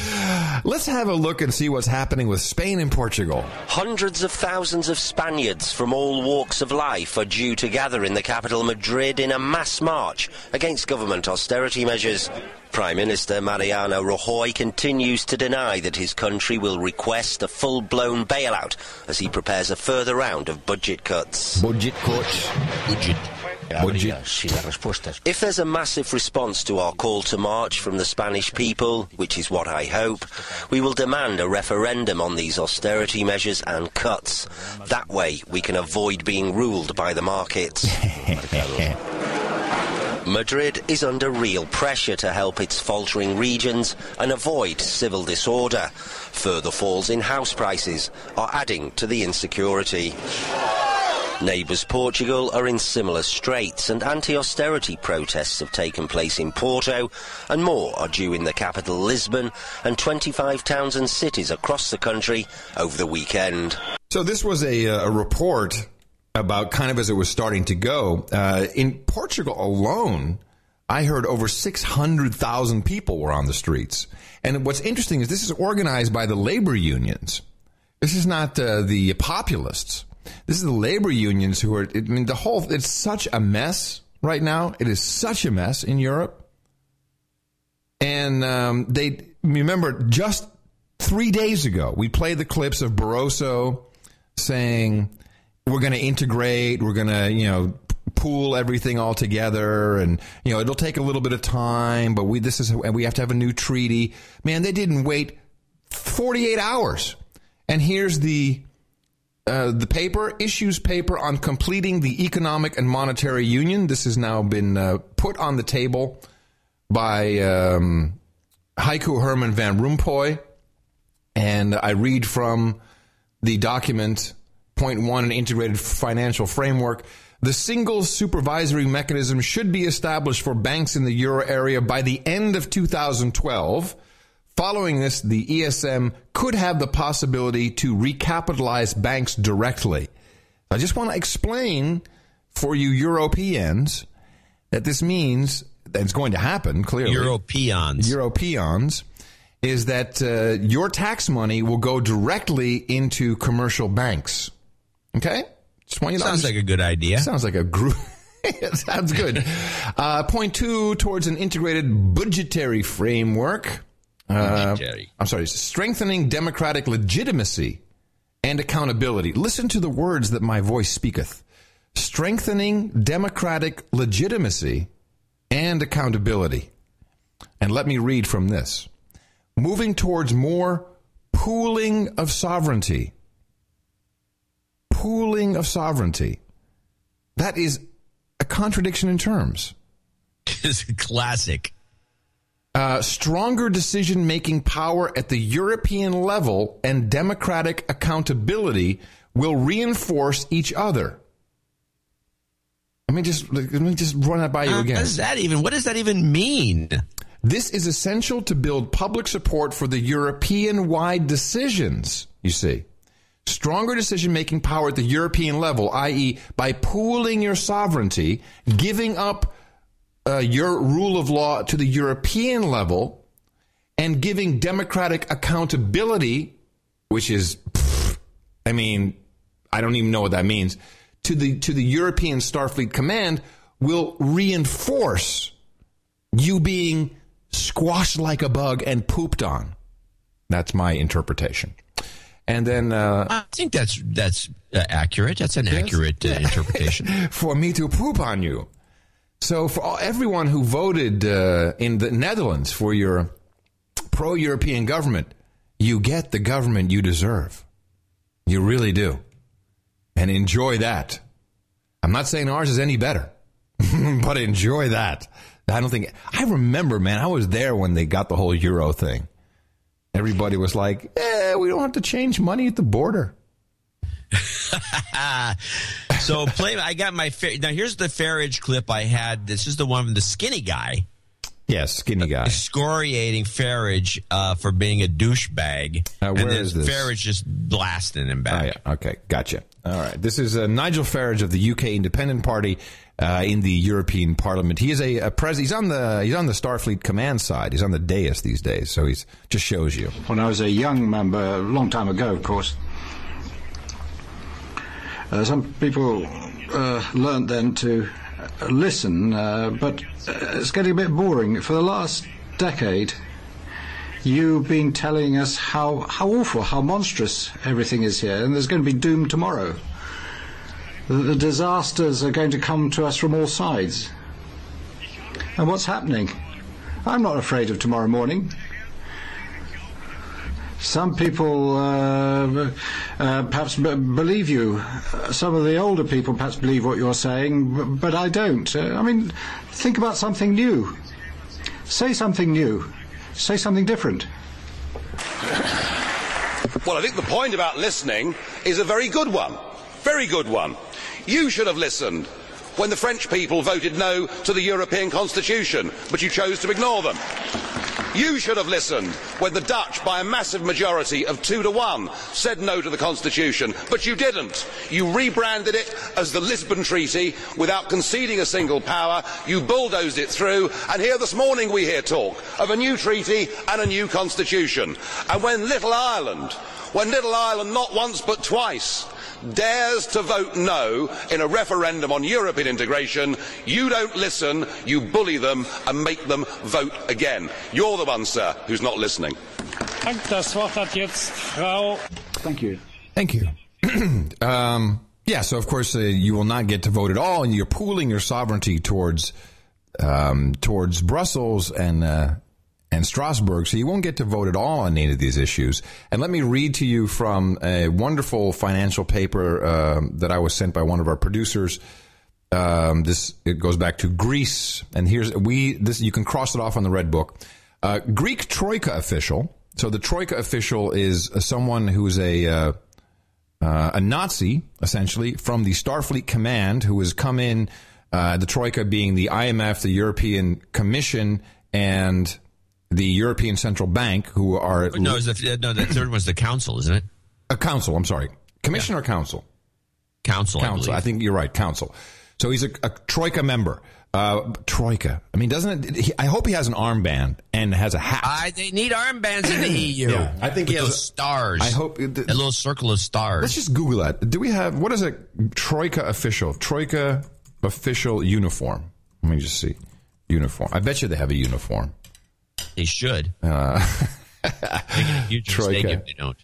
Let's have a look and see what's happening with Spain and Portugal. Hundreds of thousands of Spaniards from all walks of life are due to gather in the capital Madrid in a mass march against government austerity measures. Prime Minister Mariano Rajoy continues to deny that his country will request a full-blown bailout as he prepares a further round of budget cuts. Budget cuts. Budget. If there's a massive response to our call to march from the Spanish people, which is what I hope, we will demand a referendum on these austerity measures and cuts. That way we can avoid being ruled by the markets. Madrid is under real pressure to help its faltering regions and avoid civil disorder. Further falls in house prices are adding to the insecurity. Neighbours Portugal are in similar straits, and anti-austerity protests have taken place in Porto, and more are due in the capital Lisbon and 25 towns and cities across the country over the weekend. So this was a report about kind of as it was starting to go. In Portugal alone, I heard over 600,000 people were on the streets. And what's interesting is this is organized by the labor unions. This is not the populists. This is the labor unions who are, it's such a mess right now. It is such a mess in Europe. And they remember just 3 days ago, we played the clips of Barroso saying, we're going to integrate, we're going to, pool everything all together and, it'll take a little bit of time, but we have to have a new treaty. Man, they didn't wait 48 hours. And here's the paper issues paper on completing the economic and monetary union. This has now been put on the table by Heiko Herman Van Rompuy. And I read from the document Point one, an integrated financial framework. The single supervisory mechanism should be established for banks in the euro area by the end of 2012. Following this, the ESM could have the possibility to recapitalize banks directly. I just want to explain for you Europeans that this means that it's going to happen, clearly. Europeans. Is that your tax money will go directly into commercial banks. Okay? Just want you to sounds like a good idea. Sounds like a group. It sounds good. Point two, towards an integrated budgetary framework. I'm sorry, strengthening democratic legitimacy and accountability. Listen to the words that my voice speaketh. Strengthening democratic legitimacy and accountability. And let me read from this. Moving towards more pooling of sovereignty. Pooling of sovereignty. That is a contradiction in terms. It's classic. Stronger decision-making power at the European level and democratic accountability will reinforce each other. Let me just run that by you again. What does that even mean? This is essential to build public support for the European-wide decisions, you see. Stronger decision-making power at the European level, i.e. by pooling your sovereignty, giving up your rule of law to the European level, and giving democratic accountability, which is, I don't even know what that means, to the European Starfleet Command, will reinforce you being squashed like a bug and pooped on. That's my interpretation. And then I think that's accurate. That's an accurate interpretation. For me to poop on you. So for everyone who voted in the Netherlands for your pro-European government, you get the government you deserve. You really do. And enjoy that. I'm not saying ours is any better, but enjoy that. I remember, man, I was there when they got the whole euro thing. Everybody was like, we don't have to change money at the border. So I got my – now here's the Farage clip I had. This is the one from the skinny guy. Yes, skinny guy. Excoriating Farage for being a douchebag. Where is this? Farage just blasting him back. Oh, yeah. Okay, gotcha. All right. This is Nigel Farage of the UK Independent Party in the European Parliament. He is a president. He's on the Starfleet Command side. He's on the dais these days, so he's just shows you. When I was a young member, a long time ago, of course, some people learned then to listen, but it's getting a bit boring. For the last decade, you've been telling us how awful, how monstrous everything is here, and there's going to be doom tomorrow. The disasters are going to come to us from all sides. And what's happening? I'm not afraid of tomorrow morning. Some people perhaps believe you. Some of the older people perhaps believe what you're saying, but I don't. Think about something new. Say something new. Say something different. Well, I think the point about listening is a very good one. Very good one. You should have listened when the French people voted no to the European Constitution, but you chose to ignore them. You should have listened when the Dutch, by a massive majority of 2-1, said no to the Constitution, but you didn't. You rebranded it as the Lisbon Treaty without conceding a single power. You bulldozed it through, and here this morning we hear talk of a new treaty and a new Constitution. And when Little Ireland not once but twice dares to vote no in a referendum on European integration, you don't listen, you bully them and make them vote again. You're the one, sir, who's not listening. Thank you. So, of course, you will not get to vote at all, and you're pooling your sovereignty towards Brussels and Strasbourg, so you won't get to vote at all on any of these issues. And let me read to you from a wonderful financial paper that I was sent by one of our producers. It goes back to Greece, and you can cross it off on the red book. Greek Troika official. So the Troika official is someone who is a a Nazi, essentially, from the Starfleet Command, who has come in, the Troika being the IMF, the European Commission, and the European Central Bank, who are... No, the third was the Council, isn't it? A Council, I'm sorry. Commission or Council? Council, I think you're right, Council. So he's a Troika member. Troika. I mean, I hope he has an armband and has a hat. They need armbands in the EU. Yeah, I think he has stars. I hope a little circle of stars. Let's just Google that. Do we have what is a Troika official uniform? Let me just see uniform. I bet you they have a uniform. They should. They Troika. If they don't.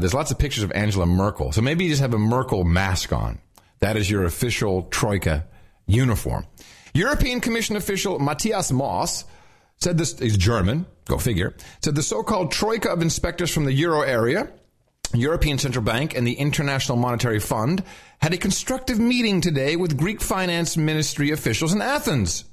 There's lots of pictures of Angela Merkel. So maybe you just have a Merkel mask on. That is your official Troika uniform. European Commission official Matthias Moss said this is German, go figure, said the so-called Troika of inspectors from the Euro area, European Central Bank, and the International Monetary Fund had a constructive meeting today with Greek finance ministry officials in Athens.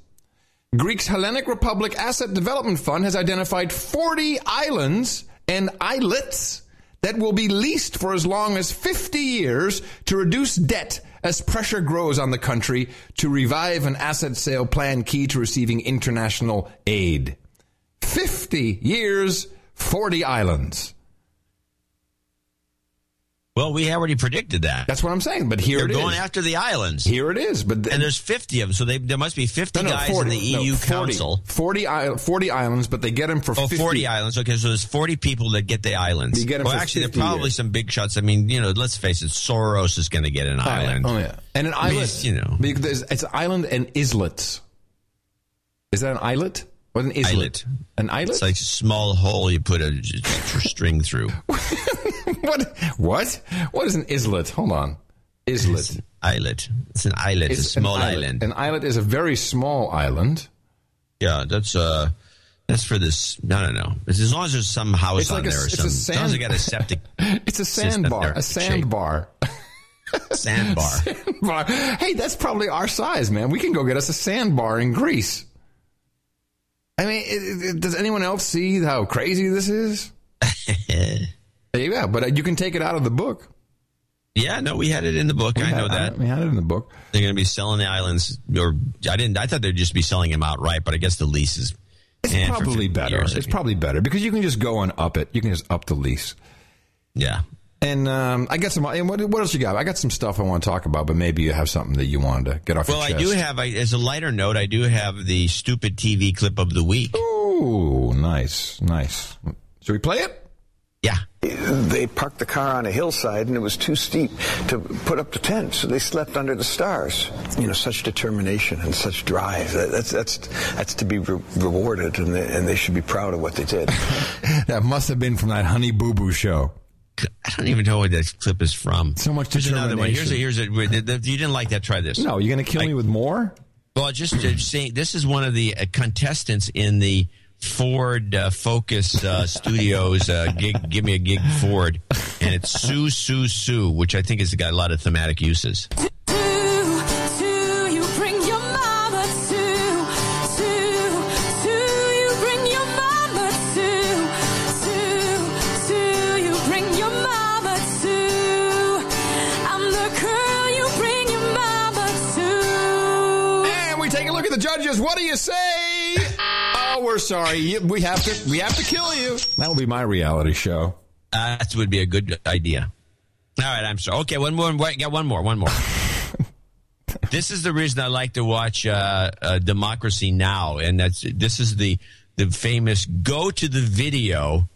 Greece's Hellenic Republic Asset Development Fund has identified 40 islands and islets that will be leased for as long as 50 years to reduce debt as pressure grows on the country to revive an asset sale plan key to receiving international aid. 50 years, 40 islands. Well, we already predicted that. That's what I'm saying, but here it is. They're going after the islands. Here it is. But and there's 50 of them, so there must be 50 guys 40, in the EU 40, Council. 40 islands, but they get them for 50. 40 islands. Okay, so there's 40 people that get the islands. You get them actually, there are probably some big shots. I mean, let's face it, Soros is going to get an island. Oh, yeah. And an islet. Because it's an island and islets. Is that an islet? What an islet? An islet? It's like a small hole you put a string through. What? What is an islet? Hold on. Islet. It's an islet. It's an islet. It's a small island. An islet is a very small island. Yeah, that's for this. I don't know. It's as long as there's some house on there or something. As long as you got a septic. It's a sandbar. A sandbar. Sandbar. Hey, that's probably our size, man. We can go get us a sandbar in Greece. I mean, does anyone else see how crazy this is? Yeah, but you can take it out of the book. Yeah, no, we had it in the book. I know that. We had it in the book. They're going to be selling the islands. I thought they'd just be selling them outright, but I guess the lease is... It's probably better. It's probably better because you can just go and up it. You can just up the lease. Yeah. And I got some. And what else you got? I got some stuff I want to talk about, but maybe you have something that you wanted to get off your chest. Well, I do have, as a lighter note, I do have the stupid TV clip of the week. Oh, nice. Should we play it? Yeah. They parked the car on a hillside, and it was too steep to put up the tent, so they slept under the stars. Such determination and such drive. That's to be rewarded, and they should be proud of what they did. That must have been from that Honey Boo Boo show. I don't even know where that clip is from. So much determination. Here's another one. Here's you didn't like that, try this. No, you're going to kill me with more? Well, just saying, this is one of the contestants in the Ford Focus Studios, Give Me a Gig Ford, and it's Sue, which I think has got a lot of thematic uses. The judges, what do you say? Oh, we're sorry. We have to kill you. That will be my reality show. That would be a good idea. All right, I'm sorry. Okay, one more. This is the reason I like to watch Democracy Now, and this is the famous go to the video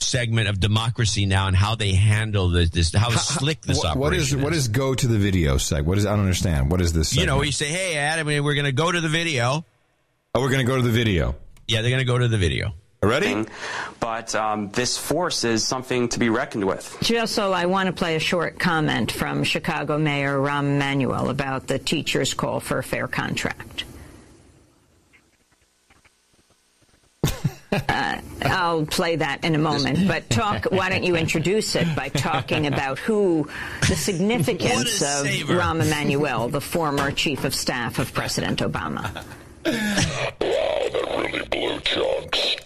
segment of Democracy Now and how they handle this, how slick this operation is. What is go to the video segment? I don't understand. What is this segment? You say, hey, Adam, we're going to go to the video. Oh, we're going to go to the video. Yeah, they're going to go to the video. Ready? But this force is something to be reckoned with. Just so I want to play a short comment from Chicago Mayor Rahm Emanuel about the teachers' call for a fair contract. I'll play that in a moment, but why don't you introduce it by talking about the significance of Rahm Emanuel, the former chief of staff of President Obama. Wow, that really blew chunks.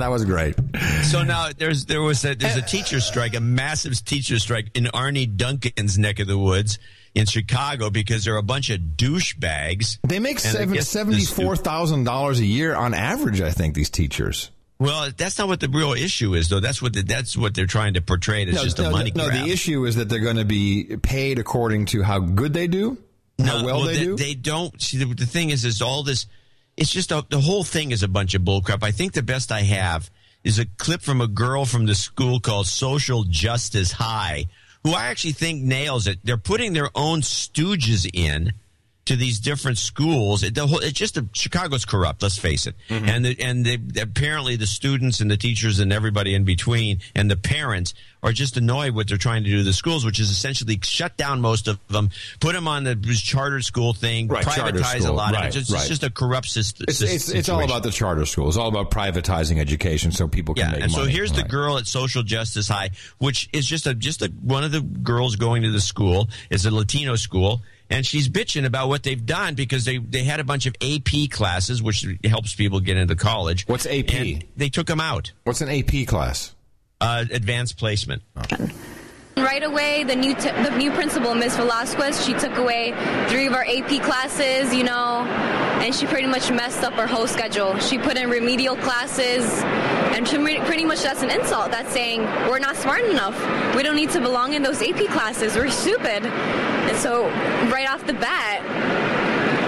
That was great. So now there's a teacher strike, a massive teacher strike in Arnie Duncan's neck of the woods in Chicago because there are a bunch of douchebags. They make $74,000 a year on average, I think, these teachers. Well, that's not what the real issue is, though. That's what they're trying to portray. It's just a money grab. No, the issue is that they're going to be paid according to how good they do, how well they do. They don't. See, the thing is all this. It's just the whole thing is a bunch of bullcrap. I think the best I have is a clip from a girl from the school called Social Justice High, who I actually think nails it. They're putting their own stooges in to these different schools. Chicago's corrupt, let's face it. Mm-hmm. And apparently the students and the teachers and everybody in between and the parents are just annoyed what they're trying to do to the schools, which is essentially shut down most of them, put them on the charter school thing, right, privatize a lot of it. It's just a corrupt system. It's all about the charter school. It's all about privatizing education so people can make money. Yeah, and so here's the girl at Social Justice High, which is just one of the girls going to the school. It's a Latino school. And she's bitching about what they've done because they had a bunch of AP classes, which helps people get into college. What's AP? And they took them out. What's an AP class? Advanced placement. Oh. Right away, the new principal, Ms. Velasquez, she took away 3 of our AP classes, and she pretty much messed up our whole schedule. She put in remedial classes, and she pretty much that's an insult. That's saying we're not smart enough. We don't need to belong in those AP classes. We're stupid. And so right off the bat,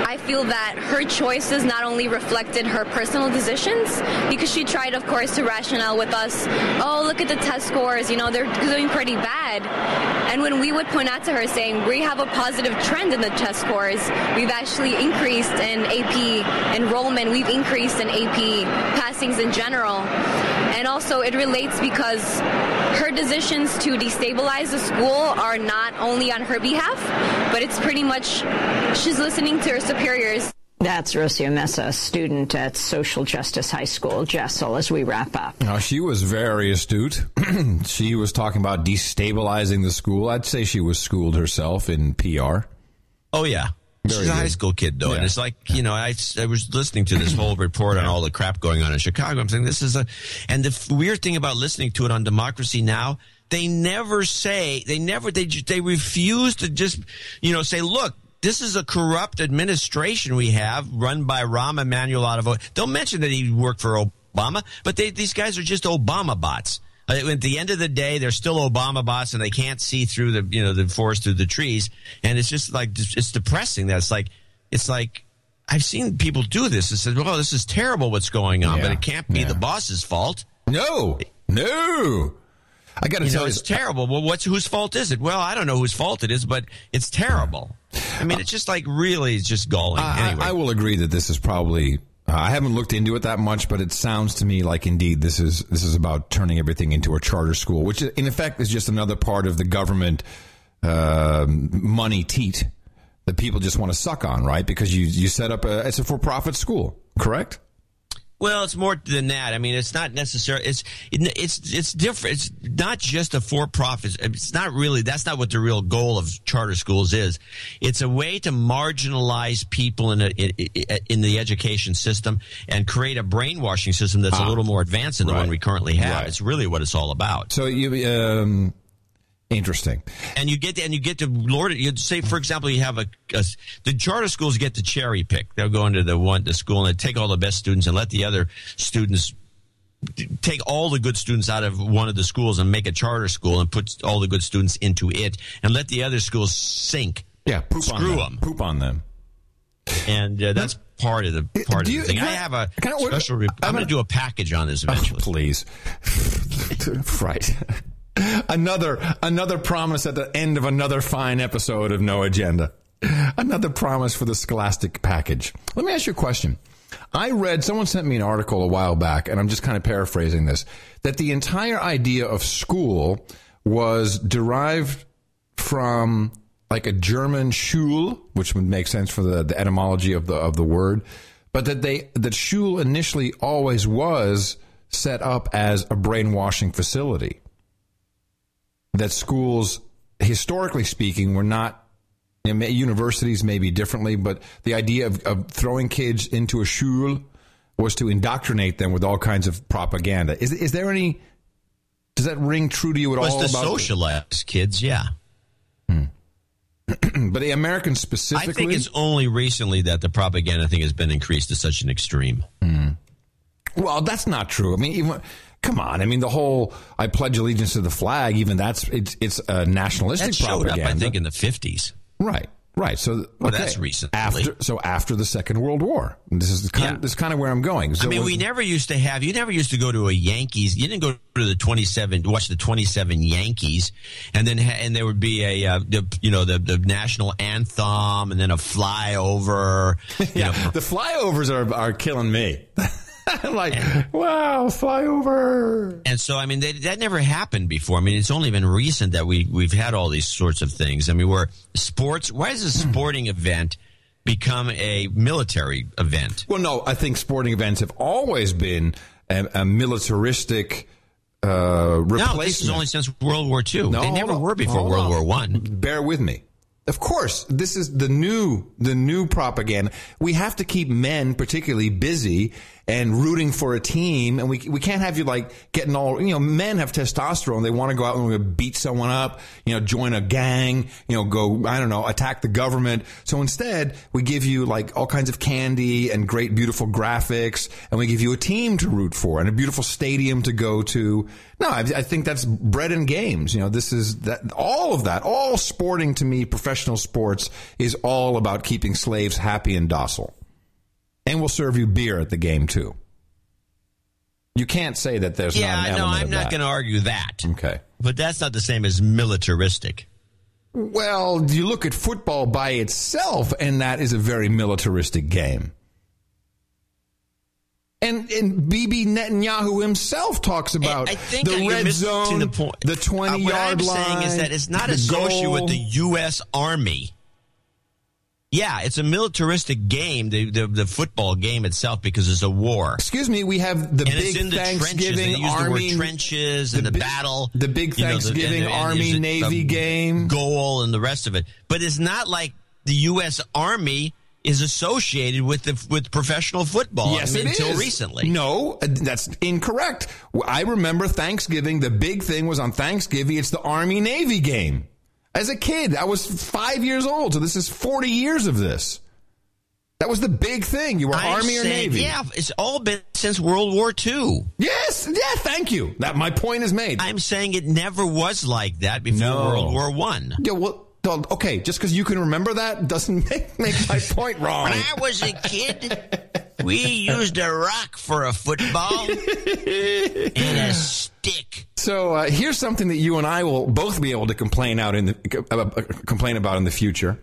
I feel that her choices not only reflected her personal decisions, because she tried, of course, to rationale with us, oh, look at the test scores, they're doing pretty bad. And when we would point out to her saying, we have a positive trend in the test scores, we've actually increased in AP enrollment, we've increased in AP passings in general. And also it relates because her decisions to destabilize the school are not only on her behalf, but it's pretty much she's listening to her superiors. That's Rocio Mesa, a student at Social Justice High School, Jessel, as we wrap up. Now, she was very astute. She was talking about destabilizing the school. I'd say she was schooled herself in PR. Oh, yeah. She's a high school kid, though, and it's like, I was listening to this whole report on all the crap going on in Chicago. I'm saying and the weird thing about listening to it on Democracy Now!, they refuse to just, say, look, this is a corrupt administration we have run by Rahm Emanuel out of – they'll mention that he worked for Obama, but these guys are just Obama bots. At the end of the day, they're still Obama bots, and they can't see through the the forest through the trees. And it's just like it's depressing. It's like I've seen people do this and said, "Well, this is terrible. What's going on?" Yeah, but it can't be the boss's fault. No. I got to tell you, it's terrible. Well, whose fault is it? Well, I don't know whose fault it is, but it's terrible. I mean, it's just like really just galling. Anyway. I will agree that this is probably. I haven't looked into it that much, but it sounds to me like indeed this is about turning everything into a charter school, which in effect is just another part of the government money teat that people just want to suck on, right? Because you set up it's a for-profit school, correct? Well, it's more than that. I mean, it's not necessarily. It's different. It's not just a for-profit. It's not really. That's not what the real goal of charter schools is. It's a way to marginalize people in the education system and create a brainwashing system that's a little more advanced than the one we currently have. Right. It's really what it's all about. So interesting. And you get to lord it. You'd say, for example, you have the charter schools get to cherry pick. They'll go into the school and take all the best students and let the other students take all the good students out of one of the schools and make a charter school and put all the good students into it and let the other schools sink. Yeah, poop on them. And that's part of the thing. I have a special report. I'm going to do a package on this eventually. Please. Right. Another promise at the end of another fine episode of No Agenda. Another promise for the scholastic package. Let me ask you a question. Someone sent me an article a while back, and I'm just kind of paraphrasing this, that the entire idea of school was derived from like a German Schule, which would make sense for the etymology of the word, but that Schule initially always was set up as a brainwashing facility. That schools, historically speaking, were not, universities maybe differently, but the idea of throwing kids into a shul was to indoctrinate them with all kinds of propaganda. Is there any? Does that ring true to you at all? It was to socialize kids, yeah. Hmm. But the Americans specifically? I think it's only recently that the propaganda thing has been increased to such an extreme. Mm. Well, that's not true. I mean, even come on. I mean, the whole "I pledge allegiance to the flag," even that's it's a nationalistic propaganda. That showed up, I think, in the 50s. Right, right. So well, okay. That's recently. After the Second World War, this is kind of where I'm going. So I mean, you never used to go to a Yankees. You didn't go to watch the 27 Yankees, and then there would be the national anthem, and then a flyover. The flyovers are killing me. I'm like, wow, flyover. And so, I mean, that never happened before. I mean, it's only been recent that we've had all these sorts of things. I mean, why does a sporting event become a military event? Well, no, I think sporting events have always been a militaristic replacement. No, this is only since World War II. No, they never were before World War I. Bear with me. Of course, this is the new propaganda. We have to keep men particularly busy and rooting for a team, and we can't have you like getting all, men have testosterone. They want to go out and beat someone up, join a gang, go, I don't know, attack the government. So instead, we give you like all kinds of candy and great, beautiful graphics, and we give you a team to root for and a beautiful stadium to go to. No, I think that's bread and games. This is that, all of that, all sporting to me, professional sports is all about keeping slaves happy and docile. And we'll serve you beer at the game, too. You can't say that there's not an element of that. Yeah, no, I'm not going to argue that. Okay. But that's not the same as militaristic. Well, you look at football by itself, and that is a very militaristic game. And Bibi Netanyahu himself talks about the red zone, the 20-yard line. What I'm saying is that it's not associated with the U.S. Army. Yeah, it's a militaristic game, the football game itself, because it's a war. Excuse me, we have the big Thanksgiving Army trenches and the battle, the big Thanksgiving Army Navy game, goal, and the rest of it. But it's not like the U.S. Army is associated with professional football. Yes, I mean, until recently. No, that's incorrect. I remember Thanksgiving. The big thing was on Thanksgiving. It's the Army Navy game. As a kid, I was 5 years old, so this is 40 years of this. That was the big thing. You were Army or Navy. Yeah, it's all been since World War II. Yes, yeah, thank you. My point is made. I'm saying it never was like that before World War I. Yeah, well, okay, just because you can remember that doesn't make my point wrong. When I was a kid, we used a rock for a football and a stick. So here's something that you and I will both be able to complain about in the future,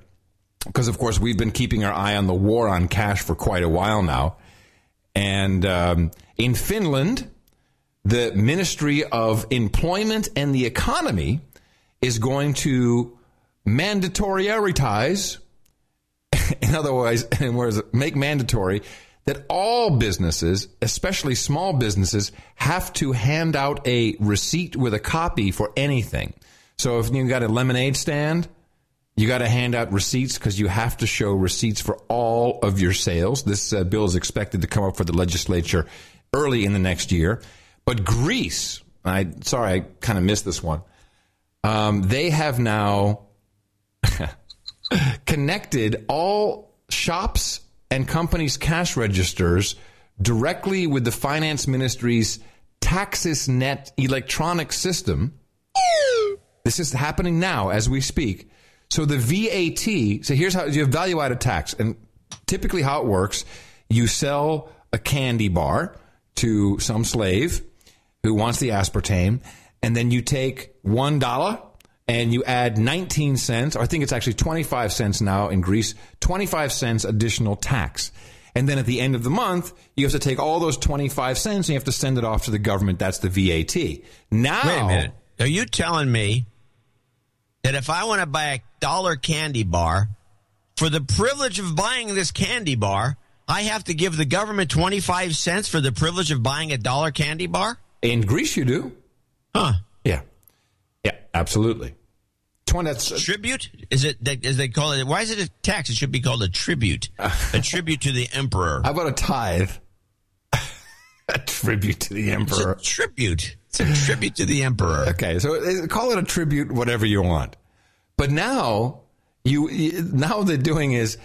because of course we've been keeping our eye on the war on cash for quite a while now. And in Finland, the Ministry of Employment and the Economy is going to mandatoryaritize, make mandatory that all businesses, especially small businesses, have to hand out a receipt with a copy for anything. So if you've got a lemonade stand, you got to hand out receipts because you have to show receipts for all of your sales. This bill is expected to come up for the legislature early in the next year. But Greece, I kind of missed this one. They have now connected all shops and companies' cash registers directly with the finance ministry's TaxisNet electronic system. This is happening now as we speak. So the VAT, so here's how you have value-added tax. And typically how it works, you sell a candy bar to some slave who wants the aspartame, and then you take $1 and you add 19 cents, or I think it's actually 25 cents now in Greece, 25 cents additional tax. And then at the end of the month, you have to take all those 25 cents and you have to send it off to the government. That's the VAT. Now, wait a minute. Are you telling me that if I want to buy $1 candy bar, for the privilege of buying this candy bar, I have to give the government 25 cents for the privilege of buying $1 candy bar? In Greece, you do. Huh. Yeah. Yeah, absolutely. Tribute? Is they call it? Why is it a tax? It should be called a tribute. A tribute to the emperor. How about a tithe? tribute to the emperor. It's a tribute. It's a tribute to the emperor. Okay, so call it a tribute, whatever you want. But now, now they're doing is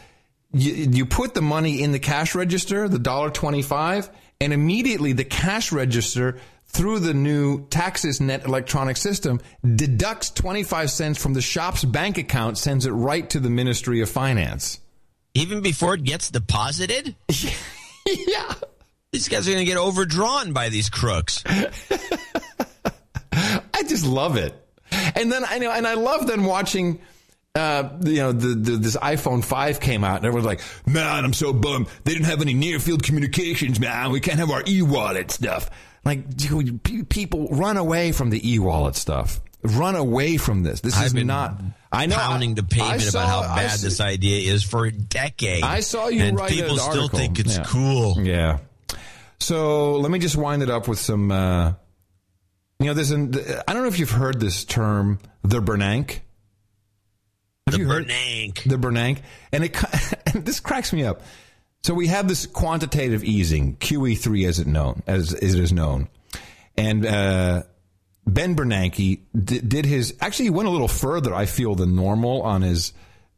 you put the money in the cash register, the $1.25, and immediately the cash register, through the new TaxisNet electronic system, deducts 25 cents from the shop's bank account, sends it right to the Ministry of Finance. Even before it gets deposited? Yeah. These guys are going to get overdrawn by these crooks. I just love it. And then I love then watching, this iPhone 5 came out, and everyone's like, man, I'm so bummed. They didn't have any near-field communications, man. We can't have our e-wallet stuff. Like, dude, people, run away from the e-wallet stuff. Run away from this. This is not. I know. Pounding the pavement about how bad this idea is for decades. I saw you write an article. And people still think it's cool. Yeah. So let me just wind it up with some. There's I don't know if you've heard this term, the Bernanke. The Bernanke, and this cracks me up. So we have this quantitative easing, QE3 as it is known, and Ben Bernanke did his. Actually, he went a little further, I feel, than normal on his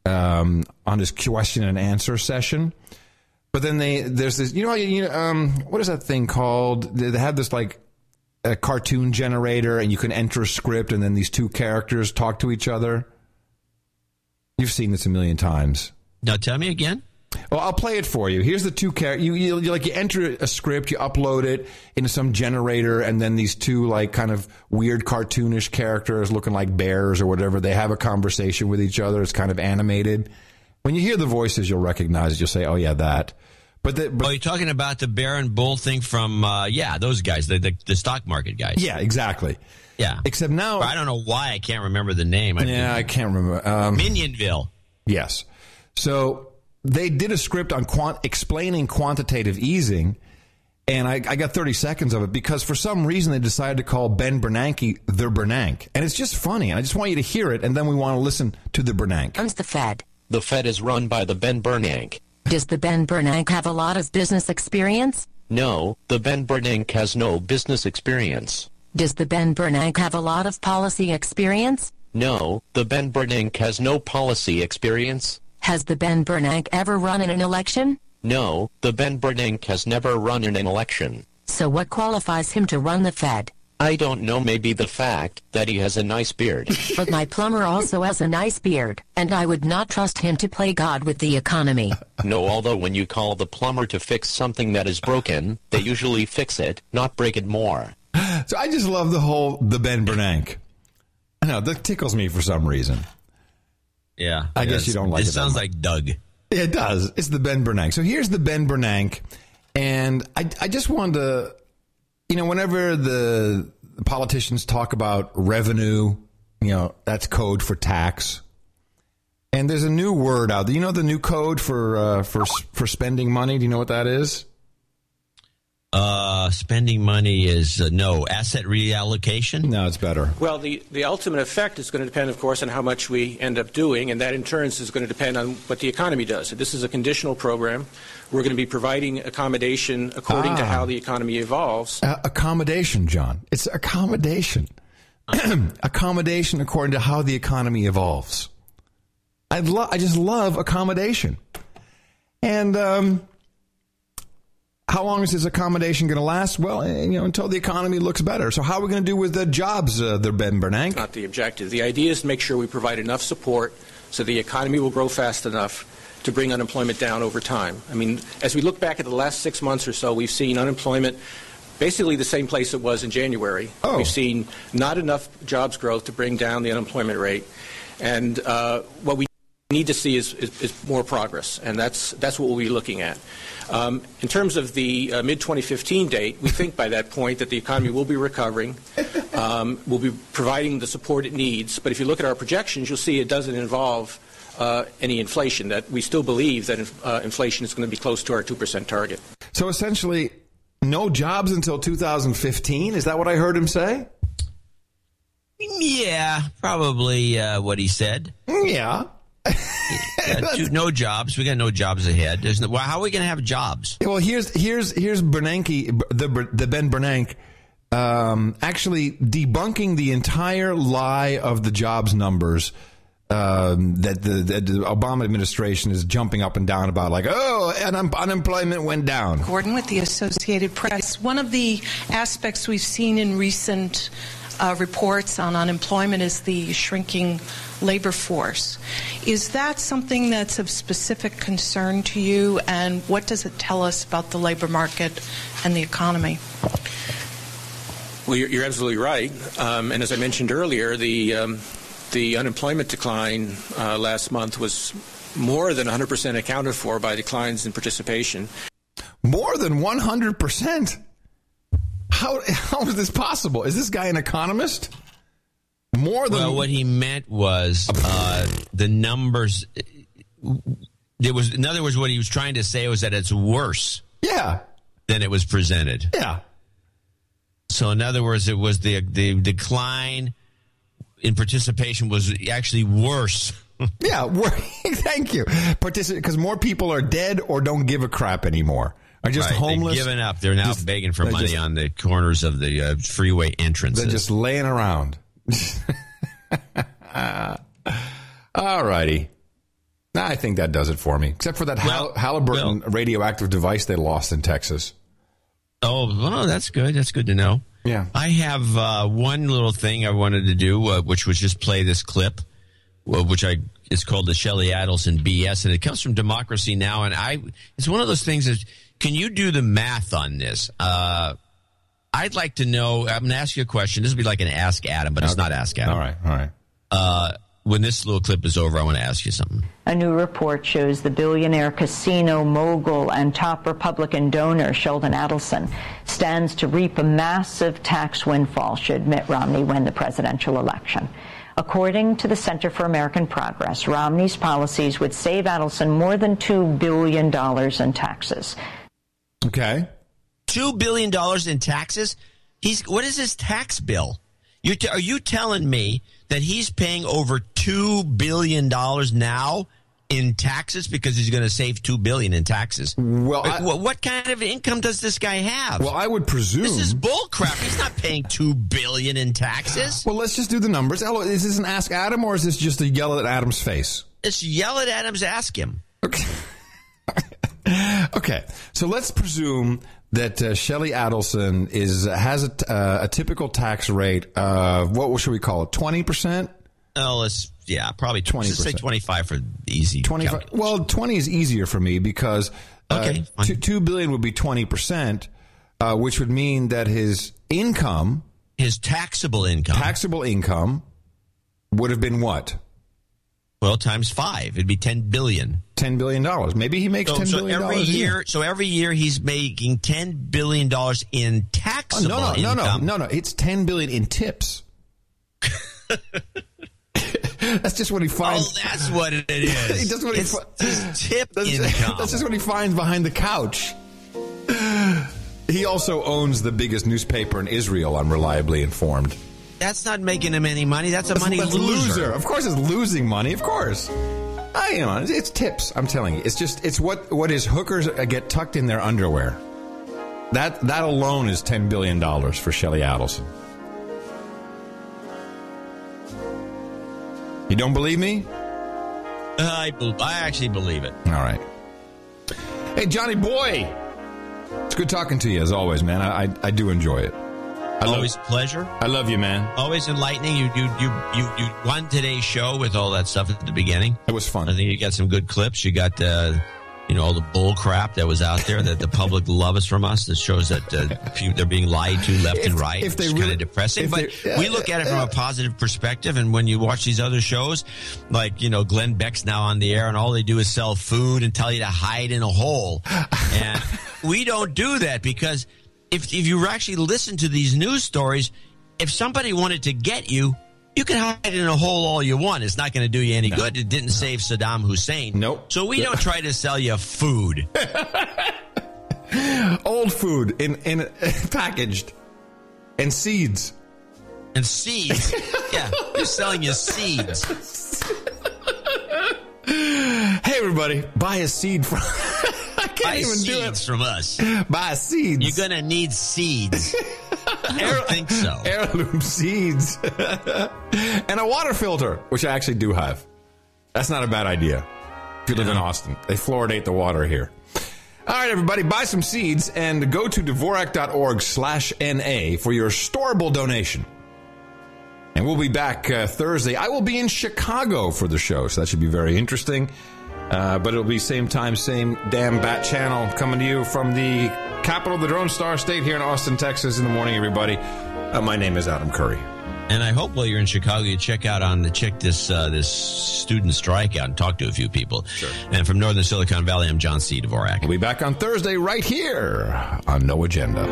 question and answer session. But then there's this, what is that thing called? They have this like a cartoon generator, and you can enter a script, and then these two characters talk to each other. You've seen this a million times. Now tell me again. Well, I'll play it for you. Here's the two characters. You enter a script, you upload it into some generator, and then these two like kind of weird cartoonish characters looking like bears or whatever. They have a conversation with each other. It's kind of animated. When you hear the voices, you'll recognize it. You'll say, "Oh yeah, that." But you're talking about the bear and bull thing from those guys, the stock market guys. Yeah, exactly. Yeah. Except now, I don't know why I can't remember the name. I can't remember. Minionville. Yes. So they did a script on explaining quantitative easing, and I got 30 seconds of it because for some reason they decided to call Ben Bernanke the Bernanke. And it's just funny, and I just want you to hear it, and then we want to listen to the Bernanke. Owns the Fed. The Fed is run by the Ben Bernanke. Does the Ben Bernanke have a lot of business experience? No, the Ben Bernanke has no business experience. Does the Ben Bernanke have a lot of policy experience? No, the Ben Bernanke has no policy experience. Has the Ben Bernanke ever run in an election? No, the Ben Bernanke has never run in an election. So what qualifies him to run the Fed? I don't know, maybe the fact that he has a nice beard. But my plumber also has a nice beard, and I would not trust him to play God with the economy. No, although when you call the plumber to fix something that is broken, they usually fix it, not break it more. So I just love the whole the Ben Bernanke. I know, that tickles me for some reason. Yeah. I guess you don't like it. It sounds like Doug. It does. It's the Ben Bernanke. So here's the Ben Bernanke. And I just wanted to, whenever the politicians talk about revenue, that's code for tax. And there's a new word out there. You know the new code for spending money? Do you know what that is? Spending money is asset reallocation. No, it's better. Well, the ultimate effect is going to depend, of course, on how much we end up doing, and that in turn is going to depend on what the economy does. So this is a conditional program. We're going to be providing accommodation according to how the economy evolves. Accommodation, John. It's accommodation. Accommodation according to how the economy evolves. I just love accommodation. And how long is this accommodation going to last? Well, until the economy looks better. So how are we going to do with the jobs, the Ben Bernanke? Not the objective. The idea is to make sure we provide enough support so the economy will grow fast enough to bring unemployment down over time. I mean, as we look back at the last 6 months or so, we've seen unemployment basically the same place it was in January. Oh. We've seen not enough jobs growth to bring down the unemployment rate. And what we need to see is more progress, and that's what we'll be looking at. In terms of the mid-2015 date, we think by that point that the economy will be recovering, we'll be providing the support it needs, but if you look at our projections, you'll see it doesn't involve any inflation, that we still believe that inflation is going to be close to our 2% target. So essentially, no jobs until 2015? Is that what I heard him say? Yeah, probably what he said. Yeah. No jobs. We got no jobs ahead. Well, how are we going to have jobs? Well, here's Bernanke, the Ben Bernanke, actually debunking the entire lie of the jobs numbers that the Obama administration is jumping up and down about, like, oh, and unemployment went down. Gordon with the Associated Press. One of the aspects we've seen in recent reports on unemployment is the shrinking labor force. Is that something that's of specific concern to you, and what does it tell us about the labor market and the economy? Well, you're absolutely right. And as I mentioned earlier, the unemployment decline last month was more than 100% accounted for by declines in participation. More than 100%? How is this possible? Is this guy an economist? More than... Well, what he meant was the numbers... There was, in other words, what he was trying to say was that it's worse than it was presented. Yeah. So, in other words, it was the decline in participation was actually worse. Yeah, thank you. Because more people are dead or don't give a crap anymore. Are just homeless. They've given up. They're now begging for money on the corners of the freeway entrances. They're just laying around. All righty. I think that does it for me. Except for that Halliburton radioactive device they lost in Texas. Oh, well, that's good. That's good to know. Yeah. I have one little thing I wanted to do, which was just play this clip, it's called the Shelley Adelson BS, and it comes from Democracy Now. And it's one of those things that, can you do the math on this? I'd like to know, I'm going to ask you a question. This would be like an Ask Adam, but it's not Ask Adam. All right. When this little clip is over, I want to ask you something. A new report shows the billionaire casino mogul and top Republican donor, Sheldon Adelson, stands to reap a massive tax windfall should Mitt Romney win the presidential election. According to the Center for American Progress, Romney's policies would save Adelson more than $2 billion in taxes. Okay. $2 billion in taxes? What is his tax bill? Are you telling me that he's paying over $2 billion now in taxes because he's going to save $2 billion in taxes? Well, what kind of income does this guy have? Well, I would presume. This is bull crap. He's not paying $2 billion in taxes. Well, let's just do the numbers. Is this an Ask Adam, or is this just a yell at Adam's face? It's yell at Adam's, ask him. Okay. Okay, so let's presume that Shelley Adelson has a typical tax rate of, what should we call it, 20%? Oh, probably 20%. Let's say 25 for easy. 25. Well, 20 is easier for me because $2 billion would be 20%, which would mean that his income, his taxable income, would have been what? Well, times 5, it'd be $10 billion. $10 billion. Maybe he makes $10 billion every year. So every year he's making $10 billion in taxable income. No. It's $10 billion in tips. That's just what he finds. Oh, that's what it is. That's just what he finds behind the couch. He also owns the biggest newspaper in Israel, I'm reliably informed. That's not making him any money. That's a loser. Of course, it's losing money. Of course, it's tips. I'm telling you, it's what is hookers get tucked in their underwear. That alone is $10 billion for Shelley Adelson. You don't believe me? I actually believe it. All right. Hey, Johnny boy, it's good talking to you as always, man. I do enjoy it. Always pleasure. I love you, man. Always enlightening. You won today's show with all that stuff at the beginning. It was fun. I think you got some good clips. You got all the bull crap that was out there that the public loves from us. That shows that they're being lied to left and right. It's kind of depressing. But we look at it from a positive perspective. And when you watch these other shows, like Glenn Beck's now on the air, and all they do is sell food and tell you to hide in a hole. And we don't do that because. If you actually listen to these news stories, if somebody wanted to get you, you can hide in a hole all you want. It's not going to do you any good. It didn't save Saddam Hussein. Nope. So we don't try to sell you food. Old food in packaged. And seeds. And seeds. Yeah. We're selling you seeds. everybody, buy a seed from I can't buy even do it from us. Buy seeds. You're gonna need seeds. I don't think so. Heirloom seeds. And a water filter, which I actually do have. That's not a bad idea. If you live in Austin, they fluoridate the water here. All right, everybody, buy some seeds and go to Dvorak.org/NA for your storable donation. And we'll be back Thursday. I will be in Chicago for the show, so that should be very interesting. But it'll be same time, same damn bat channel coming to you from the capital of the Drone Star State here in Austin, Texas in the morning, everybody. My name is Adam Curry. And I hope while you're in Chicago, you check out on the this student strike out and talk to a few people. Sure. And from Northern Silicon Valley, I'm John C. Dvorak. We'll be back on Thursday right here on No Agenda.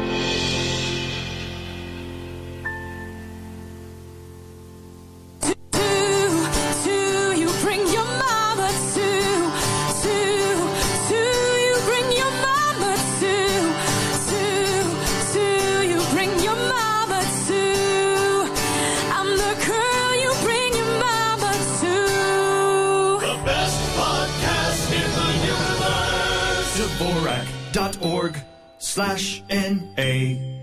Dvorak.org/NA